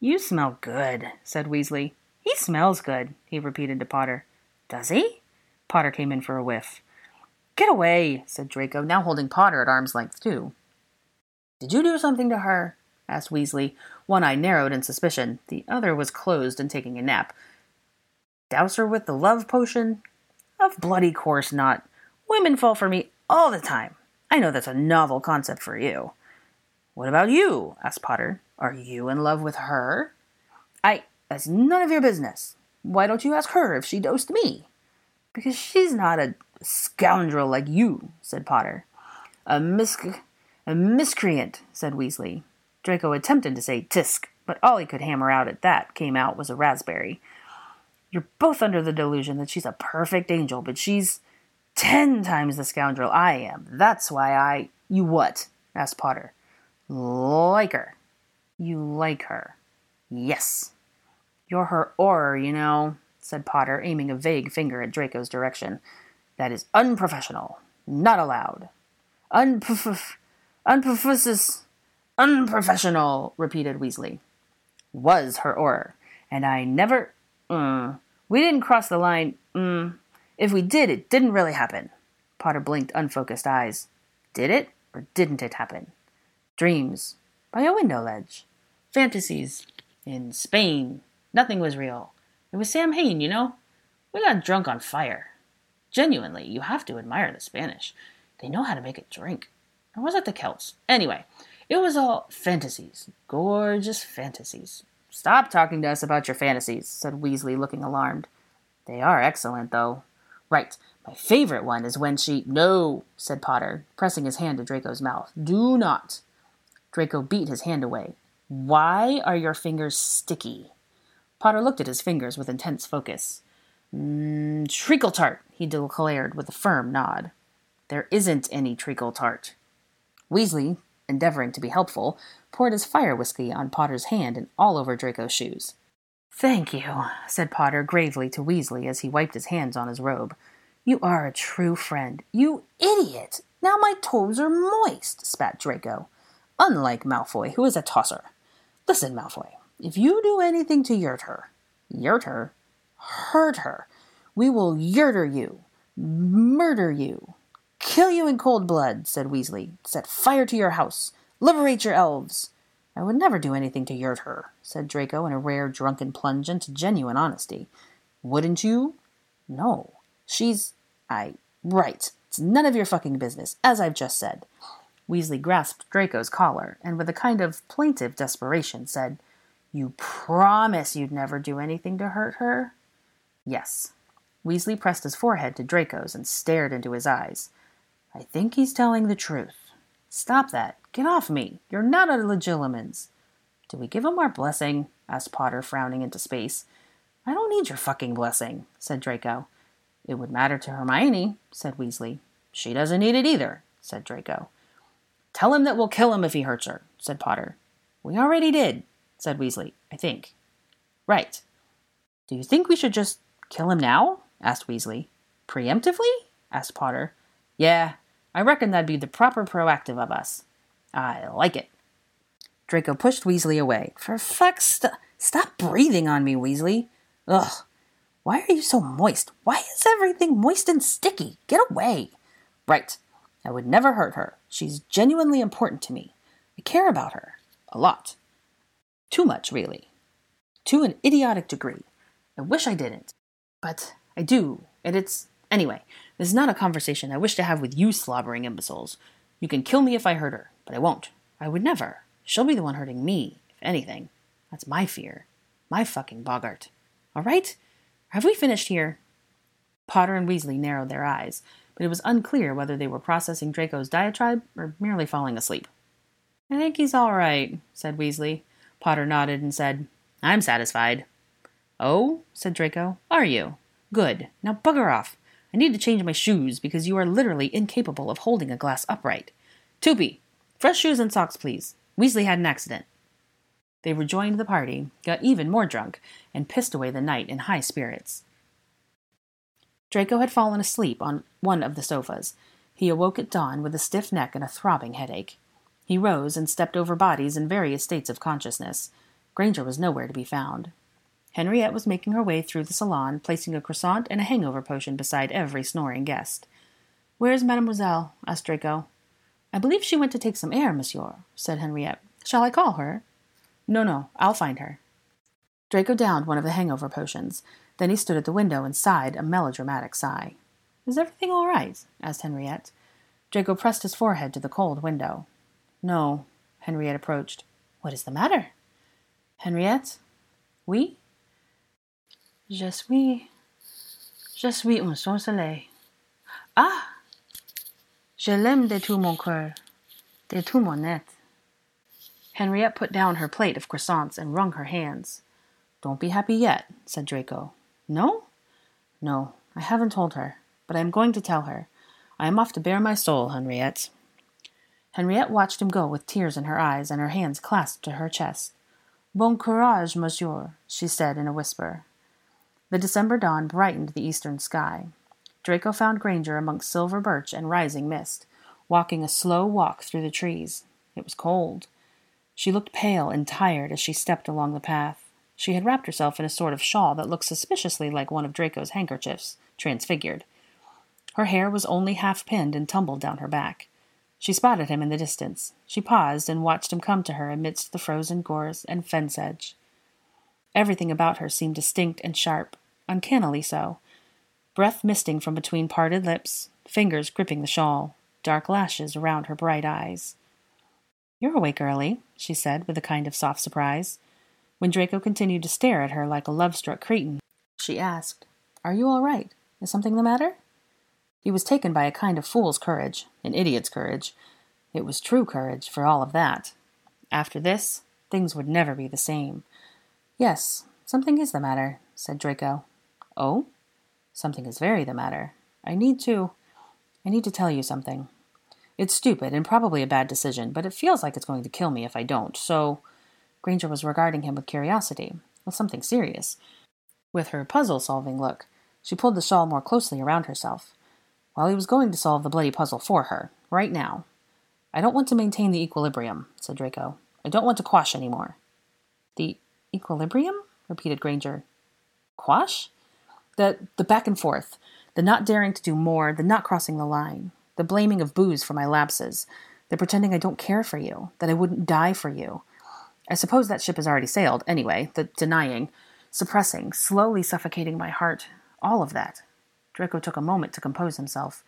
"You smell good," said Weasley. "He smells good," he repeated to Potter. "Does he?" Potter came in for a whiff. "Get away," said Draco, now holding Potter at arm's length too. "Did you do something to her?" asked Weasley, one eye narrowed in suspicion. The other was closed and taking a nap. "Douse her with the love potion?" "Of bloody course not. Women fall for me all the time. I know that's a novel concept for you." "What about you?" asked Potter. "Are you in love with her?" That's none of your business. Why don't you ask her if she dosed me?" "Because she's not a scoundrel like you," said Potter. "A miscreant," said Weasley. Draco attempted to say "tisk," but all he could hammer out at that came out was a raspberry. "You're both under the delusion that she's a perfect angel, but she's 10 times the scoundrel I am. That's why I—" "You what?" asked Potter. "Like her." "You like her?" "Yes." "You're her aura, you know," said Potter, aiming a vague finger at Draco's direction. "That is unprofessional. Not allowed." Unprofessional, repeated Weasley. "Was her aura, and I never—" "We didn't cross the line. If we did, it didn't really happen." Potter blinked unfocused eyes. "Did it, or didn't it happen?" "Dreams. By a window ledge. Fantasies. In Spain. Nothing was real. It was Sam Hain, you know? We got drunk on fire. Genuinely, you have to admire the Spanish. They know how to make it drink. Or was it the Celts? Anyway, it was all fantasies. Gorgeous fantasies." "Stop talking to us about your fantasies," said Weasley, looking alarmed. "They are excellent, though." "Right. My favorite one is when she—" "No," said Potter, pressing his hand to Draco's mouth. "Do not." Draco beat his hand away. "Why are your fingers sticky?" Potter looked at his fingers with intense focus. "Treacle tart," he declared with a firm nod. "There isn't any treacle tart." Weasley, endeavoring to be helpful, poured his fire whiskey on Potter's hand and all over Draco's shoes. "Thank you," said Potter gravely to Weasley as he wiped his hands on his robe. "You are a true friend." "You idiot! Now my toes are moist, spat Draco, unlike Malfoy, who is a tosser. Listen, Malfoy, if you do anything to hurt her, we will yurter you, murder you, kill you in cold blood, said Weasley. Set fire to your house, liberate your elves. I would never do anything to hurt her, said Draco in a rare drunken plunge into genuine honesty. Wouldn't you? No. Right. It's none of your fucking business, as I've just said. Weasley grasped Draco's collar, and with a kind of plaintive desperation said, You promise you'd never do anything to hurt her? Yes. Weasley pressed his forehead to Draco's and stared into his eyes. I think he's telling the truth. Stop that. Get off me. You're not a legilimens. Do we give him our blessing? Asked Potter, frowning into space. I don't need your fucking blessing, said Draco. It would matter to Hermione, said Weasley. She doesn't need it either, said Draco. Tell him that we'll kill him if he hurts her, said Potter. We already did, said Weasley, I think. Right. Do you think we should just kill him now? Asked Weasley. Preemptively? Asked Potter. Yeah, I reckon that'd be the proper proactive of us. I like it. Draco pushed Weasley away. For fuck's stop breathing on me, Weasley. Ugh, why are you so moist? Why is everything moist and sticky? Get away. Right, I would never hurt her. She's genuinely important to me. I care about her. A lot. Too much, really. To an idiotic degree. I wish I didn't. But I do, and it's... Anyway, this is not a conversation I wish to have with you slobbering imbeciles. You can kill me if I hurt her, but I won't. I would never. She'll be the one hurting me, if anything. That's my fear. My fucking boggart. All right? Have we finished here? Potter and Weasley narrowed their eyes, but it was unclear whether they were processing Draco's diatribe or merely falling asleep. I think he's all right, said Weasley. Potter nodded and said, I'm satisfied. Oh, said Draco. Are you? Good. Now bugger off. I need to change my shoes because you are literally incapable of holding a glass upright. Tupi, fresh shoes and socks, please. Weasley had an accident. They rejoined the party, got even more drunk, and pissed away the night in high spirits. Draco had fallen asleep on one of the sofas. He awoke at dawn with a stiff neck and a throbbing headache. He rose and stepped over bodies in various states of consciousness. Granger was nowhere to be found. Henriette was making her way through the salon, placing a croissant and a hangover potion beside every snoring guest. "'Where's Mademoiselle?' asked Draco. "'I believe she went to take some air, monsieur,' said Henriette. "'Shall I call her?' "'No, I'll find her.' Draco downed one of the hangover potions. Then he stood at the window and sighed a melodramatic sigh. "'Is everything all right?' asked Henriette. Draco pressed his forehead to the cold window. "'No,' Henriette approached. "'What is the matter?' "'Henriette? Oui?' Je suis un sans-soleil. Ah! Je l'aime de tout mon cœur, de tout mon être. Henriette put down her plate of croissants and wrung her hands. Don't be happy yet, said Draco. No? No, I haven't told her, but I am going to tell her. I am off to bare my soul, Henriette. Henriette watched him go with tears in her eyes and her hands clasped to her chest. Bon courage, monsieur, she said in a whisper. The December dawn brightened the eastern sky. Draco found Granger amongst silver birch and rising mist, walking a slow walk through the trees. It was cold. She looked pale and tired as she stepped along the path. She had wrapped herself in a sort of shawl that looked suspiciously like one of Draco's handkerchiefs, transfigured. Her hair was only half pinned and tumbled down her back. She spotted him in the distance. She paused and watched him come to her amidst the frozen gorse and fence edge. Everything about her seemed distinct and sharp, uncannily so. Breath misting from between parted lips, fingers gripping the shawl, dark lashes around her bright eyes. "'You're awake early,' she said, with a kind of soft surprise. When Draco continued to stare at her like a love-struck cretin, she asked, "'Are you all right? Is something the matter?' He was taken by a kind of fool's courage, an idiot's courage. It was true courage, for all of that. After this, things would never be the same. "'Yes, something is the matter,' said Draco. "'Oh? Something is very the matter. I need to tell you something. It's stupid and probably a bad decision, but it feels like it's going to kill me if I don't, so—' Granger was regarding him with curiosity, with something serious. With her puzzle-solving look, she pulled the shawl more closely around herself. While he was going to solve the bloody puzzle for her, right now. I don't want to maintain the equilibrium, said Draco. I don't want to quash anymore. The equilibrium? Repeated Granger. Quash? The back and forth, the not daring to do more, the not crossing the line, the blaming of booze for my lapses, the pretending I don't care for you, that I wouldn't die for you. I suppose that ship has already sailed, anyway, the denying, suppressing, slowly suffocating my heart, all of that. Draco took a moment to compose himself.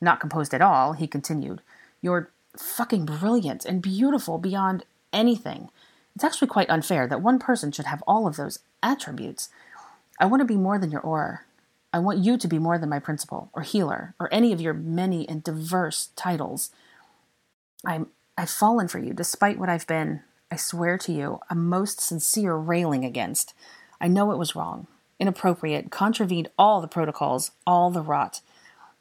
Not composed at all, he continued. You're fucking brilliant and beautiful beyond anything. It's actually quite unfair that one person should have all of those attributes. I want to be more than your aura. I want you to be more than my principal, or healer, or any of your many and diverse titles. I've fallen for you, despite what I've been, I swear to you, a most sincere railing against. I know it was wrong, inappropriate, contravened all the protocols, all the rot.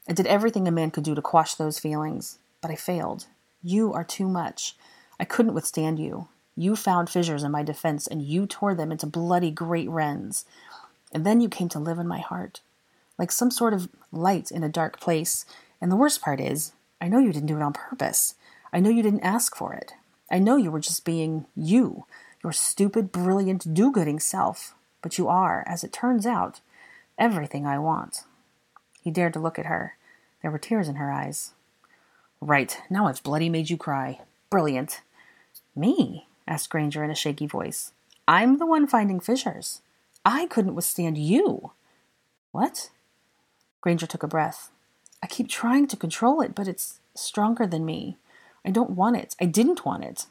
I did everything a man could do to quash those feelings, but I failed. You are too much. I couldn't withstand you. You found fissures in my defense, and you tore them into bloody great rends. And then you came to live in my heart, like some sort of light in a dark place. And the worst part is, I know you didn't do it on purpose. I know you didn't ask for it. I know you were just being you, your stupid, brilliant, do-gooding self. But you are, as it turns out, everything I want. He dared to look at her. There were tears in her eyes. Right, now I've bloody made you cry. Brilliant. Me? Asked Granger in a shaky voice. I'm the one finding fissures. I couldn't withstand you. What? Granger took a breath. I keep trying to control it, but it's stronger than me. I don't want it. I didn't want it.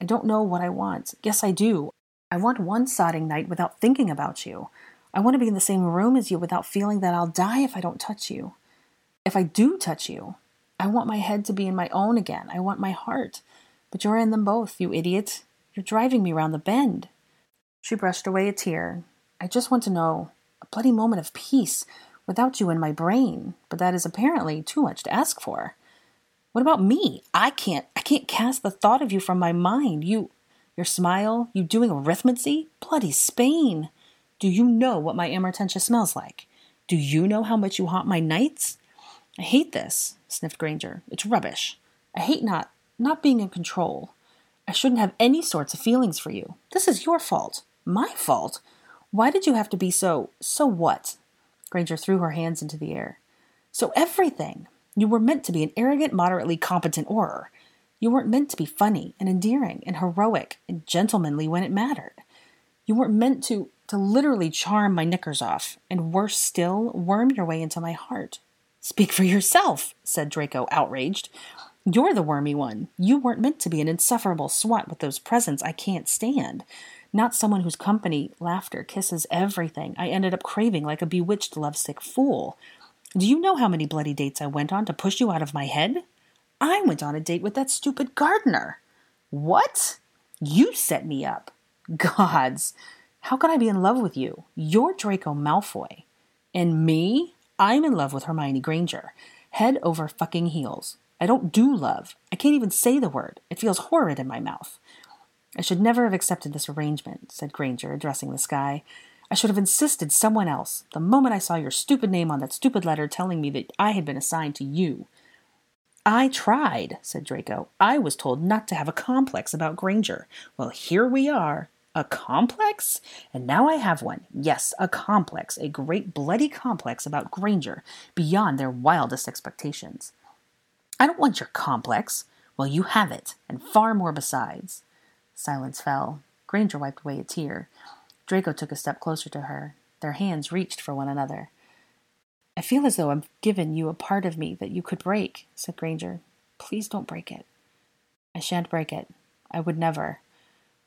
I don't know what I want. Yes, I do. I want one sodding night without thinking about you. I want to be in the same room as you without feeling that I'll die if I don't touch you. If I do touch you, I want my head to be in my own again. I want my heart. But you're in them both, you idiot. You're driving me round the bend. She brushed away a tear. I just want to know a bloody moment of peace without you in my brain, but that is apparently too much to ask for. What about me? I can't cast the thought of you from my mind. Your smile, you doing arithmancy? Bloody Spain. Do you know what my amortentia smells like? Do you know how much you haunt my nights? I hate this, sniffed Granger. It's rubbish. I hate not being in control. I shouldn't have any sorts of feelings for you. This is your fault. My fault. Why did you have to be so what? Granger threw her hands into the air. So everything. You were meant to be an arrogant, moderately competent orer. You weren't meant to be funny and endearing and heroic and gentlemanly when it mattered. You weren't meant to literally charm my knickers off and, worse still, worm your way into my heart. Speak for yourself, said Draco, outraged. You're the wormy one. You weren't meant to be an insufferable swat with those presents I can't stand. Not someone whose company, laughter, kisses, everything I ended up craving like a bewitched, lovesick fool. Do you know how many bloody dates I went on to push you out of my head? I went on a date with that stupid gardener. What? You set me up. Gods, how could I be in love with you? You're Draco Malfoy. And me? I'm in love with Hermione Granger. Head over fucking heels. I don't do love. I can't even say the word. It feels horrid in my mouth. I should never have accepted this arrangement, said Granger, addressing the sky. I should have insisted someone else, the moment I saw your stupid name on that stupid letter telling me that I had been assigned to you. I tried, said Draco. I was told not to have a complex about Granger. Well, here we are. A complex? And now I have one. Yes, a complex. A great bloody complex about Granger, beyond their wildest expectations. I don't want your complex. Well, you have it, and far more besides. Silence fell. Granger wiped away a tear. Draco took a step closer to her. Their hands reached for one another. I feel as though I've given you a part of me that you could break, said Granger. Please don't break it. I shan't break it. I would never.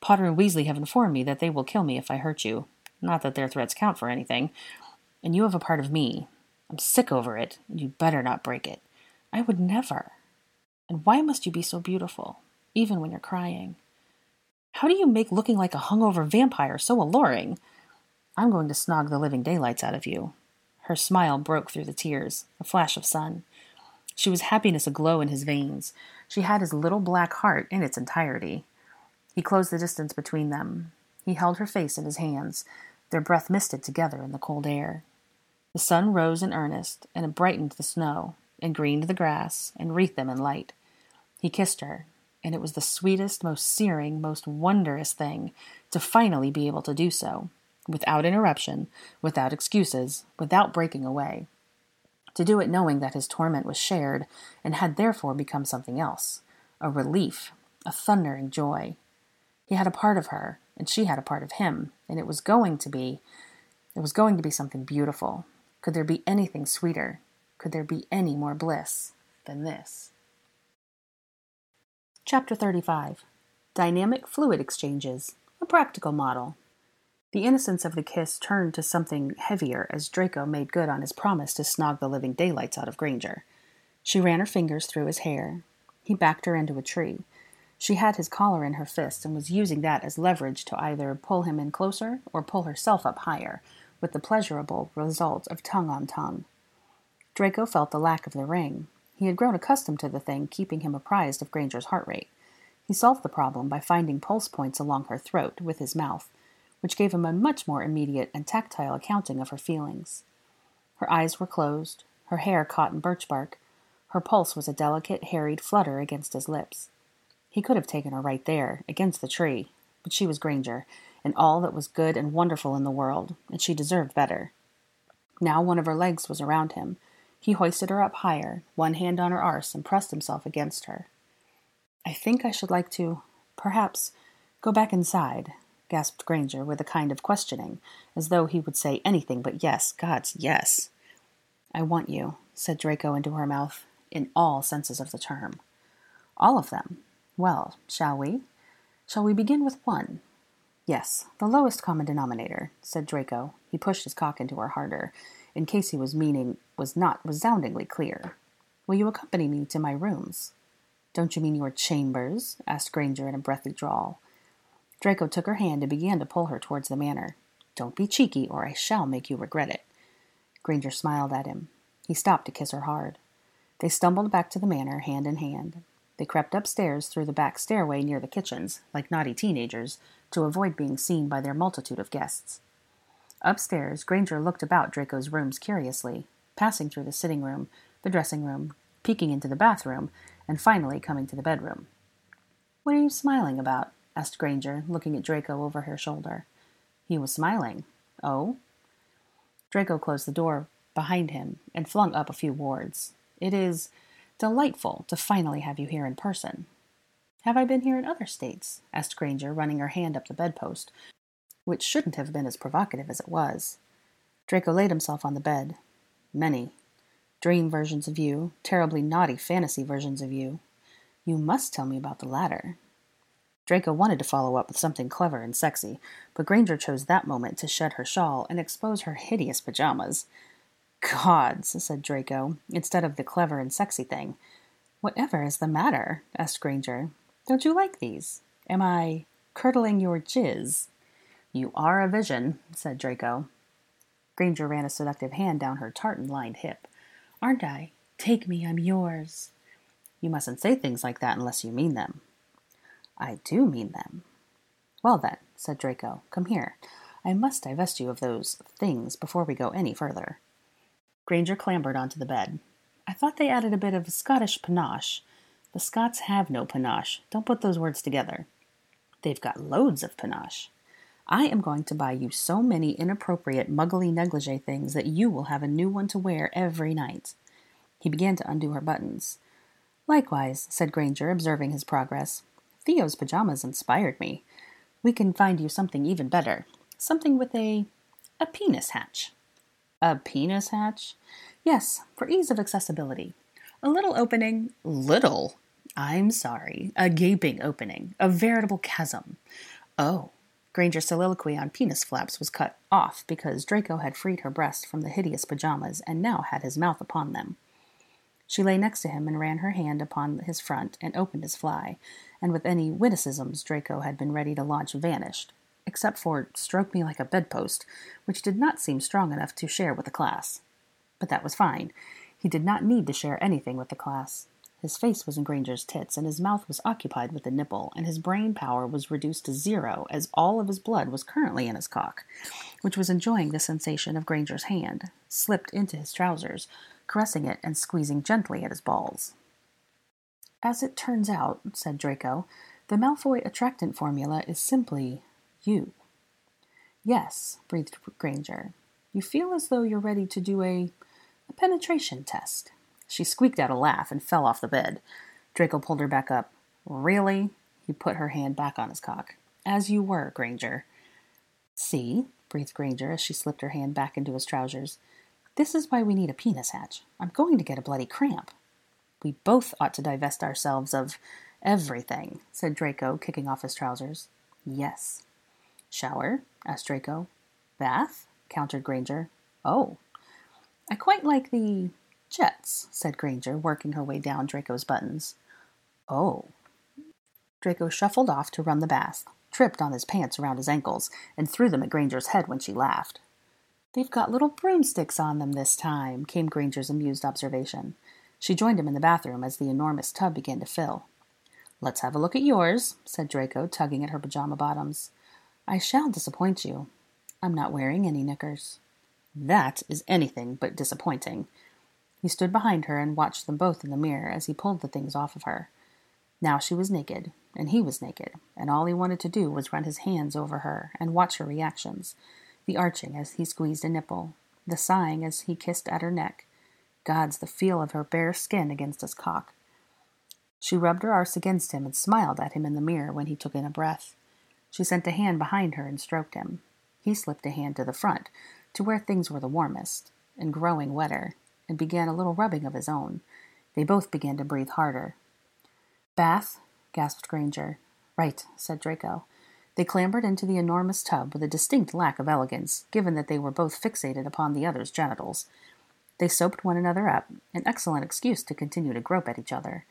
Potter and Weasley have informed me that they will kill me if I hurt you. Not that their threats count for anything. And you have a part of me. I'm sick over it, and you'd better not break it. I would never. And why must you be so beautiful, even when you're crying? How do you make looking like a hungover vampire so alluring? I'm going to snog the living daylights out of you. Her smile broke through the tears, a flash of sun. She was happiness aglow in his veins. She had his little black heart in its entirety. He closed the distance between them. He held her face in his hands. Their breath misted together in the cold air. The sun rose in earnest, and it brightened the snow. and greened the grass, and wreathed them in light. He kissed her, and it was the sweetest, most searing, most wondrous thing to finally be able to do so, without interruption, without excuses, without breaking away. To do it knowing that his torment was shared, and had therefore become something else, a relief, a thundering joy. He had a part of her, and she had a part of him, and it was going to be something beautiful. Could there be anything sweeter? Could there be any more bliss than this? Chapter 35. Dynamic Fluid Exchanges, a Practical Model. The innocence of the kiss turned to something heavier as Draco made good on his promise to snog the living daylights out of Granger. She ran her fingers through his hair. He backed her into a tree. She had his collar in her fist and was using that as leverage to either pull him in closer or pull herself up higher, with the pleasurable result of tongue on tongue. Draco felt the lack of the ring. He had grown accustomed to the thing keeping him apprised of Granger's heart rate. He solved the problem by finding pulse points along her throat with his mouth, which gave him a much more immediate and tactile accounting of her feelings. Her eyes were closed, her hair caught in birch bark. Her pulse was a delicate, harried flutter against his lips. He could have taken her right there, against the tree, but she was Granger, and all that was good and wonderful in the world, and she deserved better. Now one of her legs was around him. He hoisted her up higher, one hand on her arse, and pressed himself against her. "I think I should like to, perhaps, go back inside," gasped Granger with a kind of questioning, as though he would say anything but yes, God's yes. "I want you," said Draco into her mouth, in all senses of the term. "All of them. Well, shall we? Shall we begin with one?" "Yes, the lowest common denominator," said Draco. He pushed his cock into her harder, in case he was meaning was not resoundingly clear. "Will you accompany me to my rooms?" "Don't you mean your chambers?" asked Granger in a breathy drawl. Draco took her hand and began to pull her towards the manor. "Don't be cheeky, or I shall make you regret it." Granger smiled at him. He stopped to kiss her hard. They stumbled back to the manor, hand in hand. They crept upstairs through the back stairway near the kitchens, like naughty teenagers, to avoid being seen by their multitude of guests. Upstairs, Granger looked about Draco's rooms curiously, passing through the sitting room, the dressing room, peeking into the bathroom, and finally coming to the bedroom. "What are you smiling about?" asked Granger, looking at Draco over her shoulder. He was smiling. "Oh?" Draco closed the door behind him and flung up a few words. "It is delightful to finally have you here in person." "Have I been here in other states?" asked Granger, running her hand up the bedpost, which shouldn't have been as provocative as it was. Draco laid himself on the bed. "Many. Dream versions of you, terribly naughty fantasy versions of you. You must tell me about the latter." Draco wanted to follow up with something clever and sexy, but Granger chose that moment to shed her shawl and expose her hideous pajamas. "Gods," said Draco, instead of the clever and sexy thing. "Whatever is the matter?" asked Granger. "Don't you like these? Am I curdling your jizz?" "You are a vision," said Draco. Granger ran a seductive hand down her tartan-lined hip. "Aren't I? Take me, I'm yours." "You mustn't say things like that unless you mean them." "I do mean them." "Well then," said Draco, "come here. I must divest you of those things before we go any further." Granger clambered onto the bed. "I thought they added a bit of Scottish panache. The Scots have no panache. Don't put those words together. They've got loads of panache. I am going to buy you so many inappropriate muggly negligee things that you will have a new one to wear every night." He began to undo her buttons. "Likewise," said Granger, observing his progress. "Theo's pajamas inspired me. We can find you something even better. Something with a penis hatch." "A penis hatch?" "Yes, for ease of accessibility. A little opening." "Little? I'm sorry. A gaping opening. A veritable chasm." "Oh." Granger's soliloquy on penis flaps was cut off because Draco had freed her breast from the hideous pajamas and now had his mouth upon them. She lay next to him and ran her hand upon his front and opened his fly, and with any witticisms Draco had been ready to launch vanished, except for "stroke me like a bedpost," which did not seem strong enough to share with the class. But that was fine. He did not need to share anything with the class. His face was in Granger's tits, and his mouth was occupied with the nipple, and his brain power was reduced to zero, as all of his blood was currently in his cock, which was enjoying the sensation of Granger's hand, slipped into his trousers, caressing it and squeezing gently at his balls. "As it turns out," said Draco, "the Malfoy attractant formula is simply you." "Yes," breathed Granger. "You feel as though you're ready to do a penetration test." She squeaked out a laugh and fell off the bed. Draco pulled her back up. "Really?" He put her hand back on his cock. "As you were, Granger." "See?" breathed Granger as she slipped her hand back into his trousers. "This is why we need a penis hatch. I'm going to get a bloody cramp." "We both ought to divest ourselves of everything," said Draco, kicking off his trousers. "Yes." "Shower?" asked Draco. "Bath?" countered Granger. "Oh." "I quite like the jets," said Granger, working her way down Draco's buttons. "Oh." Draco shuffled off to run the bath, tripped on his pants around his ankles, and threw them at Granger's head when she laughed. "They've got little broomsticks on them this time," came Granger's amused observation. She joined him in the bathroom as the enormous tub began to fill. "Let's have a look at yours," said Draco, tugging at her pajama bottoms. "I shall disappoint you. I'm not wearing any knickers." "That is anything but disappointing." He stood behind her and watched them both in the mirror as he pulled the things off of her. Now she was naked, and he was naked, and all he wanted to do was run his hands over her and watch her reactions, the arching as he squeezed a nipple, the sighing as he kissed at her neck. Gods, the feel of her bare skin against his cock. She rubbed her arse against him and smiled at him in the mirror when he took in a breath. She sent a hand behind her and stroked him. He slipped a hand to the front, to where things were the warmest, and growing wetter, and began a little rubbing of his own. They both began to breathe harder. "Bath?" gasped Granger. "Right," said Draco. They clambered into the enormous tub with a distinct lack of elegance, given that they were both fixated upon the other's genitals. They soaped one another up, an excellent excuse to continue to grope at each other.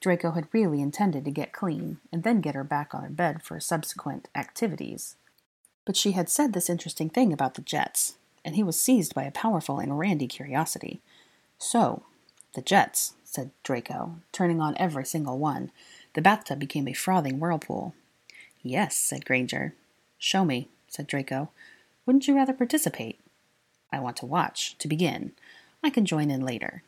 Draco had really intended to get clean, and then get her back on her bed for subsequent activities. But she had said this interesting thing about the jets, and he was seized by a powerful and randy curiosity. "So, the jets," said Draco, turning on every single one. The bathtub became a frothing whirlpool. "Yes," said Granger. "Show me," said Draco. "Wouldn't you rather participate?" "I want to watch, to begin. I can join in later."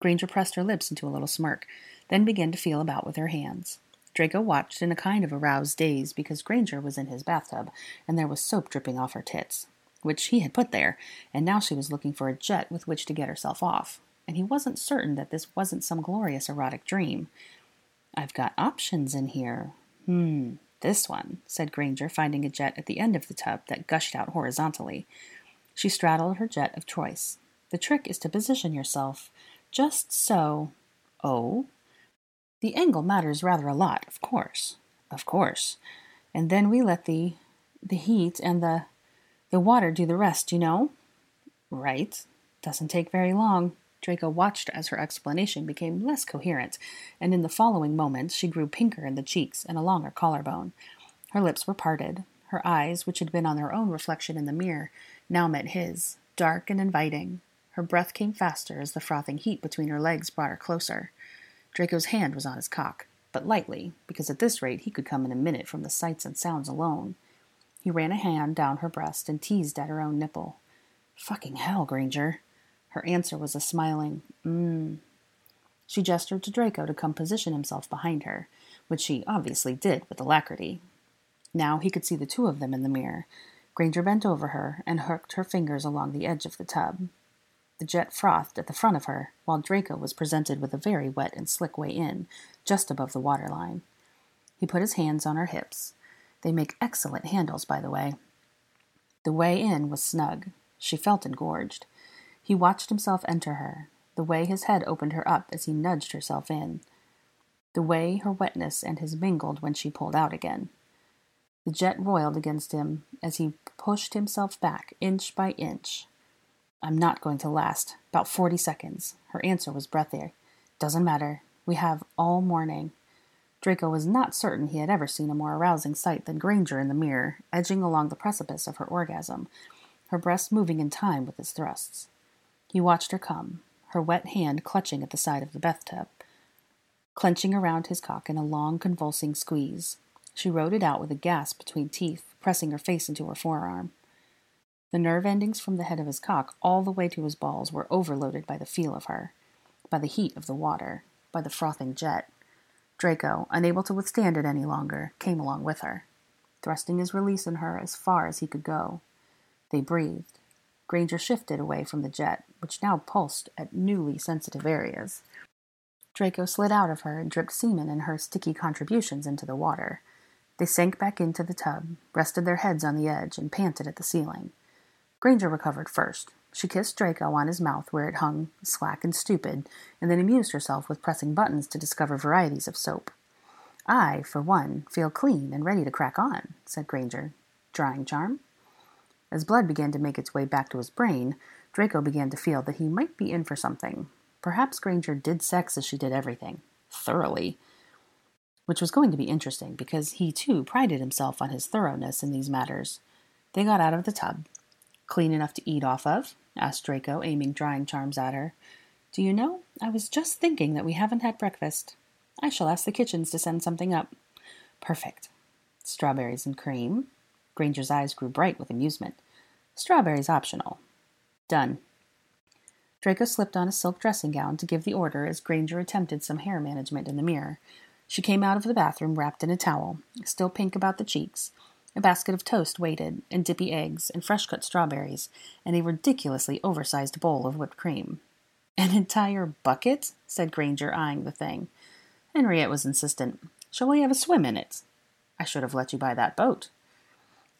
Granger pressed her lips into a little smirk, then began to feel about with her hands. Draco watched in a kind of aroused daze because Granger was in his bathtub, and there was soap dripping off her tits, which he had put there, and now she was looking for a jet with which to get herself off, and he wasn't certain that this wasn't some glorious erotic dream. "I've got options in here. This one," said Granger, finding a jet at the end of the tub that gushed out horizontally. She straddled her jet of choice. "The trick is to position yourself just so." "Oh?" "The angle matters rather a lot, of course." "Of course. And then we let the heat and the water do the rest, you know?" "Right. Doesn't take very long." Draco watched as her explanation became less coherent, and in the following moment she grew pinker in the cheeks and along her collarbone. Her lips were parted. Her eyes, which had been on their own reflection in the mirror, now met his, dark and inviting. Her breath came faster as the frothing heat between her legs brought her closer. Draco's hand was on his cock, but lightly, because at this rate he could come in a minute from the sights and sounds alone. He ran a hand down her breast and teased at her own nipple. "Fucking hell, Granger." Her answer was a smiling, She gestured to Draco to come position himself behind her, which he obviously did with alacrity. Now he could see the two of them in the mirror. Granger bent over her and hooked her fingers along the edge of the tub. The jet frothed at the front of her, while Draco was presented with a very wet and slick way in, just above the waterline. He put his hands on her hips. They make excellent handles, by the way. The way in was snug. She felt engorged. He watched himself enter her, the way his head opened her up as he nudged herself in, the way her wetness and his mingled when she pulled out again. The jet roiled against him as he pushed himself back, inch by inch. "I'm not going to last. About 40 seconds. Her answer was breathy. "Doesn't matter. We have all morning." Draco was not certain he had ever seen a more arousing sight than Granger in the mirror, edging along the precipice of her orgasm, her breasts moving in time with his thrusts. He watched her come, her wet hand clutching at the side of the bathtub, clenching around his cock in a long, convulsing squeeze. She rode it out with a gasp between teeth, pressing her face into her forearm. The nerve endings from the head of his cock all the way to his balls were overloaded by the feel of her, by the heat of the water, by the frothing jet. Draco, unable to withstand it any longer, came along with her, thrusting his release in her as far as he could go. They breathed. Granger shifted away from the jet, which now pulsed at newly sensitive areas. Draco slid out of her and dripped semen and her sticky contributions into the water. They sank back into the tub, rested their heads on the edge, and panted at the ceiling. Granger recovered first. She kissed Draco on his mouth where it hung, slack and stupid, and then amused herself with pressing buttons to discover varieties of soap. "I, for one, feel clean and ready to crack on," said Granger. "Drying charm?" As blood began to make its way back to his brain, Draco began to feel that he might be in for something. Perhaps Granger did sex as she did everything. Thoroughly. Which was going to be interesting, because he, too, prided himself on his thoroughness in these matters. They got out of the tub. "Clean enough to eat off of?" asked Draco, aiming drying charms at her. "Do you know, I was just thinking that we haven't had breakfast. I shall ask the kitchens to send something up." "Perfect. Strawberries and cream?" Granger's eyes grew bright with amusement. "Strawberries optional." "Done." Draco slipped on a silk dressing gown to give the order as Granger attempted some hair management in the mirror. She came out of the bathroom wrapped in a towel, still pink about the cheeks. A basket of toast waited, and dippy eggs, and fresh-cut strawberries, and a ridiculously oversized bowl of whipped cream. "An entire bucket?" said Granger, eyeing the thing. Henriette was insistent. "Shall we have a swim in it?" "I should have let you buy that boat."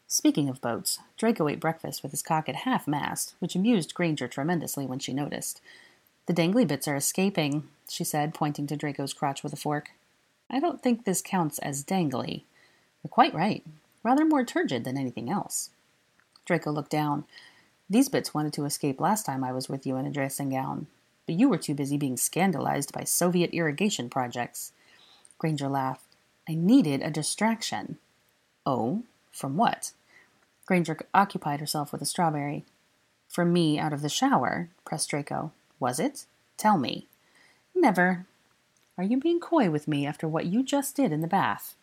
Speaking of boats, Draco ate breakfast with his cock at half-mast, which amused Granger tremendously when she noticed. "The dangly bits are escaping," she said, pointing to Draco's crotch with a fork. "I don't think this counts as dangly." "You're quite right. Rather more turgid than anything else." Draco looked down. "These bits wanted to escape last time I was with you in a dressing gown, but you were too busy being scandalized by Soviet irrigation projects." Granger laughed. "I needed a distraction." "Oh? From what?" Granger occupied herself with a strawberry. "From me out of the shower," pressed Draco. "Was it? Tell me." "Never." "Are you being coy with me after what you just did in the bath?"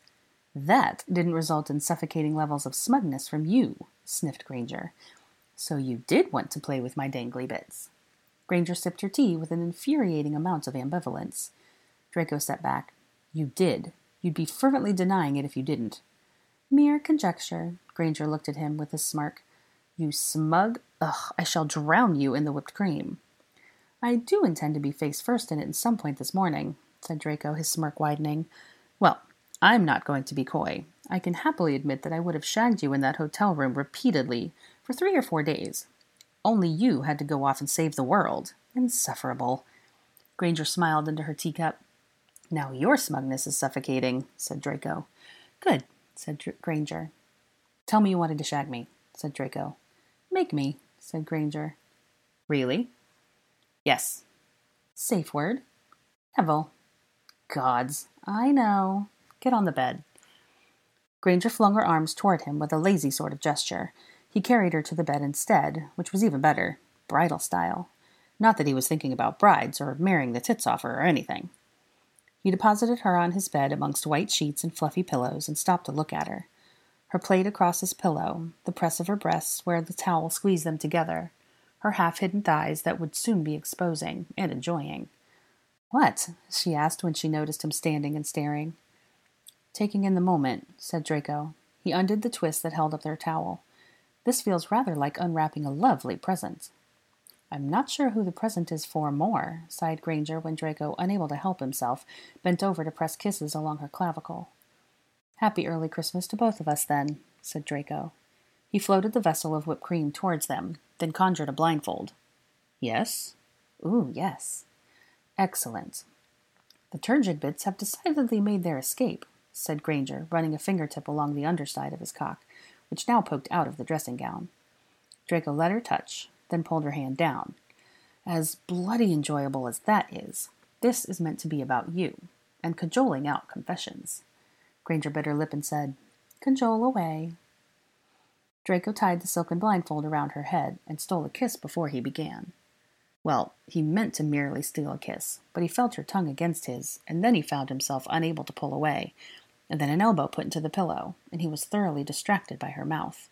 "That didn't result in suffocating levels of smugness from you," sniffed Granger. "So you did want to play with my dangly bits." Granger sipped her tea with an infuriating amount of ambivalence. Draco stepped back. "You did. You'd be fervently denying it if you didn't." "Mere conjecture." Granger looked at him with a smirk. "You smug! Ugh, I shall drown you in the whipped cream." "I do intend to be face first in it at some point this morning," said Draco, his smirk widening. "Well, I'm not going to be coy. I can happily admit that I would have shagged you in that hotel room repeatedly for 3 or 4 days. Only you had to go off and save the world. Insufferable." Granger smiled into her teacup. "Now your smugness is suffocating," said Draco. "Good," said Granger. "Tell me you wanted to shag me," said Draco. "Make me," said Granger. "Really?" "Yes." "Safe word?" "Neville." "Gods, I know. Get on the bed." Granger flung her arms toward him with a lazy sort of gesture. He carried her to the bed instead, which was even better, bridal style. Not that he was thinking about brides or marrying the tits off her or anything. He deposited her on his bed amongst white sheets and fluffy pillows and stopped to look at her. Her plate across his pillow, the press of her breasts where the towel squeezed them together, her half-hidden thighs that would soon be exposing and enjoying. "What?" she asked when she noticed him standing and staring. "Taking in the moment," said Draco. He undid the twist that held up their towel. "This feels rather like unwrapping a lovely present." "I'm not sure who the present is for more," sighed Granger when Draco, unable to help himself, bent over to press kisses along her clavicle. "Happy early Christmas to both of us, then," said Draco. He floated the vessel of whipped cream towards them, then conjured a blindfold. "Yes?" "Ooh, yes." "Excellent. The turgid bits have decidedly made their escape," said Granger, running a fingertip along the underside of his cock, which now poked out of the dressing gown. Draco let her touch, then pulled her hand down. "As bloody enjoyable as that is, this is meant to be about you, and cajoling out confessions." Granger bit her lip and said, "Cajole away." Draco tied the silken blindfold around her head and stole a kiss before he began. Well, he meant to merely steal a kiss, but he felt her tongue against his, and then he found himself unable to pull away, and then an elbow put into the pillow, and he was thoroughly distracted by her mouth.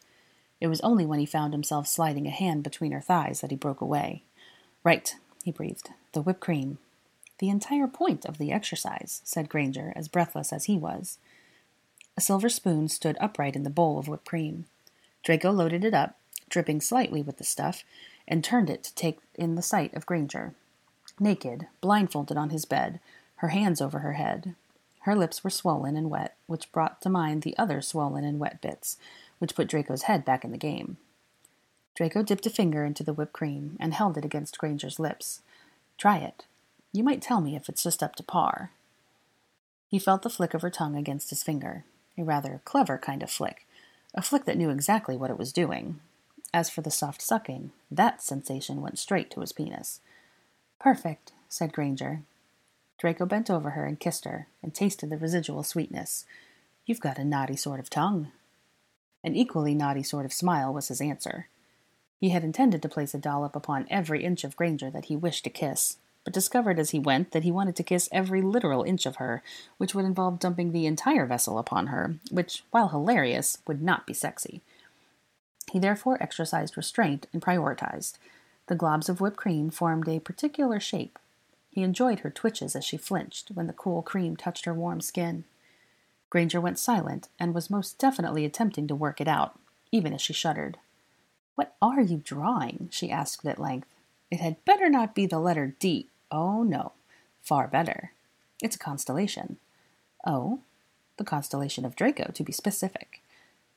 It was only when he found himself sliding a hand between her thighs that he broke away. "Right," he breathed. "The whipped cream." "The entire point of the exercise," said Granger, as breathless as he was. A silver spoon stood upright in the bowl of whipped cream. Draco loaded it up, dripping slightly with the stuff, and turned it to take in the sight of Granger. Naked, blindfolded on his bed, her hands over her head. Her lips were swollen and wet, which brought to mind the other swollen and wet bits, which put Draco's head back in the game. Draco dipped a finger into the whipped cream and held it against Granger's lips. "Try it. You might tell me if it's just up to par." He felt the flick of her tongue against his finger, a rather clever kind of flick, a flick that knew exactly what it was doing. As for the soft sucking, that sensation went straight to his penis. "Perfect," said Granger. Draco bent over her and kissed her, and tasted the residual sweetness. "You've got a naughty sort of tongue." An equally naughty sort of smile was his answer. He had intended to place a dollop upon every inch of Granger that he wished to kiss, but discovered as he went that he wanted to kiss every literal inch of her, which would involve dumping the entire vessel upon her, which, while hilarious, would not be sexy. He therefore exercised restraint and prioritized. The globs of whipped cream formed a particular shape. He enjoyed her twitches as she flinched when the cool cream touched her warm skin. Granger went silent and was most definitely attempting to work it out, even as she shuddered. "What are you drawing?" she asked at length. "It had better not be the letter D. Oh, no. Far better. It's a constellation." "Oh?" "The constellation of Draco, to be specific."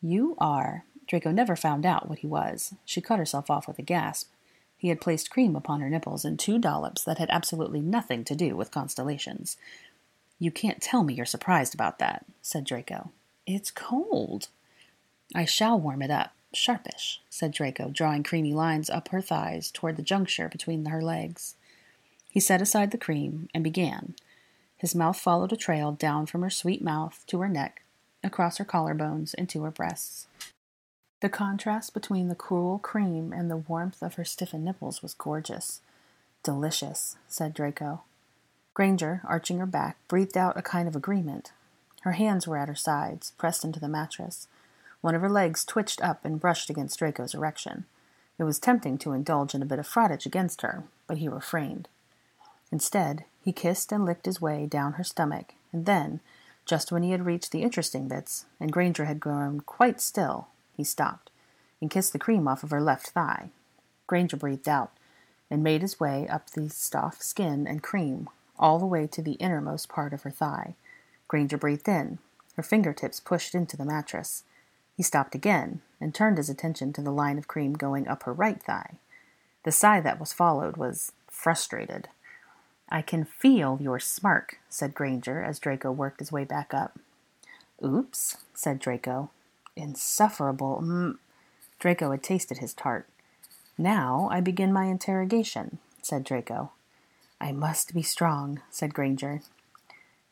"You are—" Draco never found out what he was. She cut herself off with a gasp. He had placed cream upon her nipples in 2 dollops that had absolutely nothing to do with constellations. "You can't tell me you're surprised about that," said Draco. "It's cold." "I shall warm it up, sharpish," said Draco, drawing creamy lines up her thighs toward the juncture between her legs. He set aside the cream and began. His mouth followed a trail down from her sweet mouth to her neck, across her collarbones, and to her breasts. The contrast between the cruel cream and the warmth of her stiffened nipples was gorgeous. "Delicious," said Draco. Granger, arching her back, breathed out a kind of agreement. Her hands were at her sides, pressed into the mattress. One of her legs twitched up and brushed against Draco's erection. It was tempting to indulge in a bit of frottage against her, but he refrained. Instead, he kissed and licked his way down her stomach, and then, just when he had reached the interesting bits, and Granger had grown quite still, he stopped, and kissed the cream off of her left thigh. Granger breathed out, and made his way up the soft skin and cream, all the way to the innermost part of her thigh. Granger breathed in. Her fingertips pushed into the mattress. He stopped again, and turned his attention to the line of cream going up her right thigh. The sigh that was followed was frustrated. "I can feel your smirk," said Granger, as Draco worked his way back up. "Oops," said Draco. "Insufferable. Draco had tasted his tart. "Now I begin my interrogation," said Draco. "I must be strong," said Granger.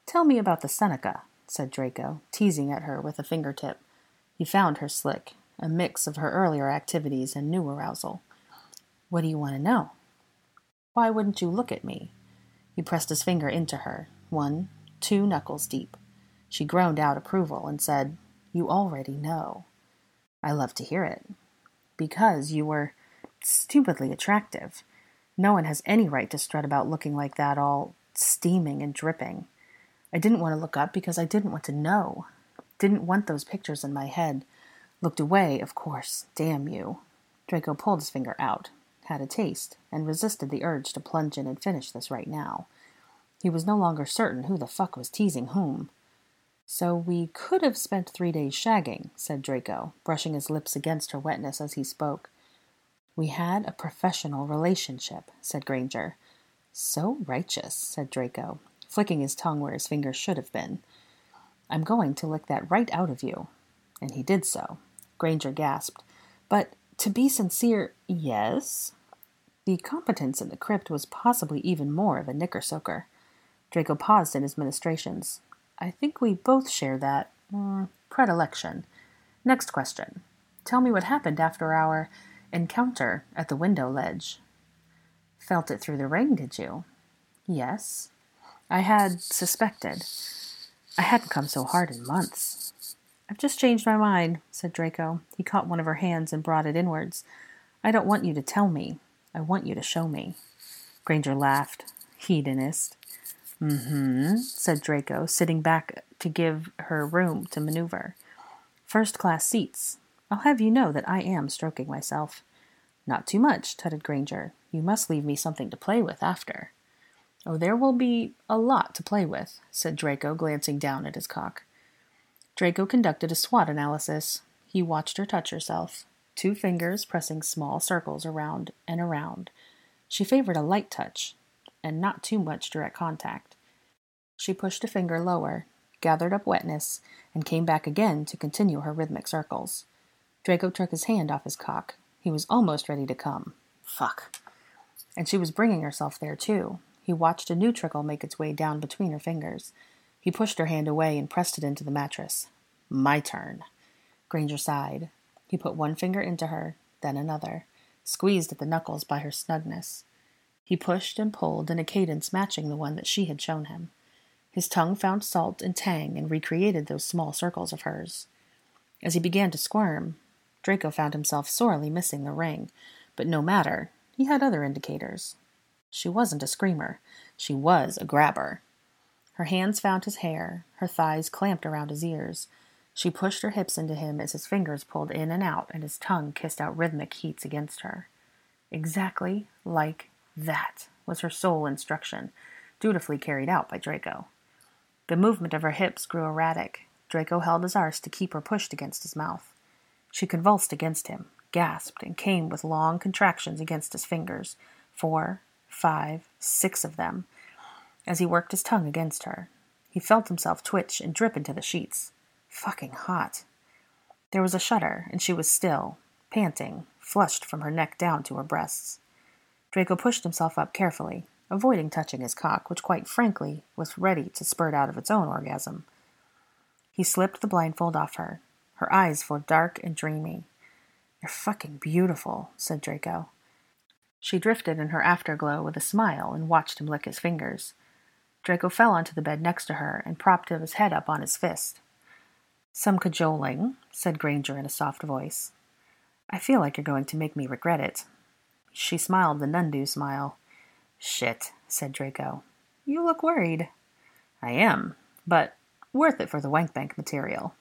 "Tell me about the Seneca," said Draco, teasing at her with a fingertip. He found her slick, a mix of her earlier activities and new arousal. "What do you want to know?" "Why wouldn't you look at me?" He pressed his finger into her, 1, 2 knuckles deep. She groaned out approval and said, "You already know." "I love to hear it." "Because you were stupidly attractive. No one has any right to strut about looking like that, all steaming and dripping. I didn't want to look up because I didn't want to know. Didn't want those pictures in my head. Looked away, of course. Damn you." Draco pulled his finger out, had a taste, and resisted the urge to plunge in and finish this right now. He was no longer certain who the fuck was teasing whom. "So we could have spent 3 days shagging," said Draco, brushing his lips against her wetness as he spoke. "We had a professional relationship," said Granger. "So righteous," said Draco, flicking his tongue where his fingers should have been. "I'm going to lick that right out of you." And he did so. Granger gasped. "But to be sincere—" "Yes?" The competence in the crypt was possibly even more of a knickersocker. Draco paused in his ministrations. "I think we both share that predilection. Next question. Tell me what happened after our encounter at the window ledge." "Felt it through the ring, did you?" "Yes. I had suspected. I hadn't come so hard in months." "I've just changed my mind," said Draco. He caught one of her hands and brought it inwards. "I don't want you to tell me. I want you to show me." Granger laughed. "Hedonist." "Mm-hmm," said Draco, sitting back to give her room to maneuver. "First-class seats. I'll have you know that I am stroking myself." "Not too much," tutted Granger. "You must leave me something to play with after." "Oh, there will be a lot to play with," said Draco, glancing down at his cock. Draco conducted a SWOT analysis. He watched her touch herself, two fingers pressing small circles around and around. She favored a light touch, and not too much direct contact. She pushed a finger lower, gathered up wetness, and came back again to continue her rhythmic circles. Draco took his hand off his cock. He was almost ready to come. Fuck. And she was bringing herself there, too. He watched a new trickle make its way down between her fingers. He pushed her hand away and pressed it into the mattress. "My turn." Granger sighed. He put one finger into her, then another, squeezed at the knuckles by her snugness. He pushed and pulled in a cadence matching the one that she had shown him. His tongue found salt and tang and recreated those small circles of hers. As he began to squirm, Draco found himself sorely missing the ring, but no matter, he had other indicators. She wasn't a screamer. She was a grabber. Her hands found his hair, her thighs clamped around his ears. She pushed her hips into him as his fingers pulled in and out and his tongue kissed out rhythmic heats against her. Exactly like that was her sole instruction, dutifully carried out by Draco. The movement of her hips grew erratic. Draco held his arse to keep her pushed against his mouth. She convulsed against him, gasped, and came with long contractions against his fingers. 4, 5, 6 of them, as he worked his tongue against her. He felt himself twitch and drip into the sheets. Fucking hot. There was a shudder, and she was still, panting, flushed from her neck down to her breasts. Draco pushed himself up carefully, avoiding touching his cock, which, quite frankly, was ready to spurt out of its own orgasm. He slipped the blindfold off her. Her eyes were dark and dreamy. "You're fucking beautiful," said Draco. She drifted in her afterglow with a smile and watched him lick his fingers. Draco fell onto the bed next to her and propped his head up on his fist. "Some cajoling," said Granger in a soft voice. "I feel like you're going to make me regret it." She smiled the Nundu smile. "Shit," said Draco. "You look worried." "I am, but worth it for the wank bank material."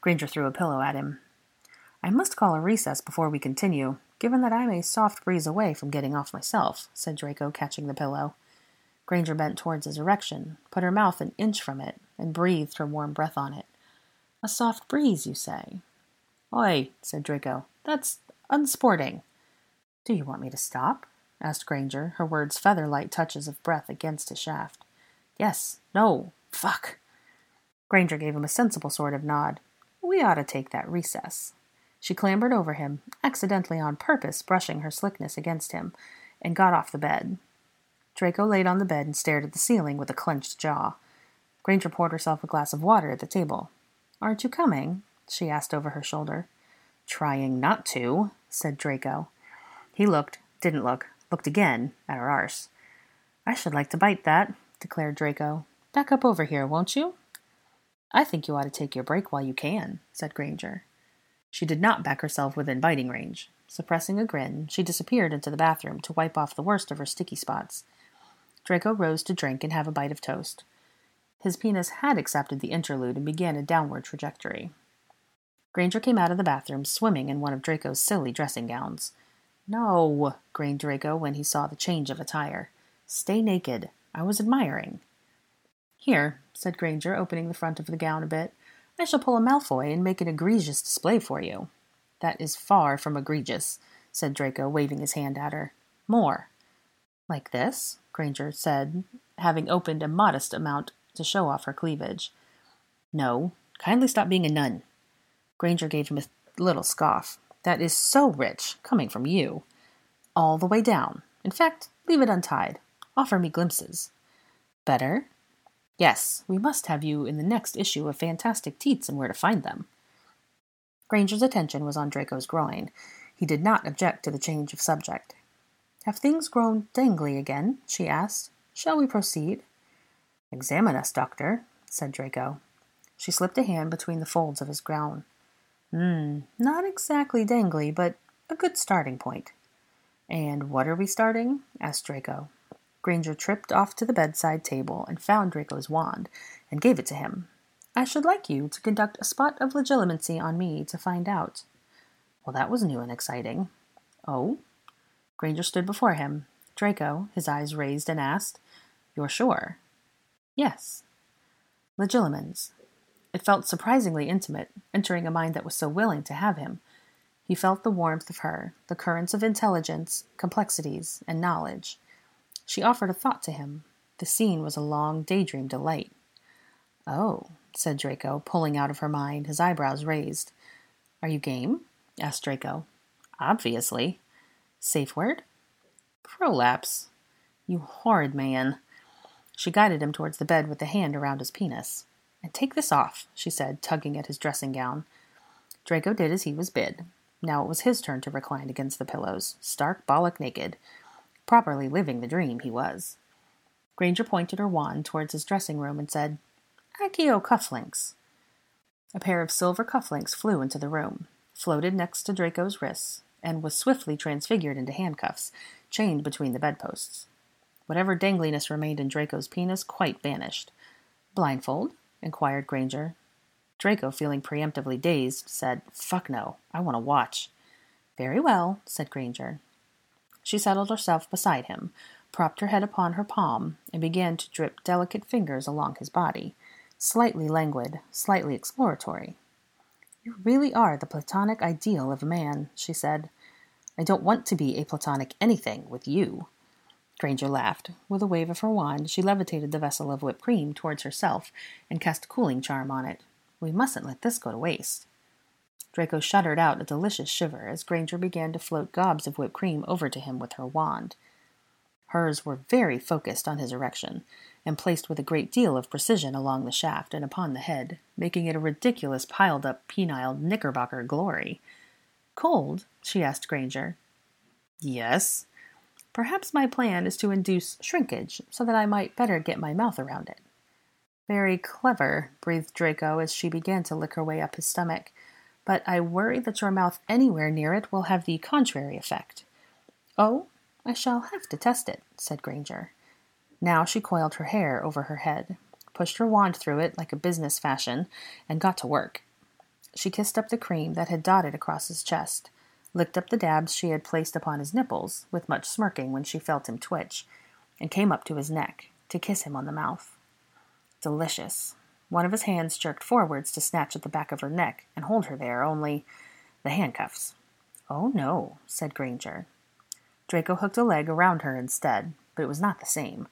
Granger threw a pillow at him. "I must call a recess before we continue, given that I'm a soft breeze away from getting off myself," said Draco, catching the pillow. Granger bent towards his erection, put her mouth an inch from it, and breathed her warm breath on it. "A soft breeze, you say?" "Oi," said Draco. "That's unsporting." "Do you want me to stop?" asked Granger, her words feather-light touches of breath against his shaft. "Yes. No. Fuck." Granger gave him a sensible sort of nod. "We ought to take that recess." She clambered over him, accidentally on purpose brushing her slickness against him, and got off the bed. Draco laid on the bed and stared at the ceiling with a clenched jaw. Granger poured herself a glass of water at the table. "Aren't you coming?" she asked over her shoulder. "Trying not to," said Draco. He looked, didn't look, looked again at her arse. "I should like to bite that," declared Draco. "Back up over here, won't you?" "I think you ought to take your break while you can," said Granger. She did not back herself within biting range. Suppressing a grin, she disappeared into the bathroom to wipe off the worst of her sticky spots. Draco rose to drink and have a bite of toast. His penis had accepted the interlude and began a downward trajectory. Granger came out of the bathroom, swimming in one of Draco's silly dressing gowns. "No," grinned Draco when he saw the change of attire. "Stay naked. I was admiring." "Here," said Granger, opening the front of the gown a bit. "I shall pull a Malfoy and make an egregious display for you." "That is far from egregious," said Draco, waving his hand at her. "More." "Like this?" Granger said, having opened a modest amount to show off her cleavage. "No. Kindly stop being a nun." Granger gave him a little scoff. "That is so rich, coming from you. All the way down. In fact, leave it untied. Offer me glimpses." "Better?" "Yes, we must have you in the next issue of Fantastic Teats and Where to Find Them." Granger's attention was on Draco's groin. He did not object to the change of subject. "Have things grown dangly again?" she asked. "Shall we proceed?" "Examine us, Doctor," said Draco. She slipped a hand between the folds of his gown. Not exactly dangly, but a good starting point. And what are we starting? Asked Draco. Granger tripped off to the bedside table and found Draco's wand and gave it to him. I should like you to conduct a spot of legitimacy on me to find out. Well, that was new and exciting. Oh? Granger stood before him. Draco, his eyes raised, and asked, You're sure? Yes. Legilimens. It felt surprisingly intimate, entering a mind that was so willing to have him. He felt the warmth of her, the currents of intelligence, complexities, and knowledge. She offered a thought to him. The scene was a long daydream delight. Oh, said Draco, pulling out of her mind, his eyebrows raised. Are you game? Asked Draco. Obviously. Safe word? Prolapse. You horrid man. She guided him towards the bed with a hand around his penis. And take this off, she said, tugging at his dressing gown. Draco did as he was bid. Now it was his turn to recline against the pillows, stark bollock naked. Properly living the dream, he was. Granger pointed her wand towards his dressing room and said, Accio cufflinks. A pair of silver cufflinks flew into the room, floated next to Draco's wrists, and was swiftly transfigured into handcuffs, chained between the bedposts. Whatever dangliness remained in Draco's penis quite vanished. Blindfold? Inquired Granger. Draco, feeling preemptively dazed, said, Fuck no, I want to watch. Very well, said Granger. She settled herself beside him, propped her head upon her palm, and began to drip delicate fingers along his body, slightly languid, slightly exploratory. You really are the platonic ideal of a man, she said. I don't want to be a platonic anything with you. Granger laughed. With a wave of her wand, she levitated the vessel of whipped cream towards herself and cast a cooling charm on it. We mustn't let this go to waste. Draco shuddered out a delicious shiver as Granger began to float gobs of whipped cream over to him with her wand. Hers were very focused on his erection, and placed with a great deal of precision along the shaft and upon the head, making it a ridiculous piled-up penile knickerbocker glory. Cold? She asked Granger. Yes. Perhaps my plan is to induce shrinkage, so that I might better get my mouth around it. Very clever, breathed Draco as she began to lick her way up his stomach, but I worry that your mouth anywhere near it will have the contrary effect. Oh, I shall have to test it, said Granger. Now she coiled her hair over her head, pushed her wand through it like a business fashion, and got to work. She kissed up the cream that had dotted across his chest, licked up the dabs she had placed upon his nipples, with much smirking when she felt him twitch, and came up to his neck to kiss him on the mouth. Delicious. One of his hands jerked forwards to snatch at the back of her neck and hold her there, only the handcuffs. Oh, no, said Granger. Draco hooked a leg around her instead, but it was not the same.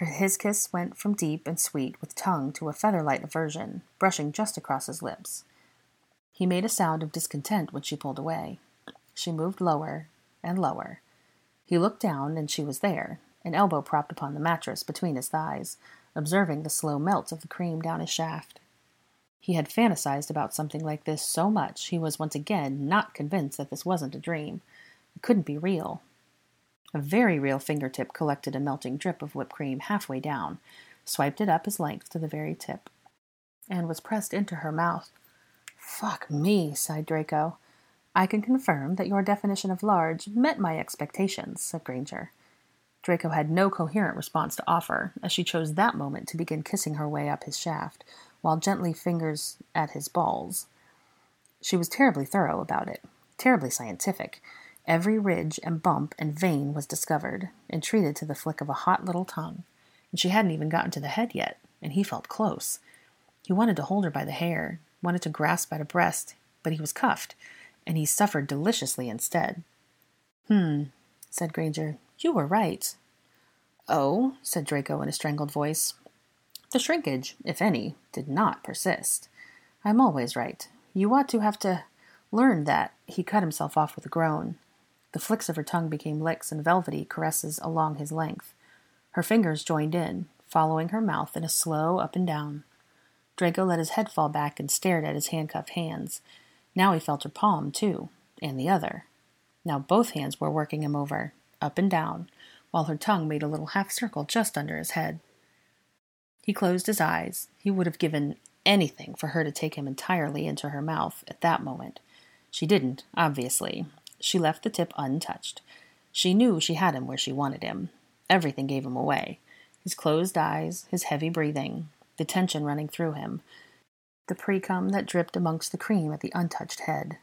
His kiss went from deep and sweet with tongue to a feather-light aversion, brushing just across his lips. He made a sound of discontent when she pulled away. She moved lower and lower. He looked down, and she was there, an elbow propped upon the mattress between his thighs, observing the slow melt of the cream down his shaft. He had fantasized about something like this so much he was once again not convinced that this wasn't a dream. It couldn't be real. A very real fingertip collected a melting drip of whipped cream halfway down, swiped it up his length to the very tip, and was pressed into her mouth. Fuck me, sighed Draco. I can confirm that your definition of large met my expectations, said Granger. Draco had no coherent response to offer, as she chose that moment to begin kissing her way up his shaft, while gently fingers at his balls. She was terribly thorough about it, terribly scientific. Every ridge and bump and vein was discovered, and treated to the flick of a hot little tongue. And she hadn't even gotten to the head yet, and he felt close. He wanted to hold her by the hair, wanted to grasp at a breast, but he was cuffed, and he suffered deliciously instead. Said Granger. You were right. Oh, said Draco in a strangled voice. The shrinkage, if any, did not persist. I'm always right. You ought to have to learn that. He cut himself off with a groan. The flicks of her tongue became licks and velvety caresses along his length. Her fingers joined in, following her mouth in a slow up and down. Draco let his head fall back and stared at his handcuffed hands. Now he felt her palm, too, and the other. Now both hands were working him over, up and down, while her tongue made a little half-circle just under his head. He closed his eyes. He would have given anything for her to take him entirely into her mouth at that moment. She didn't, obviously. She left the tip untouched. She knew she had him where she wanted him. Everything gave him away. His closed eyes, his heavy breathing, the tension running through him, the precum that dripped amongst the cream at the untouched head.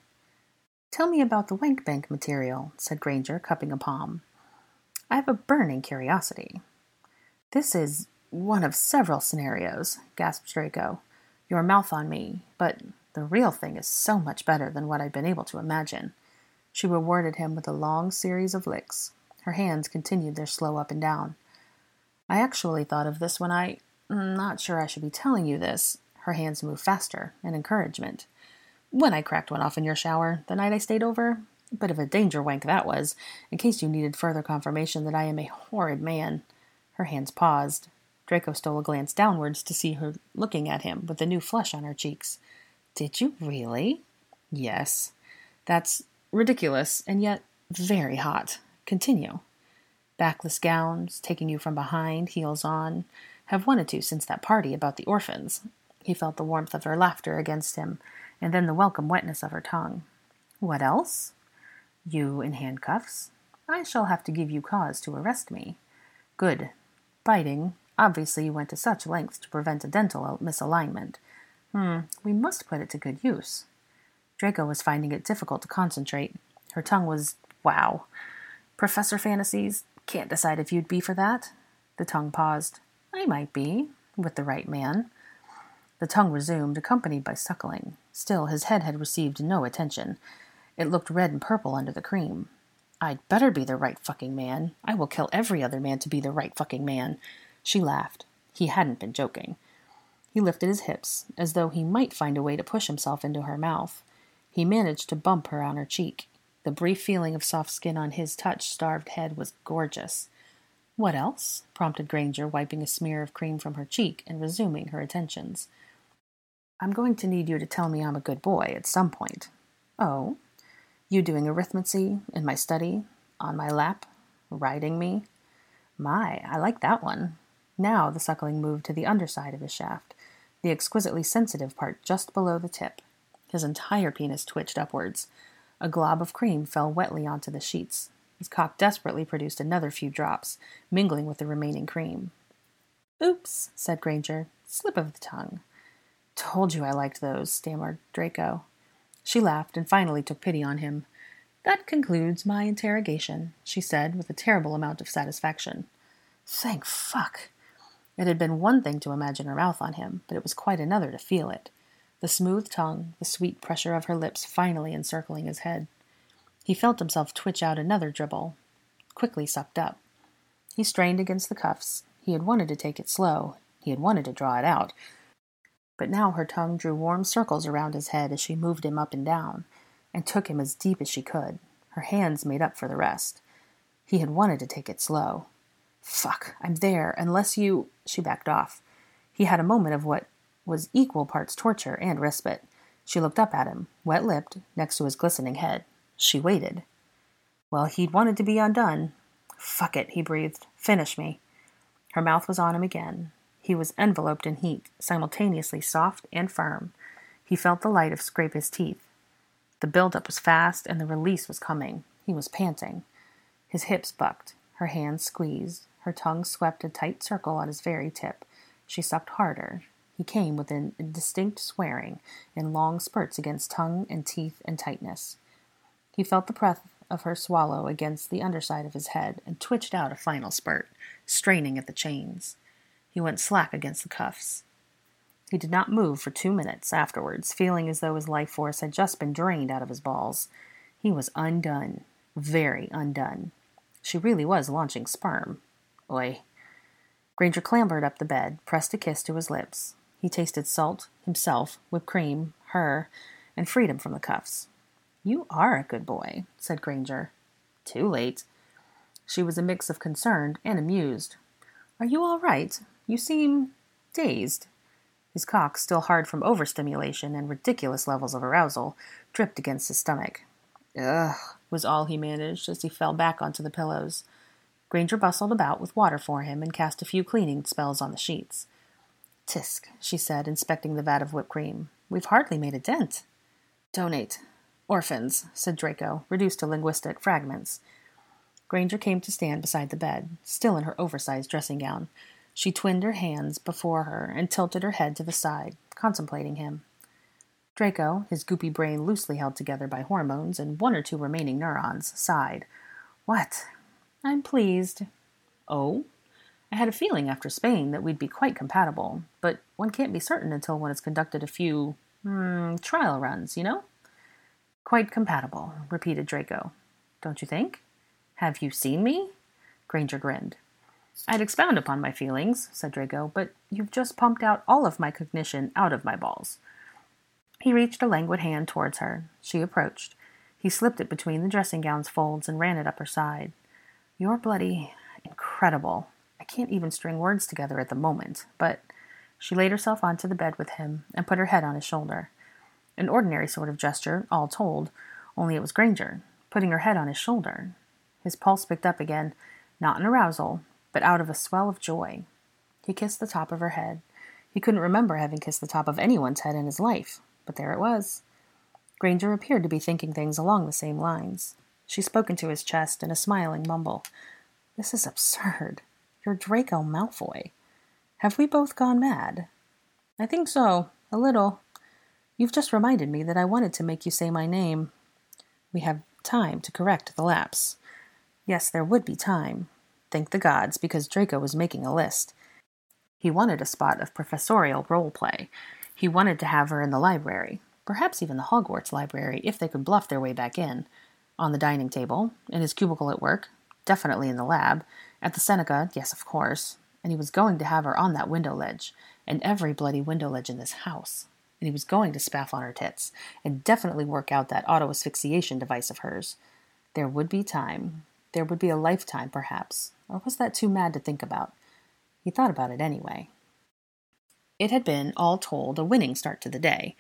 "Tell me about the wank bank material," said Granger, cupping a palm. "I have a burning curiosity." "This is one of several scenarios," gasped Draco. "Your mouth on me, but the real thing is so much better than what I've been able to imagine." She rewarded him with a long series of licks. Her hands continued their slow up and down. "I actually thought of this when I'm not sure I should be telling you this." Her hands moved faster, an encouragement. "When I cracked one off in your shower, the night I stayed over. A bit of a danger wank that was, in case you needed further confirmation that I am a horrid man." Her hands paused. Draco stole a glance downwards to see her looking at him with a new flush on her cheeks. "Did you really?" "Yes." "That's ridiculous, and yet very hot. Continue." "Backless gowns, taking you from behind, heels on. Have wanted to since that party about the orphans." He felt the warmth of her laughter against him, and then the welcome wetness of her tongue. "What else?" "You in handcuffs. I shall have to give you cause to arrest me." "Good." "Biting. Obviously you went to such lengths to prevent a dental misalignment. We must put it to good use." Draco was finding it difficult to concentrate. Her tongue was, wow. "Professor Fantasies, can't decide if you'd be for that." The tongue paused. "I might be, with the right man." The tongue resumed, accompanied by suckling. Still, his head had received no attention. It looked red and purple under the cream. "I'd better be the right fucking man. I will kill every other man to be the right fucking man." She laughed. He hadn't been joking. He lifted his hips, as though he might find a way to push himself into her mouth. He managed to bump her on her cheek. The brief feeling of soft skin on his touch-starved head was gorgeous. "What else?" prompted Granger, wiping a smear of cream from her cheek and resuming her attentions. "I'm going to need you to tell me I'm a good boy at some point." "Oh? You doing arithmancy, in my study, on my lap, riding me." "My, I like that one." Now the suckling moved to the underside of his shaft, the exquisitely sensitive part just below the tip. His entire penis twitched upwards. A glob of cream fell wetly onto the sheets. His cock desperately produced another few drops, mingling with the remaining cream. "Oops," said Granger. "Slip of the tongue." "Told you I liked those," stammered Draco. She laughed and finally took pity on him. "That concludes my interrogation," she said, with a terrible amount of satisfaction. Thank fuck! It had been one thing to imagine her mouth on him, but it was quite another to feel it. The smooth tongue, the sweet pressure of her lips finally encircling his head. He felt himself twitch out another dribble, quickly sucked up. He strained against the cuffs. He had wanted to take it slow. He had wanted to draw it out. But now her tongue drew warm circles around his head as she moved him up and down, and took him as deep as she could. Her hands made up for the rest. He had wanted to take it slow. "Fuck, I'm there, unless you—" She backed off. He had a moment of what was equal parts torture and respite. She looked up at him, wet-lipped, next to his glistening head. She waited. Well, he'd wanted to be undone. "Fuck it," he breathed. "Finish me." Her mouth was on him again. He was enveloped in heat, simultaneously soft and firm. He felt the light scrape his teeth. The build-up was fast, and the release was coming. He was panting. His hips bucked. Her hands squeezed. Her tongue swept a tight circle on his very tip. She sucked harder. He came with an indistinct swearing, in long spurts against tongue and teeth and tightness. He felt the breath of her swallow against the underside of his head, and twitched out a final spurt, straining at the chains. He went slack against the cuffs. He did not move for 2 minutes afterwards, feeling as though his life force had just been drained out of his balls. He was undone. Very undone. She really was launching sperm. Oi. Granger clambered up the bed, pressed a kiss to his lips. He tasted salt, himself, whipped cream, her, and freedom from the cuffs. "You are a good boy," said Granger. "Too late." She was a mix of concerned and amused. "Are you all right? You seem dazed." His cock, still hard from overstimulation and ridiculous levels of arousal, dripped against his stomach. "Ugh," was all he managed as he fell back onto the pillows. Granger bustled about with water for him and cast a few cleaning spells on the sheets. "Tisk," she said, inspecting the vat of whipped cream. "We've hardly made a dent." "Donate. Orphans," said Draco, reduced to linguistic fragments. Granger came to stand beside the bed, still in her oversized dressing gown. She twinned her hands before her and tilted her head to the side, contemplating him. Draco, his goopy brain loosely held together by hormones and one or two remaining neurons, sighed. "What?" "I'm pleased." "Oh? I had a feeling after Spain that we'd be quite compatible, but one can't be certain until one has conducted a few, trial runs, you know?" "Quite compatible," repeated Draco. "Don't you think?" "Have you seen me?" Granger grinned. "I'd expound upon my feelings," said Draco, "but you've just pumped out all of my cognition out of my balls." He reached a languid hand towards her. She approached. He slipped it between the dressing gown's folds and ran it up her side. "You're bloody incredible. I can't even string words together at the moment, but—" She laid herself onto the bed with him and put her head on his shoulder. An ordinary sort of gesture, all told, only it was Granger, putting her head on his shoulder. His pulse picked up again, not in arousal, but out of a swell of joy. He kissed the top of her head. He couldn't remember having kissed the top of anyone's head in his life. But there it was. Granger appeared to be thinking things along the same lines. She spoke into his chest in a smiling mumble. "This is absurd. You're Draco Malfoy. Have we both gone mad?" "I think so. A little. You've just reminded me that I wanted to make you say my name." "We have time to correct the lapse." Yes, there would be time. Thank the gods, because Draco was making a list. He wanted a spot of professorial role play. He wanted to have her in the library, perhaps even the Hogwarts library, if they could bluff their way back in, on the dining table, in his cubicle at work, definitely in the lab, at the Seneca, yes, of course, and he was going to have her on that window ledge, and every bloody window ledge in this house, and he was going to spaff on her tits, and definitely work out that auto-asphyxiation device of hers. There would be time. There would be a lifetime, perhaps, or was that too mad to think about? He thought about it anyway. It had been, all told, a winning start to the day.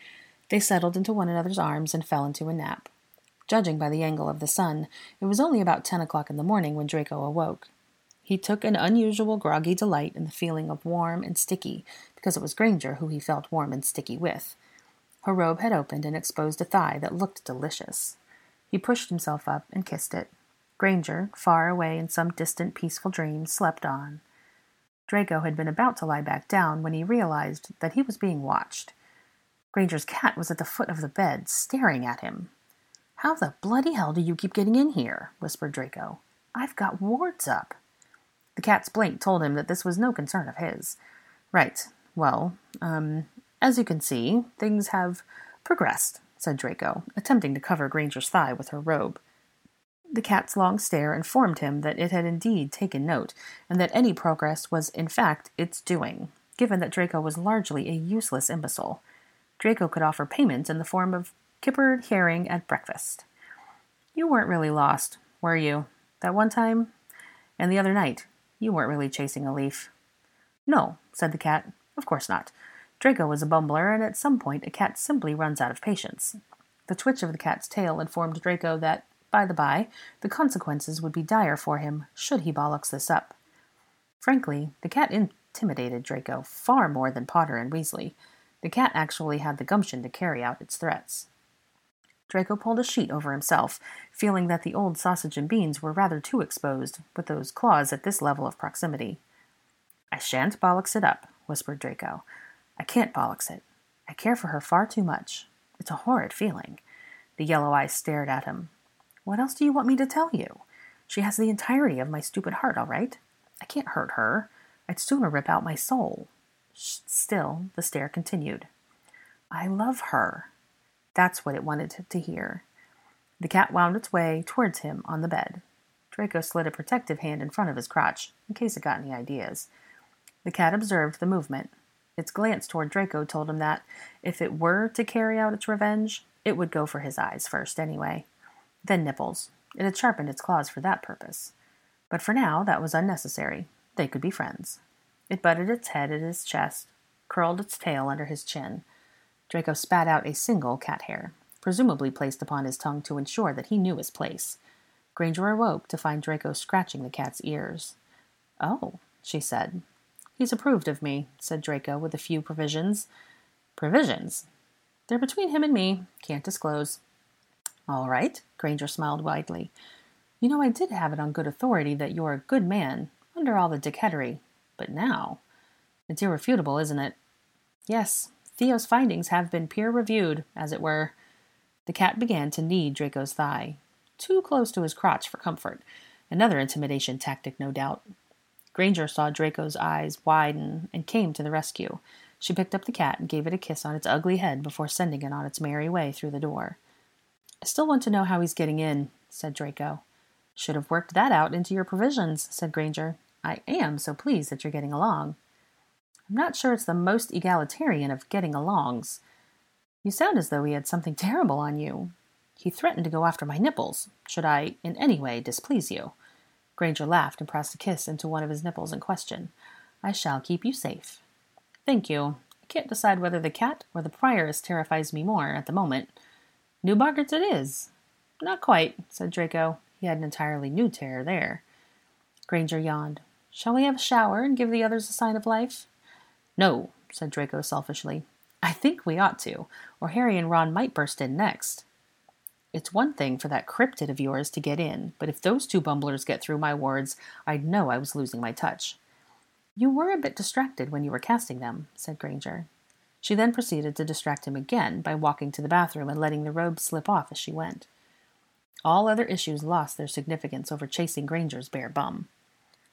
They settled into one another's arms and fell into a nap. Judging by the angle of the sun, it was only about 10 o'clock in the morning when Draco awoke. He took an unusual groggy delight in the feeling of warm and sticky, because it was Granger who he felt warm and sticky with. Her robe had opened and exposed a thigh that looked delicious. He pushed himself up and kissed it. Granger, far away in some distant, peaceful dream, slept on. Draco had been about to lie back down when he realized that he was being watched. Granger's cat was at the foot of the bed, staring at him. "How the bloody hell do you keep getting in here?" whispered Draco. "I've got wards up." The cat's blink told him that this was no concern of his. "Right. Well, as you can see, things have progressed," said Draco, attempting to cover Granger's thigh with her robe. The cat's long stare informed him that it had indeed taken note, and that any progress was, in fact, its doing, given that Draco was largely a useless imbecile. Draco could offer payment in the form of kippered herring at breakfast. "You weren't really lost, were you? That one time? And the other night, you weren't really chasing a leaf." "No," said the cat. "Of course not." Draco was a bumbler, and at some point a cat simply runs out of patience. The twitch of the cat's tail informed Draco that, by the by, the consequences would be dire for him should he bollocks this up. Frankly, the cat intimidated Draco far more than Potter and Weasley. The cat actually had the gumption to carry out its threats. Draco pulled a sheet over himself, feeling that the old sausage and beans were rather too exposed with those claws at this level of proximity. "I shan't bollocks it up," whispered Draco. "I can't bollocks it. I care for her far too much. It's a horrid feeling." The yellow eyes stared at him. "What else do you want me to tell you? She has the entirety of my stupid heart, all right? I can't hurt her. I'd sooner rip out my soul." Still, the stare continued. "I love her." That's what it wanted to hear. The cat wound its way towards him on the bed. Draco slid a protective hand in front of his crotch, in case it got any ideas. The cat observed the movement. Its glance toward Draco told him that, if it were to carry out its revenge, it would go for his eyes first anyway. Then nipples. It had sharpened its claws for that purpose. But for now, that was unnecessary. They could be friends. It butted its head at his chest, curled its tail under his chin. Draco spat out a single cat hair, presumably placed upon his tongue to ensure that he knew his place. Granger awoke to find Draco scratching the cat's ears. "Oh," she said. "He's approved of me," said Draco, with a few provisions. "Provisions? They're between him and me. Can't disclose." "All right." Granger smiled widely. "You know, I did have it on good authority that you're a good man, under all the dickheadery. But now... It's irrefutable, isn't it?" "Yes. Theo's findings have been peer-reviewed, as it were." The cat began to knead Draco's thigh. Too close to his crotch for comfort. Another intimidation tactic, no doubt. Granger saw Draco's eyes widen and came to the rescue. She picked up the cat and gave it a kiss on its ugly head before sending it on its merry way through the door. "I still want to know how he's getting in," said Draco. "Should have worked that out into your provisions," said Granger. "I am so pleased that you're getting along." "I'm not sure it's the most egalitarian of getting alongs." "You sound as though he had something terrible on you." "He threatened to go after my nipples. Should I in any way displease you?" Granger laughed and pressed a kiss into one of his nipples in question. "I shall keep you safe." "Thank you. I can't decide whether the cat or the prioress terrifies me more at the moment." "New Boggarts it is." "Not quite," said Draco. He had an entirely new terror there. Granger yawned. "Shall we have a shower and give the others a sign of life?" "No," said Draco selfishly. "I think we ought to, or Harry and Ron might burst in next." "It's one thing for that cryptid of yours to get in, but if those two bumblers get through my wards, I'd know I was losing my touch." "You were a bit distracted when you were casting them," said Granger. She then proceeded to distract him again by walking to the bathroom and letting the robe slip off as she went. All other issues lost their significance over chasing Granger's bare bum.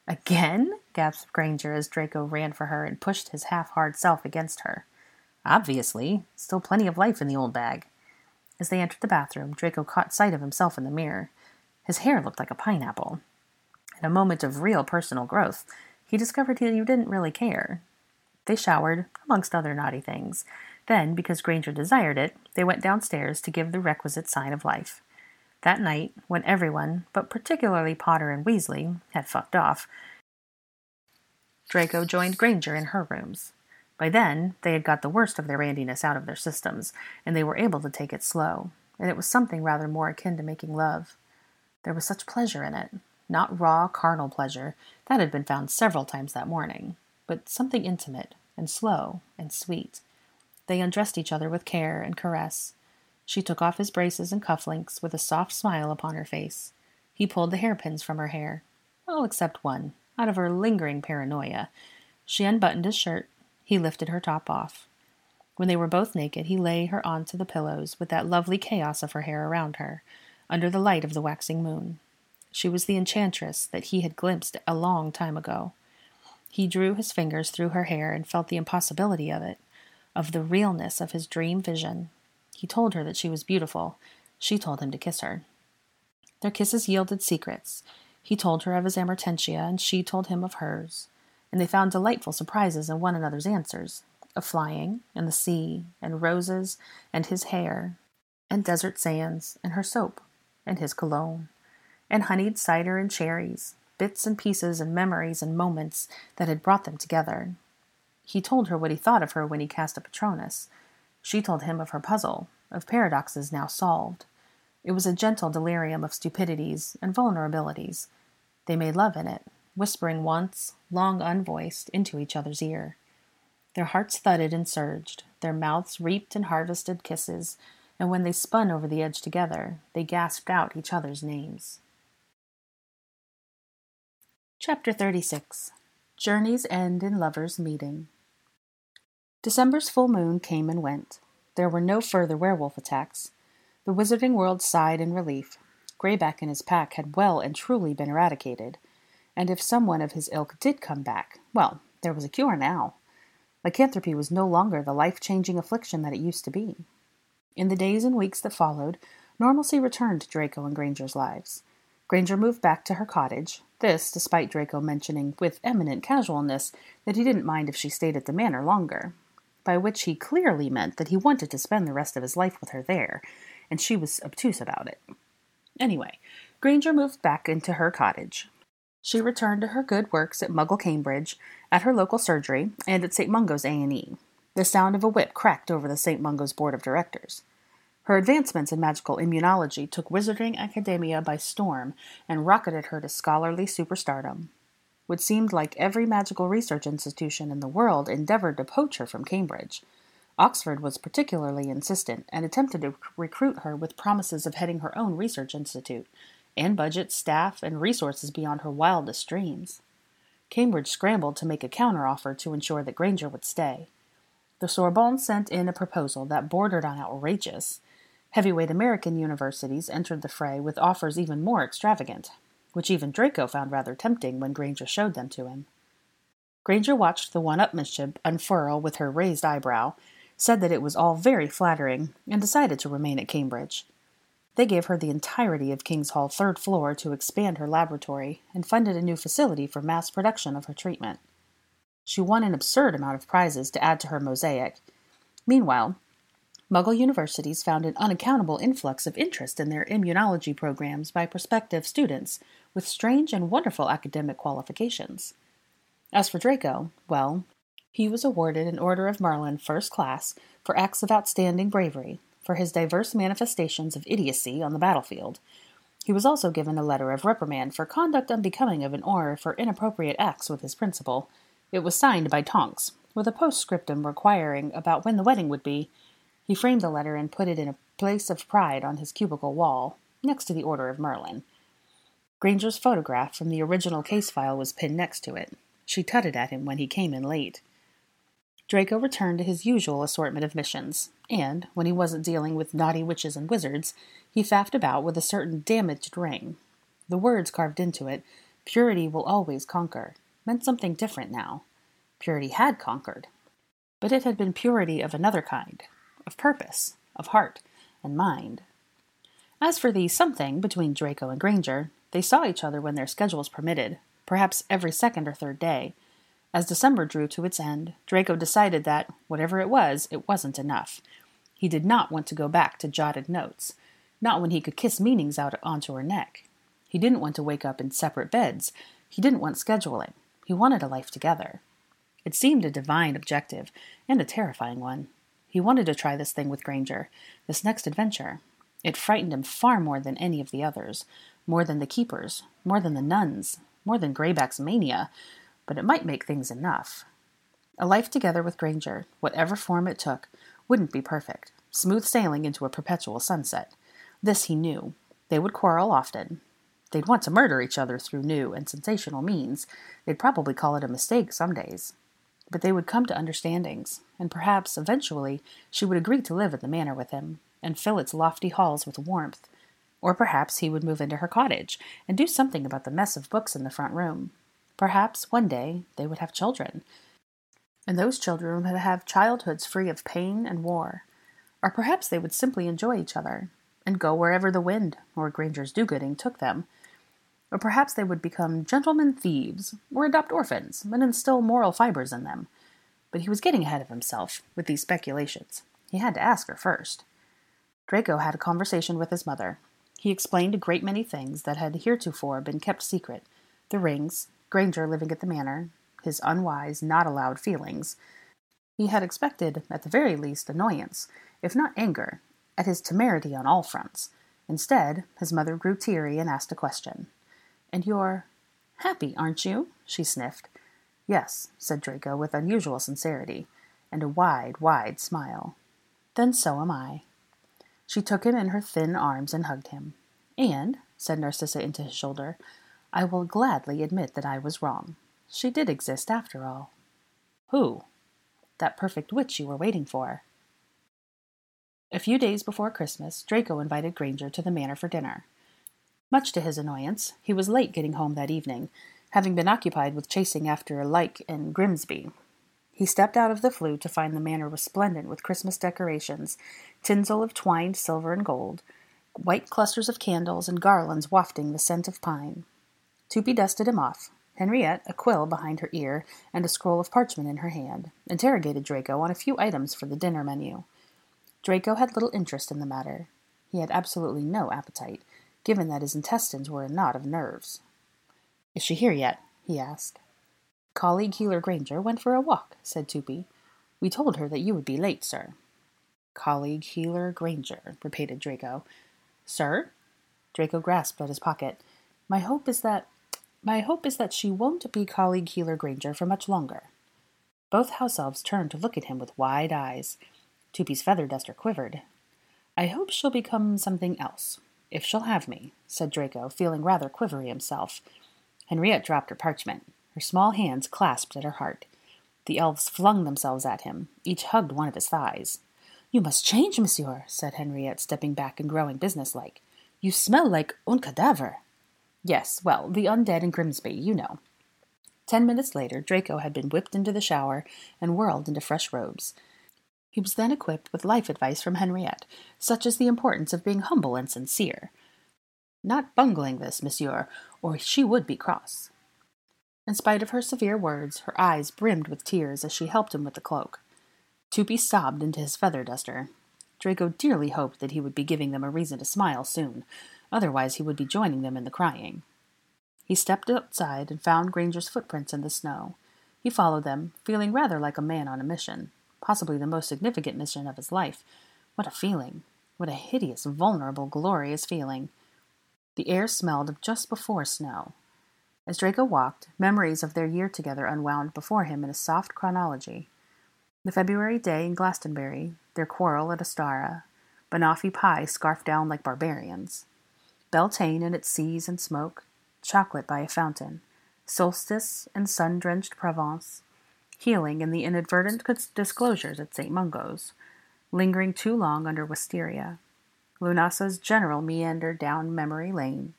"Again?" gasped Granger as Draco ran for her and pushed his half-hard self against her. "Obviously. Still plenty of life in the old bag." As they entered the bathroom, Draco caught sight of himself in the mirror. His hair looked like a pineapple. In a moment of real personal growth, he discovered he didn't really care. They showered, amongst other naughty things. Then, because Granger desired it, they went downstairs to give the requisite sign of life. That night, when everyone, but particularly Potter and Weasley, had fucked off, Draco joined Granger in her rooms. By then, they had got the worst of their randiness out of their systems, and they were able to take it slow, and it was something rather more akin to making love. There was such pleasure in it, not raw, carnal pleasure, that had been found several times that morning, but something intimate, and slow, and sweet. They undressed each other with care and caress. She took off his braces and cufflinks with a soft smile upon her face. He pulled the hairpins from her hair, all except one, out of her lingering paranoia. She unbuttoned his shirt. He lifted her top off. When they were both naked, he lay her onto the pillows with that lovely chaos of her hair around her, under the light of the waxing moon. She was the enchantress that he had glimpsed a long time ago. He drew his fingers through her hair and felt the impossibility of it, of the realness of his dream vision. He told her that she was beautiful. She told him to kiss her. Their kisses yielded secrets. He told her of his amortentia, and she told him of hers. And they found delightful surprises in one another's answers, of flying, and the sea, and roses, and his hair, and desert sands, and her soap, and his cologne, and honeyed cider and cherries, bits and pieces and memories and moments that had brought them together. He told her what he thought of her when he cast a Patronus. She told him of her puzzle, of paradoxes now solved. It was a gentle delirium of stupidities and vulnerabilities. They made love in it, whispering once, long unvoiced, into each other's ear. Their hearts thudded and surged, their mouths reaped and harvested kisses, and when they spun over the edge together, they gasped out each other's names. Chapter 36. Journeys End in Lovers' Meeting. December's full moon came and went. There were no further werewolf attacks. The wizarding world sighed in relief. Greyback and his pack had well and truly been eradicated. And if someone of his ilk did come back, well, there was a cure now. Lycanthropy was no longer the life-changing affliction that it used to be. In the days and weeks that followed, normalcy returned to Draco and Granger's lives. Granger moved back to her cottage, this despite Draco mentioning with eminent casualness that he didn't mind if she stayed at the manor longer, by which he clearly meant that he wanted to spend the rest of his life with her there, and she was obtuse about it. Anyway, Granger moved back into her cottage. She returned to her good works at Muggle Cambridge, at her local surgery, and at St. Mungo's A&E. The sound of a whip cracked over the St. Mungo's board of directors. Her advancements in magical immunology took wizarding academia by storm and rocketed her to scholarly superstardom. which seemed like every magical research institution in the world endeavored to poach her from Cambridge. Oxford was particularly insistent and attempted to recruit her with promises of heading her own research institute, and budget, staff, and resources beyond her wildest dreams. Cambridge scrambled to make a counteroffer to ensure that Granger would stay. The Sorbonne sent in a proposal that bordered on outrageous. Heavyweight American universities entered the fray with offers even more extravagant, which even Draco found rather tempting when Granger showed them to him. Granger watched the one-upmanship unfurl with her raised eyebrow, said that it was all very flattering, and decided to remain at Cambridge. They gave her the entirety of King's Hall 3rd floor to expand her laboratory, and funded a new facility for mass production of her treatment. She won an absurd amount of prizes to add to her mosaic. Meanwhile, Muggle universities found an unaccountable influx of interest in their immunology programs by prospective students with strange and wonderful academic qualifications. As for Draco, well, he was awarded an Order of Merlin First Class for acts of outstanding bravery, for his diverse manifestations of idiocy on the battlefield. He was also given a letter of reprimand for conduct unbecoming of an Order for inappropriate acts with his principal. It was signed by Tonks, with a postscriptum requiring about when the wedding would be. He framed the letter and put it in a place of pride on his cubicle wall, next to the Order of Merlin. Granger's photograph from the original case file was pinned next to it. She tutted at him when he came in late. Draco returned to his usual assortment of missions, and, when he wasn't dealing with naughty witches and wizards, he faffed about with a certain damaged ring. The words carved into it, "Purity will always conquer," meant something different now. Purity had conquered, but it had been purity of another kind, of purpose, of heart, and mind. As for the something between Draco and Granger, they saw each other when their schedules permitted, perhaps every second or third day. As December drew to its end, Draco decided that, whatever it wasn't enough. He did not want to go back to jotted notes, not when he could kiss meanings out onto her neck. He didn't want to wake up in separate beds. He didn't want scheduling. He wanted a life together. It seemed a divine objective, and a terrifying one. He wanted to try this thing with Granger, this next adventure. It frightened him far more than any of the others, more than the keepers, more than the nuns, more than Greyback's mania, but it might make things enough. A life together with Granger, whatever form it took, wouldn't be perfect, smooth sailing into a perpetual sunset. This he knew. They would quarrel often. They'd want to murder each other through new and sensational means. They'd probably call it a mistake some days. But they would come to understandings, and perhaps, eventually, she would agree to live at the manor with him, and fill its lofty halls with warmth. Or perhaps he would move into her cottage, and do something about the mess of books in the front room. Perhaps, one day, they would have children, and those children would have childhoods free of pain and war. Or perhaps they would simply enjoy each other, and go wherever the wind, or Granger's do-gooding, took them. Or perhaps they would become gentlemen thieves, or adopt orphans, and instill moral fibers in them. But he was getting ahead of himself with these speculations. He had to ask her first. Draco had a conversation with his mother. He explained a great many things that had heretofore been kept secret. The rings, Granger living at the manor, his unwise, not allowed feelings. He had expected, at the very least, annoyance, if not anger, at his temerity on all fronts. Instead, his mother grew teary and asked a question. "And you're happy, aren't you?" she sniffed. "Yes," said Draco with unusual sincerity, and a wide, wide smile. "Then so am I." She took him in her thin arms and hugged him. "And," said Narcissa into his shoulder, "I will gladly admit that I was wrong. She did exist after all." "Who?" "That perfect witch you were waiting for." A few days before Christmas, Draco invited Granger to the manor for dinner. Much to his annoyance, he was late getting home that evening, having been occupied with chasing after a like in Grimsby. He stepped out of the flue to find the manor resplendent with Christmas decorations, tinsel of twined silver and gold, white clusters of candles and garlands wafting the scent of pine. Tupi dusted him off. Henriette, a quill behind her ear and a scroll of parchment in her hand, interrogated Draco on a few items for the dinner menu. Draco had little interest in the matter. He had absolutely no appetite, given that his intestines were a knot of nerves. "Is she here yet?" he asked. "Colleague Healer Granger went for a walk," said Tupi. "We told her that you would be late, sir." "Colleague Healer Granger," repeated Draco. "Sir?" Draco grasped at his pocket. "My hope is that My hope is that she won't be colleague Healer Granger for much longer." Both house elves turned to look at him with wide eyes. Tupi's feather duster quivered. "I hope she'll become something else, if she'll have me," said Draco, feeling rather quivery himself. Henriette dropped her parchment. Her small hands clasped at her heart. The elves flung themselves at him. Each hugged one of his thighs. "You must change, monsieur," said Henriette, stepping back and growing businesslike. "You smell like un cadaver." "Yes, well, the undead in Grimsby, you know." 10 minutes later, Draco had been whipped into the shower and whirled into fresh robes. He was then equipped with life advice from Henriette, such as the importance of being humble and sincere. "Not bungling this, monsieur, or she would be cross." In spite of her severe words, her eyes brimmed with tears as she helped him with the cloak. Tupi sobbed into his feather duster. Draco dearly hoped that he would be giving them a reason to smile soon. Otherwise he would be joining them in the crying. He stepped outside and found Granger's footprints in the snow. He followed them, feeling rather like a man on a mission, possibly the most significant mission of his life. What a feeling! What a hideous, vulnerable, glorious feeling! The air smelled of just before snow. As Draco walked, memories of their year together unwound before him in a soft chronology. The February day in Glastonbury, their quarrel at Astara, banoffee pie scarfed down like barbarians, Beltane and its seas and smoke, chocolate by a fountain, solstice and sun-drenched Provence, healing and the inadvertent disclosures at St. Mungo's, lingering too long under wisteria, Lunasa's general meander down memory lane,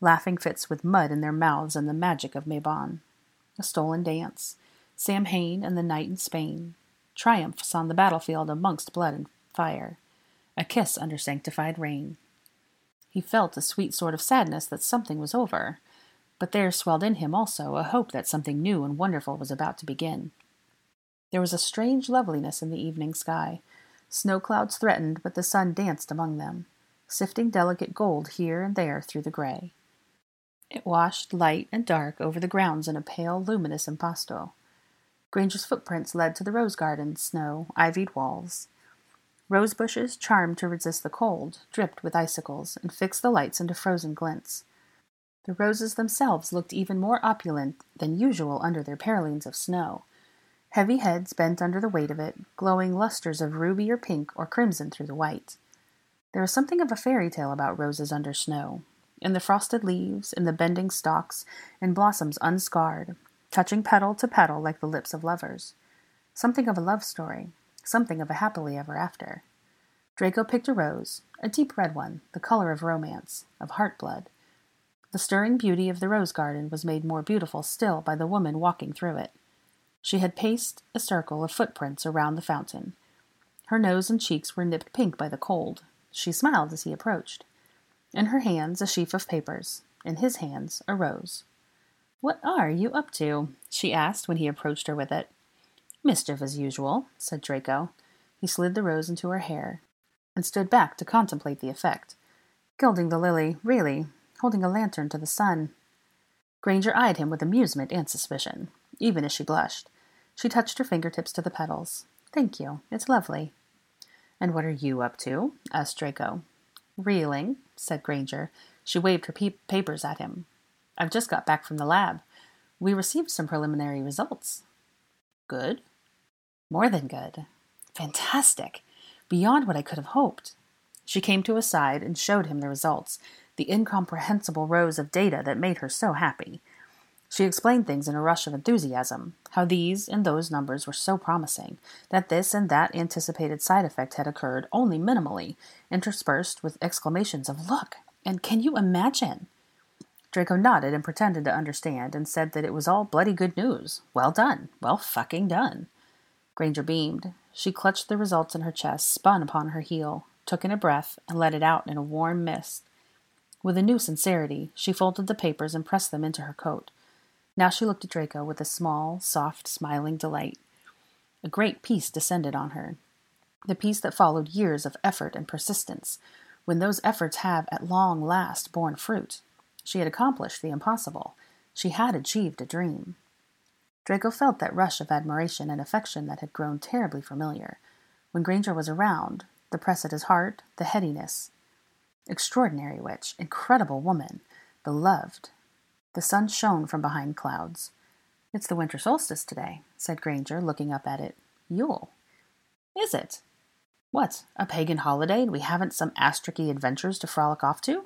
laughing fits with mud in their mouths and the magic of Mabon, a stolen dance, Sam Hain and the night in Spain, triumphs on the battlefield amongst blood and fire, a kiss under sanctified rain. He felt a sweet sort of sadness that something was over, but there swelled in him also a hope that something new and wonderful was about to begin. There was a strange loveliness in the evening sky. Snow clouds threatened, but the sun danced among them, sifting delicate gold here and there through the gray. It washed light and dark over the grounds in a pale, luminous impasto. Granger's footprints led to the rose garden's snow, ivied walls. Rose bushes, charmed to resist the cold, dripped with icicles, and fixed the lights into frozen glints. The roses themselves looked even more opulent than usual under their purlines of snow, heavy heads bent under the weight of it, glowing lusters of ruby or pink or crimson through the white. There was something of a fairy tale about roses under snow, in the frosted leaves, in the bending stalks, in blossoms unscarred, touching petal to petal like the lips of lovers. Something of a love story. Something of a happily ever after. Draco picked a rose, a deep red one, the color of romance, of heart-blood. The stirring beauty of the rose garden was made more beautiful still by the woman walking through it. She had paced a circle of footprints around the fountain. Her nose and cheeks were nipped pink by the cold. She smiled as he approached. In her hands, a sheaf of papers. In his hands, a rose. "What are you up to?" she asked when he approached her with it. "Mischief as usual," said Draco. He slid the rose into her hair, and stood back to contemplate the effect. Gilding the lily, really, holding a lantern to the sun. Granger eyed him with amusement and suspicion, even as she blushed. She touched her fingertips to the petals. "Thank you, it's lovely." "And what are you up to?" asked Draco. "Reeling," said Granger. She waved her papers at him. "I've just got back from the lab. We received some preliminary results." "Good?" "More than good. Fantastic. Beyond what I could have hoped." She came to his side and showed him the results, the incomprehensible rows of data that made her so happy. She explained things in a rush of enthusiasm, how these and those numbers were so promising, that this and that anticipated side effect had occurred only minimally, interspersed with exclamations of "Look!" and "Can you imagine?" Draco nodded and pretended to understand and said that it was all bloody good news. Well done. Well fucking done. Granger beamed. She clutched the results in her chest, spun upon her heel, took in a breath, and let it out in a warm mist. With a new sincerity, she folded the papers and pressed them into her coat. Now she looked at Draco with a small, soft, smiling delight. A great peace descended on her. The peace that followed years of effort and persistence, when those efforts have at long last borne fruit. She had accomplished the impossible. She had achieved a dream. Draco felt that rush of admiration and affection that had grown terribly familiar. When Granger was around, the press at his heart, the headiness. Extraordinary witch, incredible woman, beloved. The sun shone from behind clouds. "It's the winter solstice today," said Granger, looking up at it. "Yule." "Is it? What, a pagan holiday, and we haven't some astricky adventures to frolic off to?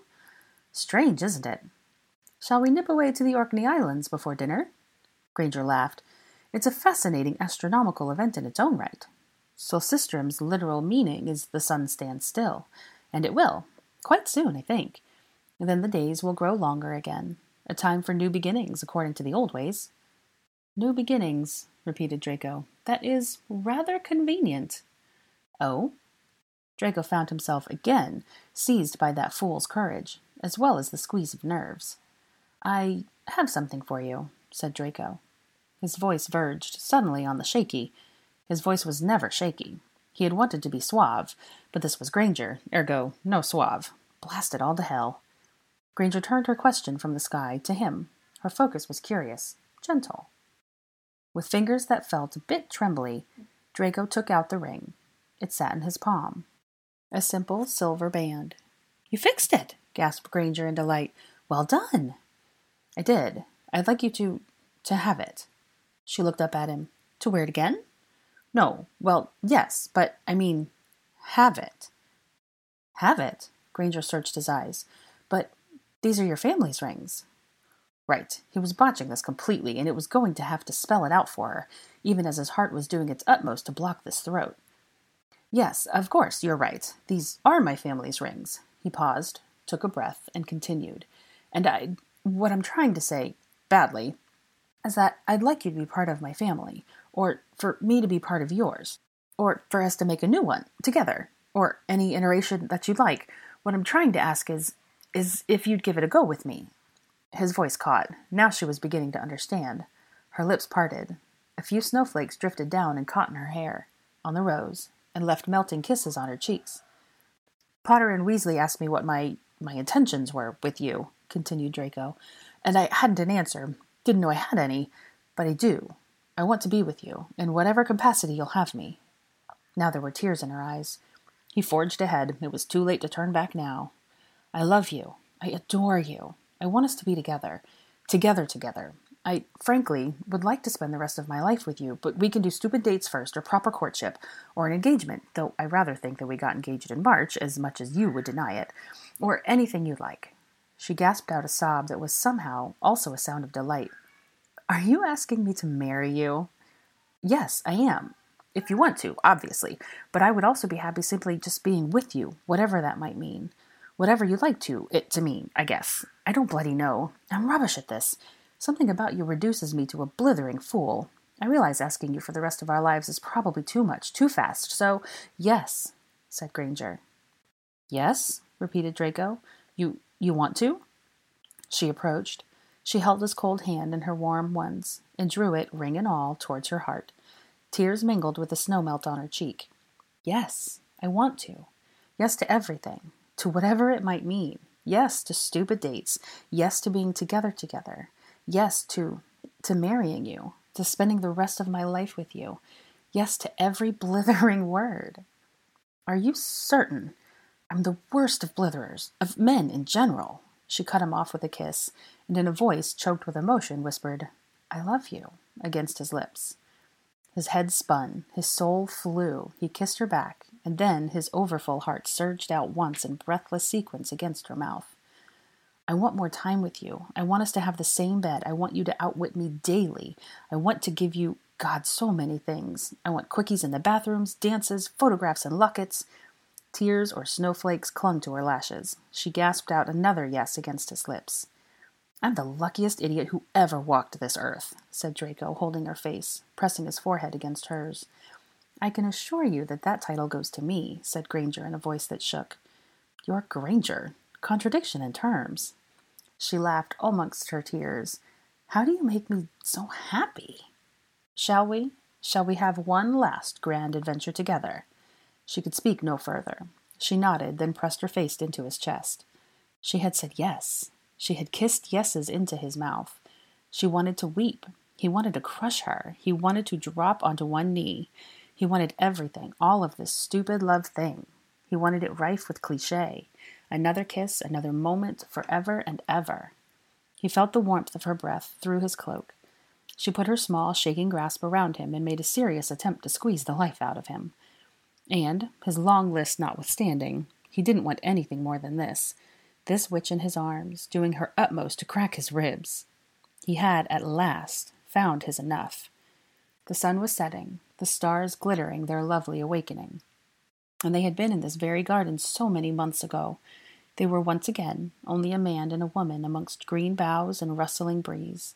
Strange, isn't it? Shall we nip away to the Orkney Islands before dinner?" Granger laughed. "It's a fascinating astronomical event in its own right. Solsticestrum's literal meaning is the sun stands still, and it will, quite soon, I think. And then the days will grow longer again, a time for new beginnings, according to the old ways." "New beginnings," repeated Draco. "That is rather convenient." "Oh?" Draco found himself again seized by that fool's courage, as well as the squeeze of nerves. "I have something for you," said Draco. His voice verged suddenly on the shaky. His voice was never shaky. He had wanted to be suave, but this was Granger, ergo no suave. Blast it all to hell. Granger turned her question from the sky to him. Her focus was curious, gentle. With fingers that felt a bit trembly, Draco took out the ring. It sat in his palm. A simple silver band. "You fixed it!" gasped Granger in delight. "Well done!" "I did. I'd like you to have it." She looked up at him. "To wear it again?" "No. Well, yes, but I mean, have it." "Have it?" Granger searched his eyes. "But these are your family's rings." Right. He was botching this completely, and it was going to have to spell it out for her, even as his heart was doing its utmost to block this throat. "Yes, of course, you're right. These are my family's rings." He paused, took a breath, and continued. "And what I'm trying to say, badly, is that I'd like you to be part of my family, or for me to be part of yours, or for us to make a new one, together, or any iteration that you'd like. What I'm trying to ask is if you'd give it a go with me." His voice caught. Now she was beginning to understand. Her lips parted. A few snowflakes drifted down and caught in her hair, on the rose, and left melting kisses on her cheeks. "Potter and Weasley asked me what my intentions were with you," continued Draco, "and I hadn't an answer. Didn't know I had any, but I do. I want to be with you, in whatever capacity you'll have me." Now there were tears in her eyes. He forged ahead. It was too late to turn back now. "I love you. I adore you. I want us to be together. Together. I, frankly, would like to spend the rest of my life with you, but we can do stupid dates first, or proper courtship, or an engagement, though I rather think that we got engaged in March, as much as you would deny it, or anything you like." She gasped out a sob that was somehow also a sound of delight. "Are you asking me to marry you?" "Yes, I am. If you want to, obviously. But I would also be happy simply just being with you, whatever that might mean. Whatever you'd like to mean, I guess. I don't bloody know. I'm rubbish at this. Something about you reduces me to a blithering fool. I realize asking you for the rest of our lives is probably too much, too fast, so yes," said Granger. "Yes?" repeated Draco. You want to?" She approached. She held his cold hand in her warm ones and drew it, ring and all, towards her heart. Tears mingled with the snowmelt on her cheek. "Yes, I want to. Yes to everything. To whatever it might mean. Yes to stupid dates. Yes to being together. Yes to marrying you. To spending the rest of my life with you. Yes to every blithering word." "Are you certain? I'm the worst of blitherers, of men in general." She cut him off with a kiss, and in a voice choked with emotion whispered, "I love you," against his lips. His head spun, his soul flew, he kissed her back, and then his overfull heart surged out once in breathless sequence against her mouth. "I want more time with you. I want us to have the same bed. I want you to outwit me daily. I want to give you, God, so many things. I want quickies in the bathrooms, dances, photographs, and lockets." Tears or snowflakes clung to her lashes. She gasped out another yes against his lips. "I'm the luckiest idiot who ever walked this earth," said Draco, holding her face, pressing his forehead against hers. "I can assure you that title goes to me," said Granger in a voice that shook. "You're Granger. Contradiction in terms." She laughed amongst her tears. "How do you make me so happy? Shall we? Shall we have one last grand adventure together?" She could speak no further. She nodded, then pressed her face into his chest. She had said yes. She had kissed yeses into his mouth. She wanted to weep. He wanted to crush her. He wanted to drop onto one knee. He wanted everything, all of this stupid love thing. He wanted it rife with cliché. Another kiss, another moment, forever and ever. He felt the warmth of her breath through his cloak. She put her small, shaking grasp around him and made a serious attempt to squeeze the life out of him. And, his long list notwithstanding, he didn't want anything more than this. This witch in his arms, doing her utmost to crack his ribs. He had, at last, found his enough. The sun was setting, the stars glittering their lovely awakening. And they had been in this very garden so many months ago. They were once again only a man and a woman amongst green boughs and rustling breeze.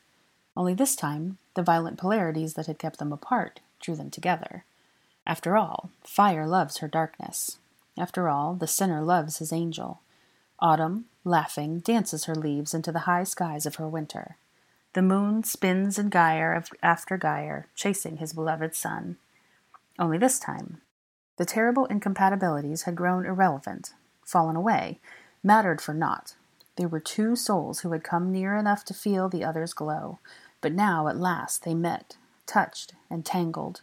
Only this time, the violent polarities that had kept them apart drew them together. After all, fire loves her darkness. After all, the sinner loves his angel. Autumn, laughing, dances her leaves into the high skies of her winter. The moon spins in gyre after gyre, chasing his beloved sun. Only this time, the terrible incompatibilities had grown irrelevant, fallen away, mattered for naught. They were two souls who had come near enough to feel the other's glow, but now, at last, they met, touched and tangled.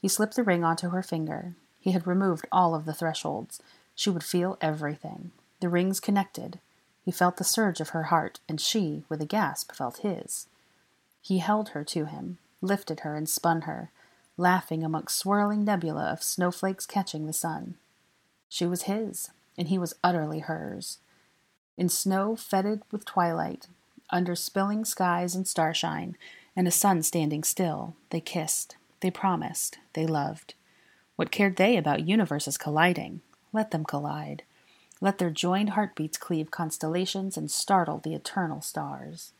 He slipped the ring onto her finger. He had removed all of the thresholds. She would feel everything. The rings connected. He felt the surge of her heart, and she, with a gasp, felt his. He held her to him, lifted her and spun her, laughing amongst swirling nebula of snowflakes catching the sun. She was his, and he was utterly hers. In snow fetid with twilight, under spilling skies and starshine, and a sun standing still, they kissed, they promised, they loved. What cared they about universes colliding? Let them collide. Let their joined heartbeats cleave constellations and startle the eternal stars.